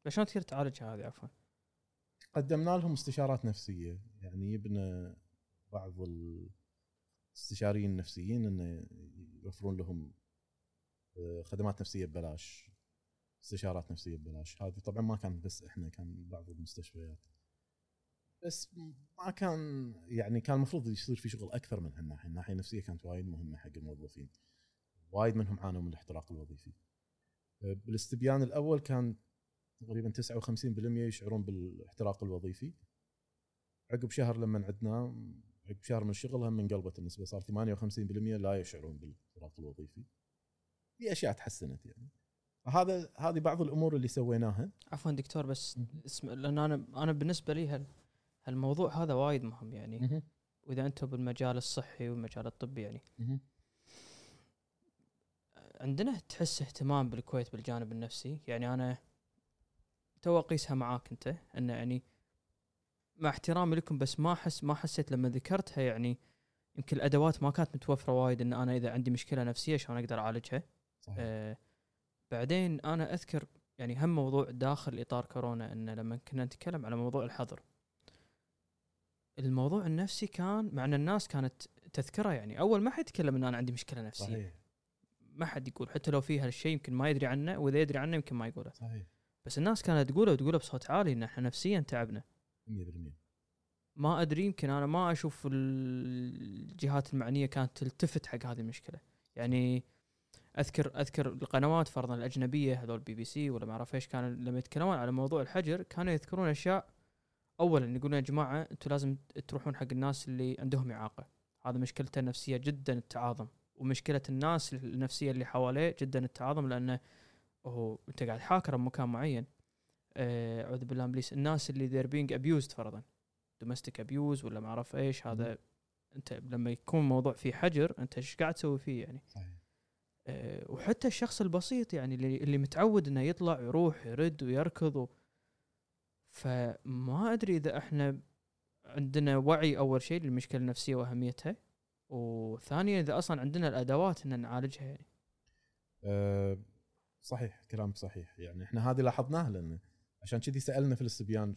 عشان تصير تعالج هذه عفوا قدمنا لهم استشارات نفسيه، يعني يبنى بعض الاستشاريين النفسيين انه يوفرون لهم خدمات نفسيه ببلاش، استشارات نفسيه ببلاش. هذه طبعا ما كان بس احنا، كان بعض المستشفيات، بس ما كان يعني كان المفروض يصير في شغل اكثر من هالناحيه. الناحيه النفسيه كانت وايد مهمه حق الموظفين، وايد منهم عانوا من الاحتراق الوظيفي. بالاستبيان الاول كان تقريبا تسعة وخمسين بالمئة يشعرون بالاحتراق الوظيفي، عقب شهر لما عدناه عقب شهر من الشغل هم انقلبت النسبه، صار ثمانية وخمسين بالمئة لا يشعرون بالفراغ الوظيفي. في اشياء تحسنت يعني. هذا هذه بعض الامور اللي سويناها. عفوا دكتور بس اسم، لان انا انا بالنسبه لي هال هالموضوع هذا وايد مهم يعني م- واذا انتم بالمجال الصحي والمجال الطبي يعني م- عندنا تحس اهتمام بالكويت بالجانب النفسي يعني. انا تو اقيسها معاك انت ان يعني مع احترامي لكم بس ما حس ما حسيت لما ذكرتها يعني يمكن الادوات ما كانت متوفره وايد ان انا اذا عندي مشكله نفسيه شلون اقدر اعالجها. آه بعدين انا اذكر يعني هم موضوع داخل اطار كورونا ان لما كنا نتكلم على موضوع الحظر الموضوع النفسي كان مع ان الناس كانت تذكره يعني اول ما حد يتكلم ان انا عندي مشكله نفسيه. صحيح. ما حد يقول حتى لو في هالشيء يمكن ما يدري عنه واذا يدري عنه يمكن ما يقوله. صحيح. بس الناس كانت تقوله وتقوله بصوت عالي ان احنا نفسيا تعبنا مية بالمية. ما ادري يمكن انا ما اشوف الجهات المعنيه كانت تلتفت حق هذه المشكله يعني. اذكر اذكر القنوات فرضا الاجنبيه هذول بي بي سي ولا ما اعرف ايش كانوا لما يتكلمون على موضوع الحجر كانوا يذكرون اشياء. اولا يقولون يا جماعه انتم لازم تروحون حق الناس اللي عندهم اعاقه، هذا مشكلته النفسيه جدا التعاظم، ومشكله الناس النفسيه اللي حواليه جدا التعاظم لانه هو انت قاعد حاكر بمكان معين. اعوذ بالله بليس الناس اللي they're being abused فرضا domestic abuse ولا ما اعرف ايش هذا م. انت لما يكون موضوع فيه حجر انت ايش قاعد تسوي فيه يعني. صحيح. أه وحتى الشخص البسيط يعني اللي, اللي متعود انه يطلع يروح يرد ويركض و... فما ادري اذا احنا عندنا وعي اول شيء للمشكله النفسيه واهميتها، وثانيا اذا اصلا عندنا الادوات ان نعالجها يعني. أه صحيح كلامك صحيح يعني احنا هذه لاحظناها لان عشان كذي سألنا في الاستبيان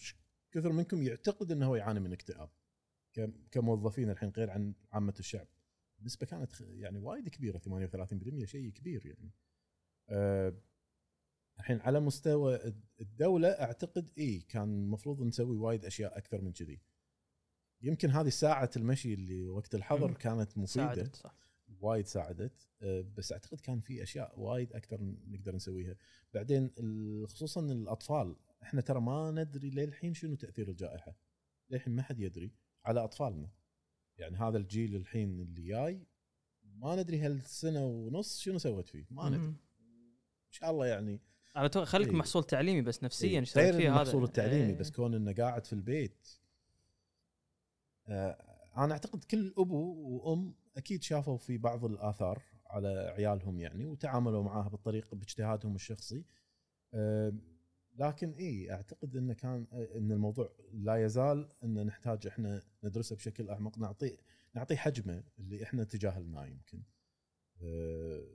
كثر منكم يعتقد أنه يعاني من اكتئاب كموظفين الحين غير عن عامة الشعب. نسبة كانت يعني وايد كبيرة ثمانية وثلاثين بالمئة شيء كبير يعني. أه الحين على مستوى الدولة أعتقد إيه كان مفروض نسوي وايد أشياء أكثر من كذي. يمكن هذه ساعة المشي اللي وقت الحظر كانت مفيدة. ساعدت صح. وايد ساعدت بس أعتقد كان في أشياء وايد أكثر نقدر نسويها. بعدين خصوصا الأطفال إحنا ترى ما ندري للحين شنو تأثير الجائحة، للحين ما حد يدري على أطفالنا يعني. هذا الجيل الحين اللي جاي ما ندري هالسنة ونص شنو سوت فيه ما ندري. إن شاء الله يعني على تو خليك إيه. محصول تعليمي بس نفسيا إيش سويت فيه هذا المحصول التعليمي إيه. بس كون إنه قاعد في البيت آه أنا أعتقد كل أبو وأم أكيد شافوا في بعض الآثار على عيالهم يعني وتعاملوا معها بالطريقة باجتهادهم الشخصي. آه لكن إيه أعتقد إنه كان إن الموضوع لا يزال إن نحتاج إحنا ندرسه بشكل أعمق، نعطي نعطي حجمه اللي إحنا تجاهلناه يمكن. آه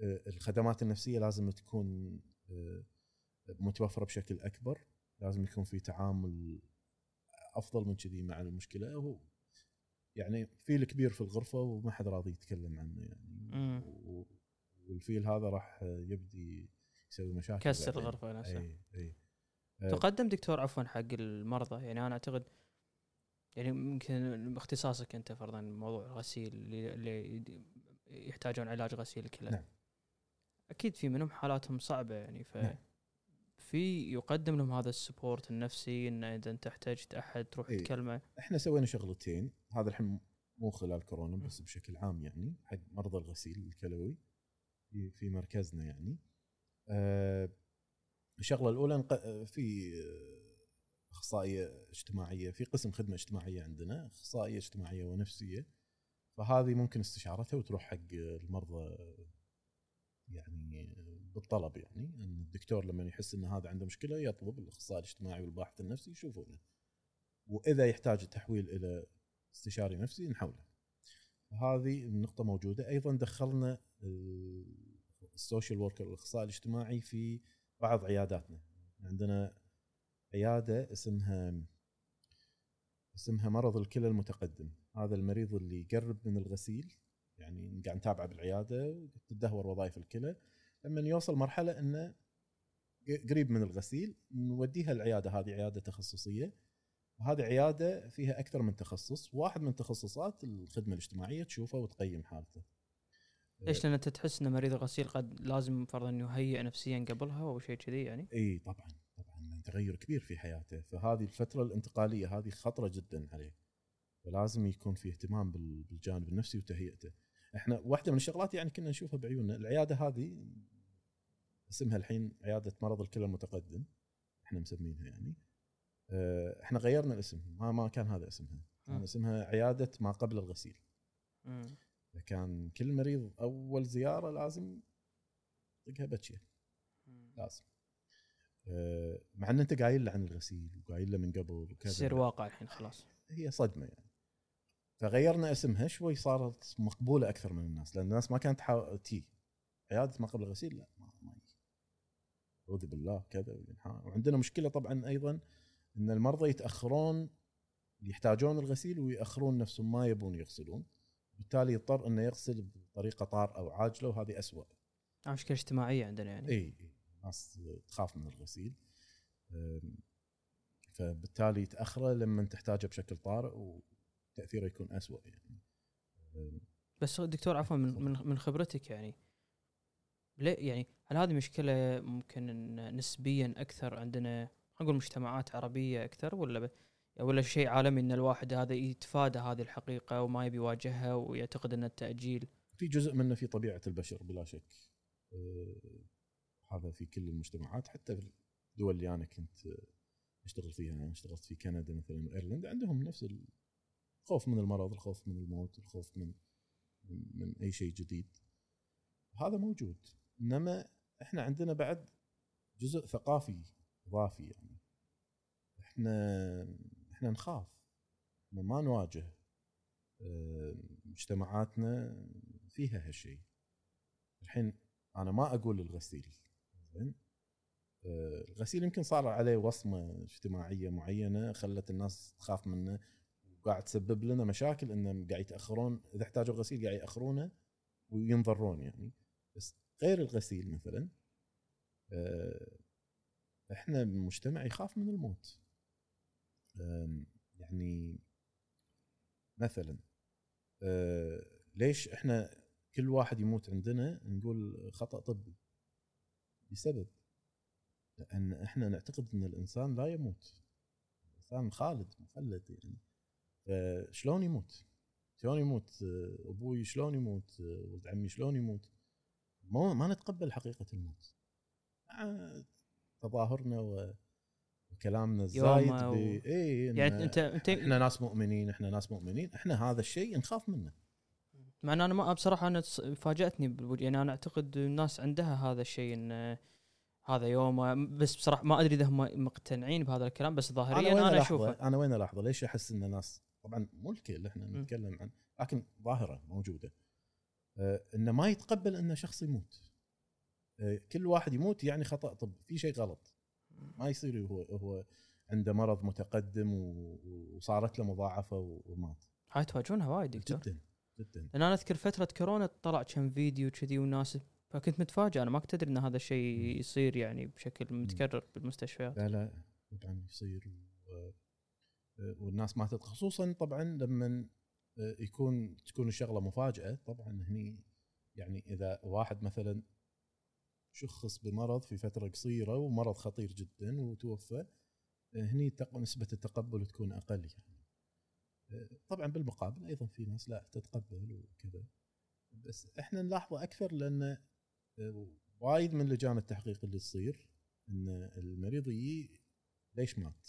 آه الخدمات النفسية لازم تكون آه متوفرة بشكل أكبر، لازم يكون في تعامل أفضل من كذي مع المشكلة. هو يعني فيل كبير في الغرفة وما حد راضي يتكلم عنه يعني، والفيل هذا راح يبدي يسوي مشاكل كسر الغرفة نفسها. أي أي. تقدم دكتور عفوا حق المرضى يعني. أنا أعتقد يعني ممكن باختصاصك أنت فرضا موضوع غسيل اللي يحتاجون علاج غسيل الكلى. نعم. أكيد في منهم حالاتهم صعبة يعني ف. نعم. في يقدم لهم هذا السبورت النفسي إن إذا أنت احتاجت أحد تروح إيه. تكلمه. إحنا سوينا شغلتين هذا الحين مو خلال كورونا بس م. بشكل عام يعني حق مرضى الغسيل الكلوي في مركزنا يعني. آه الشغلة الأولى في أخصائية اجتماعية في قسم خدمة اجتماعية عندنا، أخصائية اجتماعية ونفسية، فهذه ممكن استشارتها وتروح حق المرضى يعني بالطلب يعني. أن الدكتور لما يحس أن هذا عنده مشكلة يطلب الأخصائي الاجتماعي والباحث النفسي يشوفونه، وإذا يحتاج التحويل إلى استشاري نفسي نحوله. هذه النقطة موجودة. أيضا دخلنا السوشيال ووركر الأخصائي الاجتماعي في بعض عياداتنا. عندنا عيادة اسمها اسمها مرض الكلى المتقدم، هذا المريض اللي يقرب من الغسيل يعني قاعد نتابعه بالعيادة تدهور وظائف الكلى. لما يوصل مرحلة إنه قريب من الغسيل نوديها العيادة، هذه عيادة تخصصية، وهذه عيادة فيها أكثر من تخصص. واحد من تخصصات الخدمة الاجتماعية تشوفه وتقيم حالته. ليش؟ لأن أنت تحس إن مريض الغسيل قد لازم فرضاً يهيئ نفسياً قبلها أو شيء كذي يعني. إيه طبعاً طبعاً يعني تغير كبير في حياته، فهذه الفترة الانتقالية هذه خطرة جدا عليه، فلازم يكون في اهتمام بالجانب النفسي وتهيئته. احنا واحدة من الشغلات يعني كنا نشوفها بعيوننا، العيادة هذه اسمها الحين عيادة مرض الكلى المتقدم احنا مسمينها، يعني احنا غيرنا الاسم، ما ما كان هذا اسمها، كان اسمها عيادة ما قبل الغسيل. كان كل مريض أول زيارة لازم يطقها بتشيه، لازم، مع أن أنت قايل له عن الغسيل وقايل له من قبل وكذا، تصير واقع الحين خلاص، هي صدمة يعني. فغيرنا اسمها شوي، صارت مقبولة أكثر من الناس، لأن الناس ما كانت حا... تي عيادة ما قبل الغسيل، لا ما ما أعوذ بالله كذا. وعندنا مشكلة طبعا أيضا أن المرضى يتأخرون، يحتاجون الغسيل ويأخرون نفسهم، ما يبون يغسلون، بالتالي يضطر أنه يغسل بطريقة طارئة أو عاجلة، وهذه أسوأ. مشكلة اجتماعية عندنا يعني. إيه ناس تخاف من الغسيل، فبالتالي يتأخره لما تحتاجه بشكل طارئ، وتأثيره يكون أسوأ يعني. بس دكتور عفوا من من خبرتك يعني، ليه يعني هل هذه مشكلة ممكن نسبيا أكثر عندنا، نقول مجتمعات عربية أكثر، ولا ولا شيء عالمي ان الواحد هذا يتفادى هذه الحقيقه وما يبي يواجهها ويعتقد ان التاجيل في جزء منه في طبيعه البشر بلا شك؟ آه، هذا في كل المجتمعات، حتى في الدول اللي انا كنت اشتغل فيها، انا اشتغلت في كندا مثلا وايرلندا، عندهم نفس الخوف من المرض، الخوف من الموت، الخوف من من اي شيء جديد، هذا موجود. انما احنا عندنا بعد جزء ثقافي اضافي يعني، احنا احنا نخاف ما نواجه، اه مجتمعاتنا فيها هالشيء. الحين انا ما اقول الغسيل زين، اه الغسيل يمكن صار عليه وصمه اجتماعيه معينه خلت الناس تخاف منه، وقاعد تسبب لنا مشاكل انهم قاعد يتاخرون، اذا احتاجوا غسيل قاعد ياخرونه وينضرون يعني. بس غير الغسيل مثلا، اه احنا مجتمع يخاف من الموت يعني مثلا، أه ليش احنا كل واحد يموت عندنا نقول خطأ طبي؟ بسبب لأن احنا نعتقد ان الانسان لا يموت، الانسان خالد مخلد يعني، فشلون يموت؟ شلون يموت ابوي؟ شلون يموت ولد عمي؟ شلون يموت؟ ما ما نتقبل حقيقة الموت تظاهرنا و كلامنا الزايد و... ايه يعني انت انت احنا ناس مؤمنين، احنا ناس مؤمنين، احنا هذا الشيء نخاف منه. مع ان انا ما بصراحه انا فاجاتني بالوجه يعني، انا اعتقد الناس عندها هذا الشيء ان هذا يوم، بس بصراحه ما ادري اذا هم مقتنعين بهذا الكلام، بس ظاهريا انا اشوفه. انا وين لحظه ليش احس ان الناس، طبعا مو الكل احنا نتكلم عن، لكن ظاهره موجوده اه انه ما يتقبل ان شخص يموت، اه كل واحد يموت يعني خطأ طب، في شيء غلط، ما يصير هو هو عنده مرض متقدم وصارت له مضاعفه ومات. هاي تواجهونها وايد دكتور؟ جدا جدا. انا اذكر فتره كورونا طلع كم فيديو كذي وناس، فكنت متفاجئ، انا ما كنت ادري ان هذا الشيء يصير يعني بشكل متكرر بالمستشفيات. لا لا طبعا يصير، والناس ماتت خصوصا طبعا لما يكون تكون الشغله مفاجاه. طبعا هني يعني اذا واحد مثلا شخص بمرض في فترة قصيرة ومرض خطير جدا وتوفى، هني نسبة التقبل تكون أقل يعني. طبعا بالمقابل أيضا في ناس لا تتقبل وكذا، بس احنا نلاحظه أكثر لأن وايد من لجان التحقيق اللي تصير أن المريض يجي ليش مات،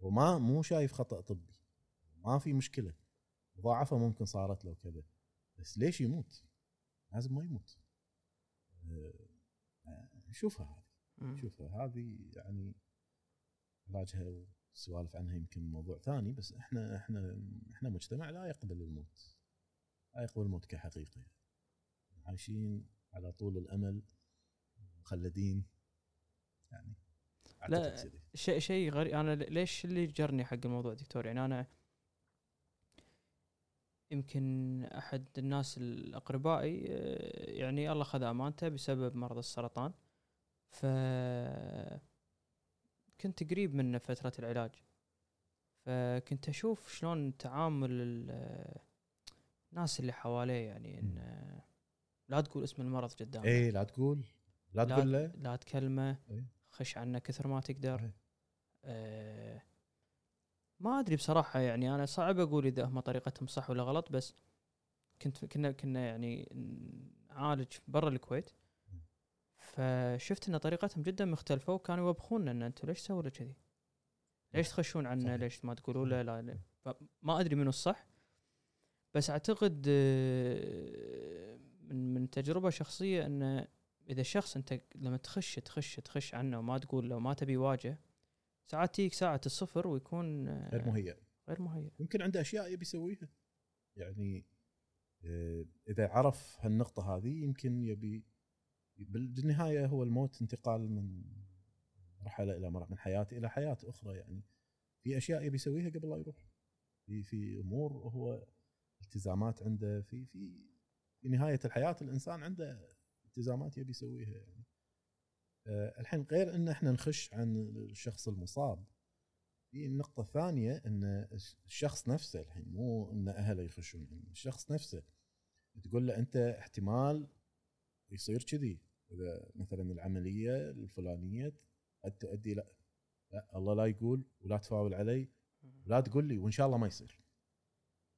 وما مو شايف خطأ طبي، ما في مشكلة مضاعفة ممكن صارت له كذا، بس ليش يموت؟ لازم ما يموت. شوفها هذه، شوفها هذه يعني علاجها وسوالف عنها يمكن موضوع ثاني، بس احنا احنا احنا مجتمع لا يقبل الموت، لا يقبل الموت كحقيقة، عايشين على طول الامل، مخلدين يعني. لا شيء شيء غريب، انا ليش اللي جرني حق الموضوع دكتور يعني، انا يمكن أحد الناس الأقربائي يعني الله خذ أمانته بسبب مرض السرطان، فكنت قريب منه فترة العلاج، فكنت أشوف شلون تعامل الناس اللي حواليه يعني، إن لا تقول اسم المرض قدامه، إيه لا تقول، لا تقول لا, لا تكلمه، خش عنه كثر ما تقدر، آه ما أدري بصراحة، يعني أنا صعب أقول إذا هم طريقتهم صح ولا غلط، بس كنت كنا كنا يعني نعالج برا الكويت، فشفت إن طريقتهم جدا مختلفة، وكانوا يوبخون إن أنتوا ليش تسوون كذي، ليش تخشون عنا، ليش ما تقولوا لا لا, لا. ما أدري منو الصح، بس أعتقد من من تجربة شخصية إن إذا الشخص أنت لما تخش تخش تخش عنه وما تقول لو ما تبي واجه، ساعات تيك ساعة الصفر ويكون غير مهيئ غير مهيئ يمكن عنده أشياء يبي يسويها، يعني إذا عرف هالنقطة هذه يمكن يبي. بالنهاية هو الموت انتقال من مرحلة إلى مرحلة، من حياة إلى حياة أخرى، يعني في أشياء يبي يسويها قبل لا يروح، في في أمور هو التزامات عنده، في في نهاية الحياة الإنسان عنده التزامات يبي يسويها يعني. أه الحين غير إن إحنا نخش عن الشخص المصاب، في النقطة الثانية إن الشخص نفسه، الحين مو إن أهله يخشون، الشخص نفسه تقول له أنت احتمال يصير كذي، إذا مثلا العملية الفلانية قد تؤدي، لا لا الله لا يقول ولا تفاول علي ولا تقول لي وإن شاء الله ما يصير،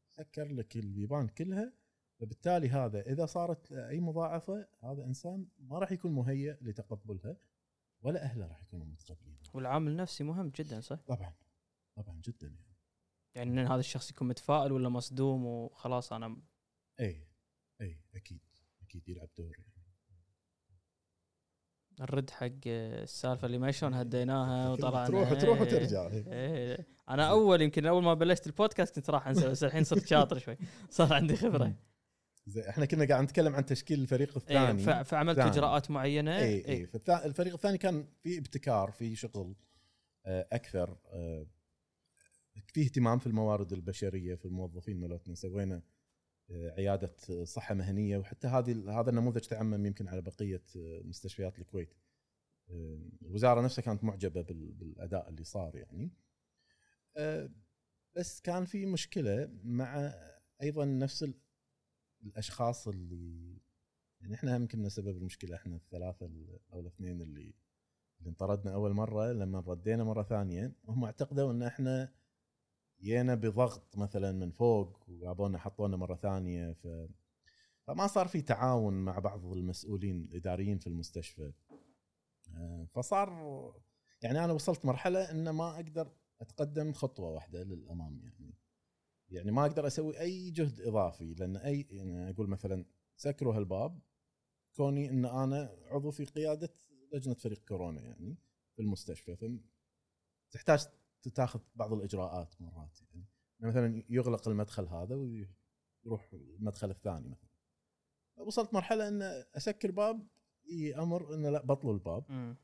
سكر لك البيبان كلها. فبالتالي هذا إذا صارت أي مضاعفة هذا إنسان ما راح يكون مهيئ لتقبلها، ولا أهله راح يكونوا متقبلين. والعامل النفسي مهم جدا صح؟ طبعا طبعا جدا يعني. يعني إن هذا الشخص يكون متفائل ولا مصدوم وخلاص أنا م... أي أي أكيد أكيد يلعب دور يعني. الرد حق السالفة اللي ما شلون هديناها وطلعنا تروح تروح وترجع. إيه أنا أول يمكن أول ما بلشت البودكاست كنت راح أنسى، بس الحين صرت شاطر شوي، صار عندي خبرة. زي احنا كنا قاعد نتكلم عن تشكيل الفريق الثاني، ايه فعملت اجراءات معينه، اي ايه الفريق الثاني كان في ابتكار، في شغل اكثر، في اهتمام في الموارد البشريه، في الموظفين مالتنا، سوينا عياده صحه مهنيه، وحتى هذه هذا النموذج تعمم يمكن على بقيه مستشفيات الكويت. الوزاره نفسها كانت معجبه بالاداء اللي صار يعني، بس كان في مشكله مع ايضا نفس الاشخاص اللي يعني احنا هم كنا سبب المشكله، احنا الثلاثه او الاثنين اللي اللي انطردنا اول مره، لما ردينا مره ثانيه هم اعتقدوا ان احنا جينا بضغط مثلا من فوق وجابونا حطونا مره ثانيه، ف... فما صار في تعاون مع بعض المسؤولين الاداريين في المستشفى، فصار يعني انا وصلت مرحله ان ما اقدر اتقدم خطوه واحده للامام يعني يعني ما أقدر أسوي أي جهد إضافي، لأن أي يعني أقول مثلاً سكروا هالباب، كوني إن أنا عضو في قيادة لجنة فريق كورونا يعني في المستشفى، تحتاج تتاخذ بعض الإجراءات مرات يعني. يعني مثلاً يغلق المدخل هذا ويروح المدخل الثاني مثلاً. وصلت مرحلة إن أسكر باب يأمر إن لا بطلوا الباب،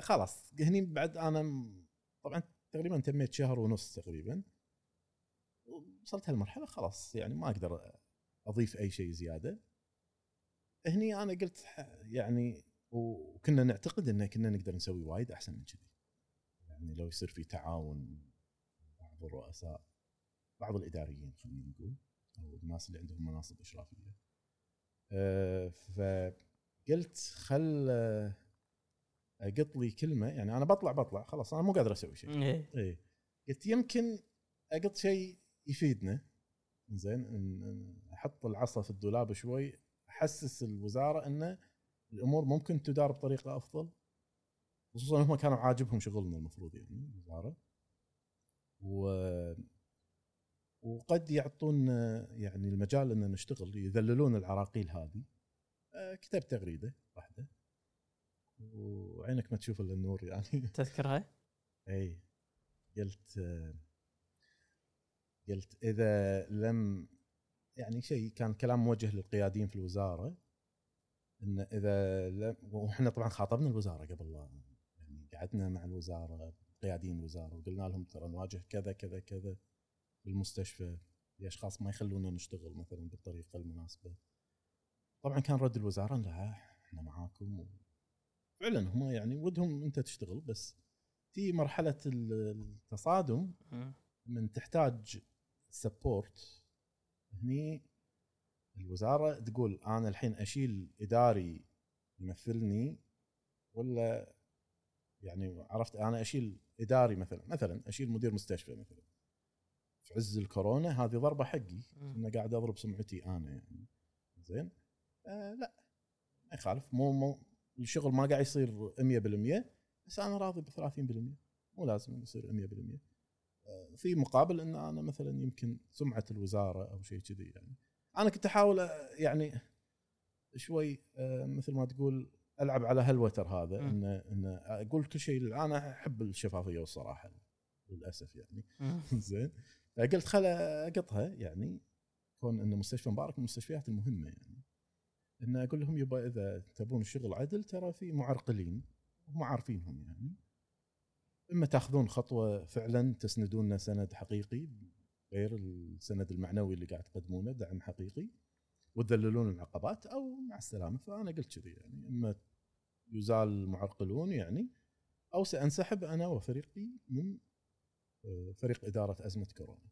خلاص هني بعد أنا طبعاً تقريباً تميت شهر ونص تقريباً، وصلت هالمرحلة خلاص يعني ما أقدر أضيف أي شيء زيادة. هني أنا قلت يعني، وكنا نعتقد إن كنا نقدر نسوي وايد أحسن من كذي، يعني لو يصير في تعاون بعض الرؤساء، بعض الإداريين خلينا نقول، أو الناس اللي عندهم مناصب إشرافية. أه فقلت خل أقط لي كلمة، يعني أنا بطلع بطلع خلاص أنا مو قادر أسوي شيء. إيه قلت يمكن أقط شيء يفيدنا، زين احط العصا في الدولاب شوي، احسس الوزاره ان الامور ممكن تدار بطريقه افضل، خصوصا هم كانوا عاجبهم شغلنا المفروض يعني الوزاره، و... وقد يعطون يعني المجال ان نشتغل، يذللون العراقيل هذه. كتبت تغريده واحده، وعينك ما تشوف الا النور يعني. تذكرها؟ اي قلت قلت إذا لم يعني شيء، كان كلام موجه للقياديين في الوزارة، إن إذا لم، وإحنا طبعا خاطبنا الوزارة قبل لا يعني، قعدنا مع الوزارة قياديين الوزارة وقلنا لهم ترى نواجه كذا كذا كذا بالمستشفى، لأشخاص ما يخلونا نشتغل مثلا بالطريقة المناسبة. طبعا كان رد الوزارة لا إحنا معاكم، فعلا هم يعني ودهم أنت تشتغل، بس في مرحلة التصادم من تحتاج سبورت، هني الوزارة تقول أنا الحين أشيل إداري يمثلني، ولا يعني عرفت انا اشيل اداري مثلا مثلا اشيل مدير مستشفى مثلا في عز الكورونا، هذه ضربه حقي، انا قاعد اضرب سمعتي انا يعني زين. آه لا ما يخالف، مو, مو الشغل ما قاعد يصير مية بالمية بس انا راضي ب ثلاثين بالمية، مو لازم يصير مية بالمية. آه في مقابل ان انا مثلا يمكن سمعه الوزاره او شيء كذي. يعني انا كنت احاول يعني شوي آه مثل ما تقول العب على هالوتر هذا، ان ان اقول كل شيء. انا احب الشفافيه والصراحه للاسف يعني زين. فقلت خلا اقطها يعني، كون ان مستشفى مبارك من المستشفيات المهمه يعني، ان اقول لهم يبا اذا تبون الشغل عدل ترى في معرقلين وما عارفينهم يعني، اما تاخذون خطوه فعلا تسندوننا سند حقيقي غير السند المعنوي اللي قاعد تقدمونه، دعم حقيقي، وتذللون العقبات او مع السلامه. فانا قلت كذي يعني، اما يزال المعرقلون يعني او سانسحب انا وفريقي من فريق اداره ازمه كورونا.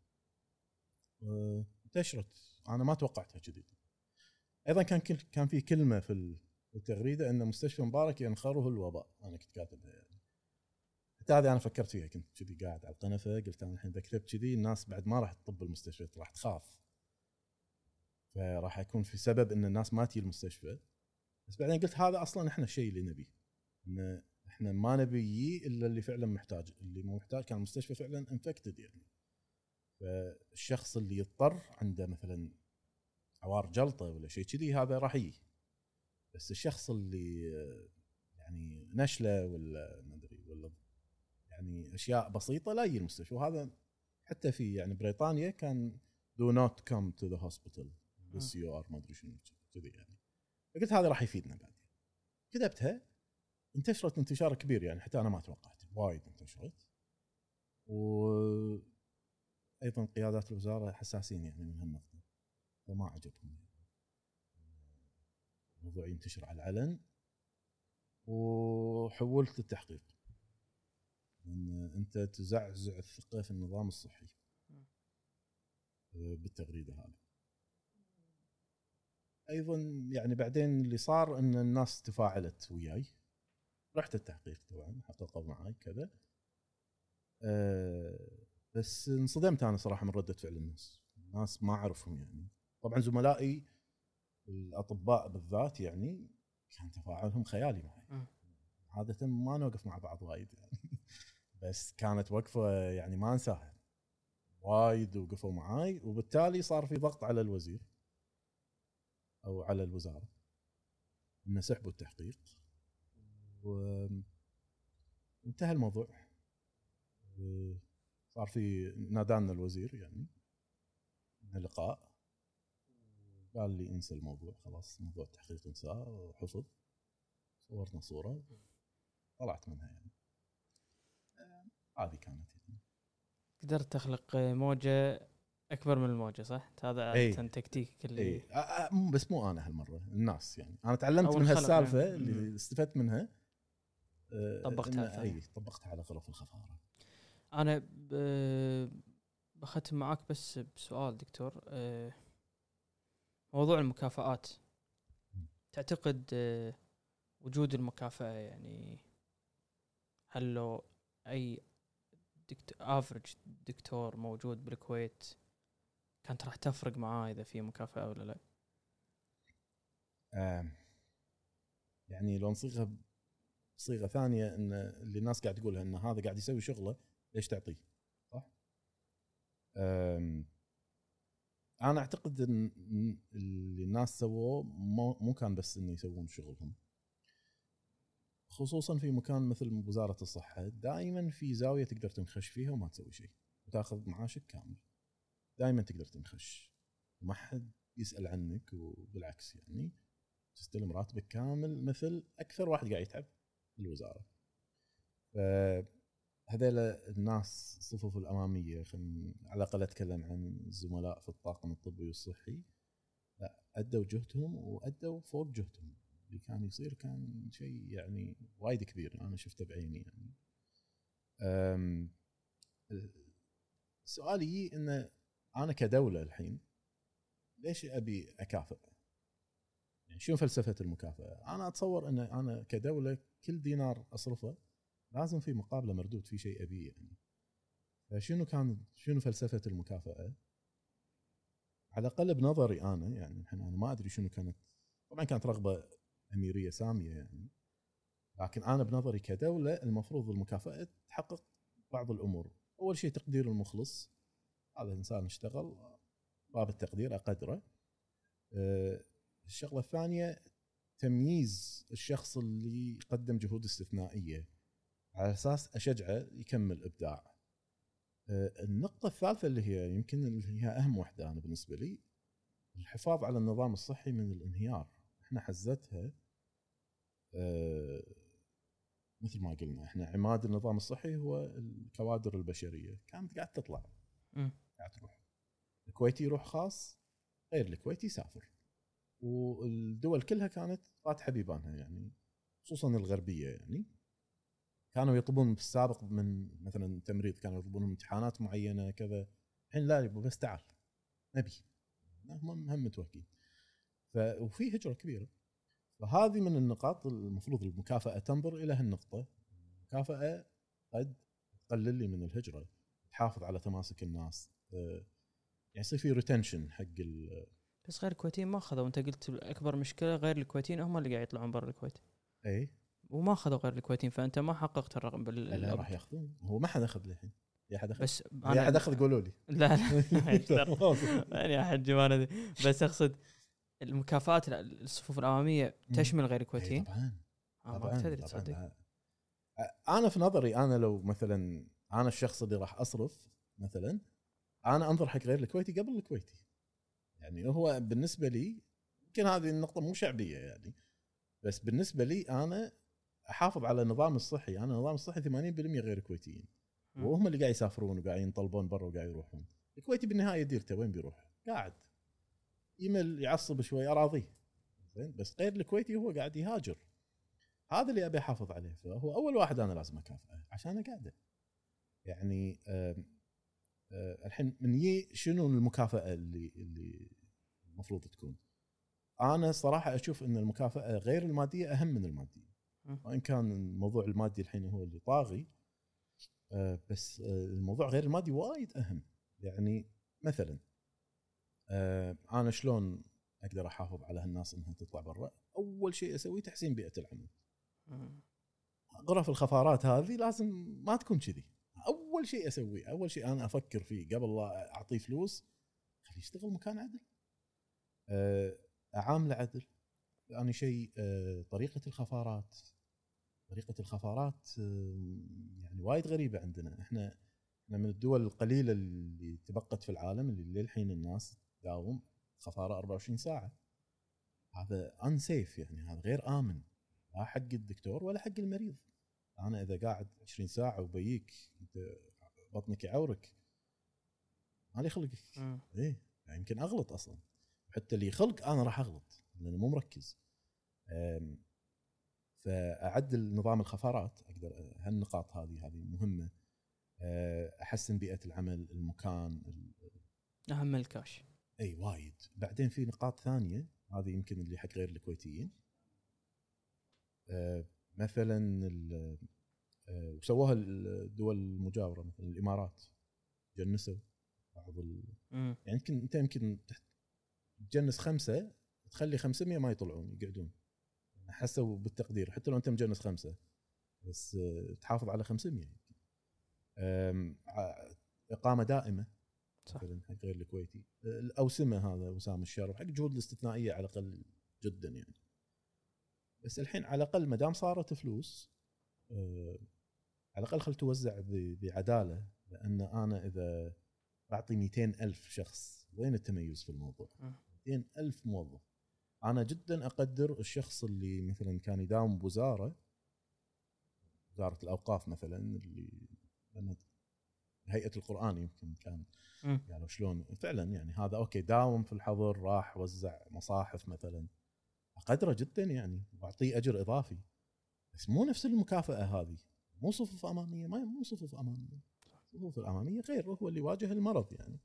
انتشرت، انا ما توقعتها كذي. ايضا كان كان في كلمه في التغريده ان مستشفى مبارك ينخره الوباء، انا كنت كاتبها يعني. حتى هذه انا فكرت فيها، كنت كذي قاعد على القنفه قلت انا الحين اذا كتبت كذي الناس بعد ما راح تطب المستشفى، راح تخاف، فراح يكون في سبب ان الناس ما تجي المستشفى. بس بعدين قلت هذا اصلا احنا الشيء اللي نبيه، ان احنا ما نبيه الا اللي فعلا محتاج. اللي مو محتاج كان المستشفى فعلا انفكتد يعني، فالشخص اللي يضطر عنده مثلا عوار جلطه ولا شيء كذي هذا راح يجي، بس الشخص اللي يعني نشله ولا ما ادري ولا يعني اشياء بسيطه لا يجي المستشفى. وهذا حتى في يعني بريطانيا كان do not come to the hospital بالسيو ار ما ادري شنو كذي يعني. فقلت هذا راح يفيدنا بعدين، كتبتها انتشرت انتشار كبير يعني، حتى انا ما توقعت، وايد انتشرت. وايضا قيادات الوزاره حساسين يعني من هالنقطه، فما عجبهم الموضوع ينتشر على العلن. وحولت التحقيق ان انت تزعزع الثقه في النظام الصحي بالتغريده هذه. ايضا يعني بعدين اللي صار ان الناس تفاعلت وياي، رحت التحقيق طبعا حققوا معي كذا. أه بس انصدمت انا صراحه من رده فعل الناس. الناس ما اعرفهم يعني، طبعا زملائي الاطباء بالذات يعني كان تفاعلهم خيالي معي، عاده ما نوقف مع بعض وايد يعني بس كانت وقفه يعني ما انساها، وايد وقفوا معي. وبالتالي صار في ضغط على الوزير او على الوزاره ان سحبوا التحقيق وانتهى الموضوع. صار في نادانا الوزير يعني لقاء، قال لي انسى الموضوع خلاص، موضوع التحقيق انساه وحفظ. صورنا صوره طلعت منها يعني، هذه كانت يعني. قدرت تخلق موجه اكبر من الموجه صح؟ هذا كان تكتيكك اللي ايه. بس مو انا هالمره، الناس يعني انا تعلمت من هالسالفه يعني. اللي استفدت منها طبقتها اي طبقتها على غرف الخفاره. انا بختم معك بس بسؤال دكتور، موضوع المكافآت، تعتقد وجود المكافأة يعني هل لو اي دكتور افرج دكتور موجود بالكويت كانت راح تفرق معاه اذا في مكافأة ولا لا؟ آه يعني لو نصيغها بصيغه ثانيه، ان اللي الناس قاعد تقولها ان هذا قاعد يسوي شغله ليش تعطيه صح؟ آه انا اعتقد ان اللي الناس سووه مو كان بس ان يسوون شغلهم، خصوصا في مكان مثل وزارة الصحة دائما في زاوية تقدر تنخش فيها وما تسوي شيء وتاخذ معاشك كامل، دائما تقدر تنخش وما حد يسأل عنك، وبالعكس يعني تستلم راتبك كامل مثل أكثر واحد قاعد يتعب الوزارة. هذول الناس الصفوف الأمامية، على الأقل أتكلم عن الزملاء في الطاقم الطبي والصحي، أدوا جهدهم وأدوا فوق جهدهم. اللي كان يصير كان شيء يعني وايد كبير، أنا شفته بعيني يعني. سؤالي إنه أنا كدولة الحين ليش أبي أكافئ؟ يعني شنو فلسفة المكافأة؟ أنا أتصور إن أنا كدولة كل دينار أصرفه لازم في مقابله مردود، في شيء ابيه يعني. فشنو كان شنو فلسفه المكافاه؟ على الاقل بنظري انا يعني، انا ما ادري شنو كانت، طبعا كانت رغبه اميريه ساميه يعني، لكن انا بنظري كدوله المفروض المكافاه تحقق بعض الامور. اول شيء تقدير المخلص، هذا الانسان اشتغل باب التقدير اقدره. أه الشغله الثانيه تمييز الشخص اللي قدم جهود استثنائيه على اساس اشجعه يكمل ابداع. النقطة الثالثة اللي هي يمكن اللي هي أهم واحدة أنا بالنسبة لي، الحفاظ على النظام الصحي من الانهيار. إحنا حزتها أه مثل ما قلنا، إحنا عماد النظام الصحي هو الكوادر البشرية، كانت قاعد تطلع قاعد تروح، الكويتي يروح خاص، غير الكويتي سافر، والدول كلها كانت فاتحة بيبانها يعني، خصوصا الغربية يعني. كانوا يطلبون بالسابق من مثلا تمريض كانوا يطلبون امتحانات معينه كذا، الحين لا يبغوا بس تعال نبي، هم هم متوهقين. فوفي هجره كبيره. فهذه من النقاط المفروض المكافاه تنظر الى هالنقطه. المكافاه قد تقلل لي من الهجره، تحافظ على تماسك الناس، يعني يصير في ريتنشن حق ال... بس غير الكويتيين ما اخذوا. وانت قلت اكبر مشكله غير الكويتيين هم اللي قاعد يطلعون برا الكويت. اي وما اخذوا غير الكويتين، فانت ما حققت الرقم بال. لا راح ياخذون، هو ما حد اخذ للحين. يا حد اخذ؟ بس يا حد اخذ قولوا لي. لا لا يا حد جمانه. بس اقصد المكافآت الصفوف الاماميه تشمل غير الكويتين. طبعا طبعا تدري تصدق. انا في نظري انا لو مثلا انا الشخص اللي راح اصرف مثلا، انا انظر حق غير الكويتي قبل الكويتي يعني. هو بالنسبه لي يمكن هذه النقطه مو شعبيه يعني، بس بالنسبه لي انا احافظ على النظام الصحي. انا النظام الصحي ثمانين بالمئة غير كويتيين، وهم اللي قاعد يسافرون وقاعد ينطلبون برا وقاعد يروحون. الكويتي بالنهايه ديرته وين بيروح؟ قاعد يمل يعصب شوي اراضيه زين، بس غير الكويتي هو قاعد يهاجر. هذا اللي ابي احافظ عليه، فهو اول واحد انا لازم اكافئه عشان انا قاعده يعني. آم آم الحين من يي شنو المكافاه اللي اللي المفروض تكون؟ انا صراحه اشوف ان المكافاه غير الماديه اهم من الماديه، وإن كان الموضوع المادي الحين هو اللي طاغي، آه بس آه الموضوع غير المادي وايد أهم يعني. مثلا آه أنا شلون أقدر أحافظ على هالناس إنها تطلع برا؟ أول شيء أسوي تحسين بيئة العمل. غرف الخفارات هذه لازم ما تكون كذي. أول شيء أسوي، أول شيء أنا أفكر فيه قبل لا أعطيه فلوس، خليه يشتغل مكان عدل، آه أعامله عدل. يعني شيء طريقة الخفارات، طريقة الخفارات يعني وايد غريبة عندنا. إحنا إحنا من الدول القليلة اللي تبقت في العالم اللي للحين الناس تداوم خفارة أربعة وعشرين ساعة. هذا unsafe يعني، هذا غير آمن، لا حق الدكتور ولا حق المريض. أنا إذا قاعد عشرين ساعة وبيك بطنك يعورك، ما لي خلقك. إيه يعني يمكن أغلط أصلاً، حتى اللي خلق أنا راح أغلط لأنه مو مركز. فأعدل نظام الخفارات أقدر. هالنقاط هذه هذه مهمة. أحسن بيئة العمل، المكان أهم الكاش. أي وايد. بعدين في نقاط ثانية هذه يمكن اللي حق غير الكويتيين، مثلا وسووها الدول المجاورة مثل الإمارات، جنسوا بعض ال... يعني يمكن أنت يمكن تجنس خمسة تخلي خمسمية ما يطلعون يقعدون، حسوا بالتقدير حتى لو أنت مجنس خمسة، بس تحافظ على خمسمية. إقامة دائمة مثلاً حق غير الكويتي. الأوسمة هذا وسام الشارب حق جهود الاستثنائية على الأقل جدا يعني. بس الحين على الأقل مدام صارت فلوس، على الأقل خل توزع بعدالة، لأن أنا إذا بعطي ميتين ألف شخص وين التميز في الموضوع؟ ميتين ألف موظف. أنا جدا أقدر الشخص اللي مثلا كان يداوم بوزارة وزارة الأوقاف مثلا، اللي هيئة القرآن يمكن كان يعني شلون فعلا يعني. هذا أوكي داوم في الحظر، راح وزع مصاحف مثلا، أقدره جدا يعني، وأعطيه أجر إضافي. بس مو نفس المكافأة هذه، مو صفوف أمامية، ما مو صفوف أمامية. الصفوف الأمامية غير، هو اللي واجه المرض يعني.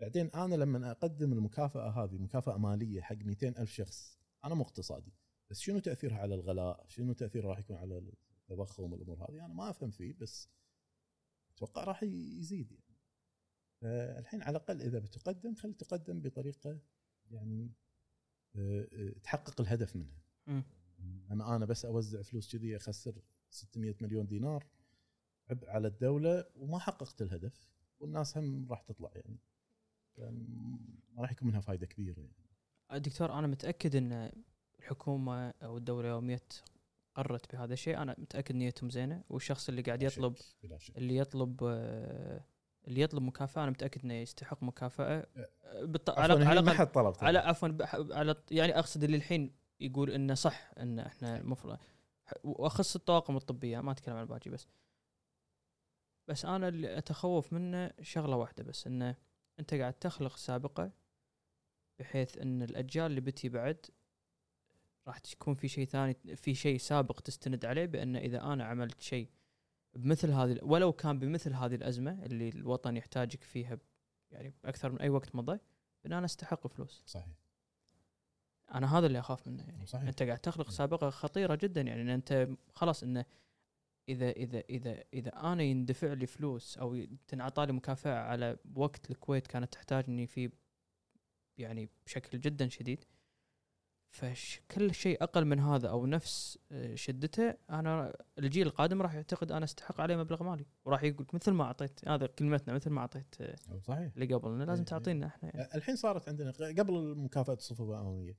بعدين أنا لما أقدم المكافأة هذه مكافأة مالية حق مئتين ألف شخص، أنا مو اقتصادي، بس شنو تأثيرها على الغلاء؟ شنو تأثيرها راح يكون على التضخم والامور هذه انا ما افهم فيه، بس اتوقع راح يزيد يعني. فالحين على الاقل اذا بتقدم خلي تقدم بطريقه يعني تحقق الهدف منها. م. اما انا بس اوزع فلوس كذي اخسر ستمية مليون دينار عبء على الدوله وما حققت الهدف، والناس هم راح تطلع يعني ما راح يكون منها فايده كبيره يعني. دكتور انا متاكد ان الحكومه او الدوله يوميا قررت بهذا الشيء، انا متاكد نيتهم زينه، والشخص اللي قاعد يطلب شك. اللي يطلب اللي يطلب مكافاه انا متاكد انه يستحق مكافاه بالط... على على على عفوا على يعني اقصد اللي الحين يقول انه صح ان احنا المفروض، واخص الطواقم الطبيه ما اتكلم عن الباقي، بس بس انا اللي اتخوف منه شغله واحده بس، انه انت قاعد تخلق سابقه بحيث ان الاجيال اللي بتي بعد راح تكون في شيء ثاني، في شيء سابق تستند عليه، بان اذا انا عملت شيء بمثل هذه ولو كان بمثل هذه الازمه اللي الوطن يحتاجك فيها يعني اكثر من اي وقت مضى، ان انا استحق فلوس. صحيح، انا هذا اللي اخاف منه يعني. صحيح. انت قاعد تخلق سابقه خطيره جدا يعني، ان انت خلاص انه اذا اذا اذا اذا انا يندفع لي فلوس او تنعطى لي مكافاه على وقت الكويت كانت تحتاجني فيه يعني بشكل جدا شديد، فكل شيء اقل من هذا او نفس شدته انا الجيل القادم راح يعتقد انا استحق عليه مبلغ مالي، وراح يقول مثل ما اعطيت، هذا كلمتنا، مثل ما اعطيت اللي قبلنا لازم تعطينا احنا يعني. الحين صارت عندنا قبل المكافاه الصفوه الامويه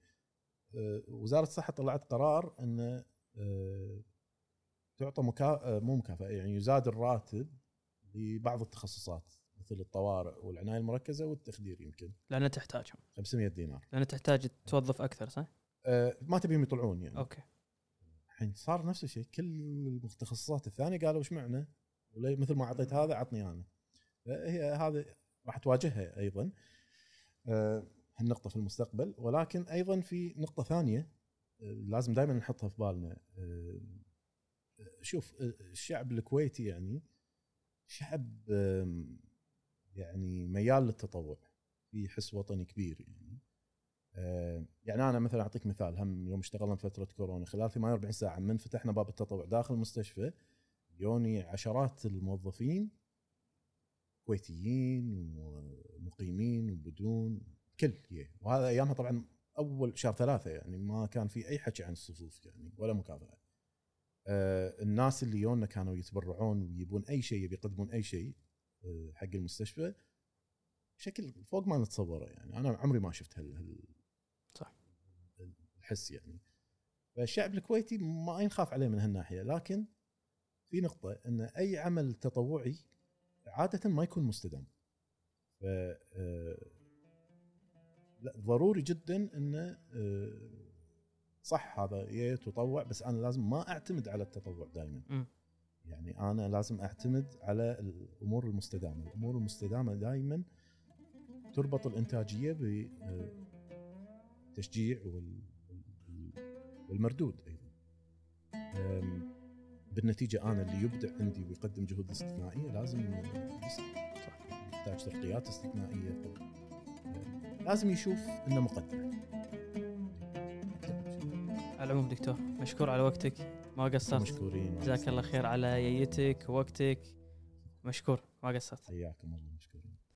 وزاره الصحه طلعت قرار ان تعطى مكا... مو مكافاه يعني يزاد الراتب لبعض التخصصات مثل الطوارئ والعنايه المركزه والتخدير، يمكن لان تحتاجهم خمسمية دينار، لان تحتاج توظف اكثر. صح. أه ما تبيهم يطلعون يعني. اوكي الحين صار نفس الشيء، كل المتخصصات الثانيه قالوا ايش معنى مثل ما اعطيت هذا عطني انا، هي هذا راح تواجهها ايضا أه هالنقطه في المستقبل. ولكن ايضا في نقطه ثانيه لازم دائما نحطها في بالنا، أه شوف الشعب الكويتي يعني شعب يعني ميال للتطوع، في حس وطني كبير يعني. يعني أنا مثلا أعطيك مثال، هم يوم اشتغلنا فترة كورونا خلال ثمانية وأربعين ساعة من فتحنا باب التطوع داخل المستشفى يوني عشرات الموظفين كويتيين ومقيمين وبدون كل يعني. وهذا أيامها طبعا أول شهر ثلاثة يعني ما كان في أي حكي عن الصفوف يعني ولا مكافأة. الناس اللي يونا كانوا يتبرعون ويجيبون أي شيء، بيقدمون أي شيء حق المستشفى بشكل فوق ما نتصوره يعني. أنا عمري ما شفت هال صح الحس يعني. فالشعب الكويتي ما ينخاف عليه من هالناحية، لكن في نقطة أن أي عمل تطوعي عادة ما يكون مستدام، ف ضروري جدا أن صح هذا يتطوع، بس أنا لازم ما أعتمد على التطوع دائما. م. يعني أنا لازم أعتمد على الأمور المستدامة. الأمور المستدامة دائما تربط الإنتاجية بالتشجيع والمردود أيضا. بالنتيجة أنا اللي يبدع عندي ويقدم جهود استثنائية لازم يحتاج ترقيات استثنائية، لازم يشوف إنه مقدم. على العموم دكتور مشكور على وقتك، ما قصرت. مشكورين، جزاك الله خير على ييتك ووقتك، مشكور ما قصرت. حياكم الله، مشكور.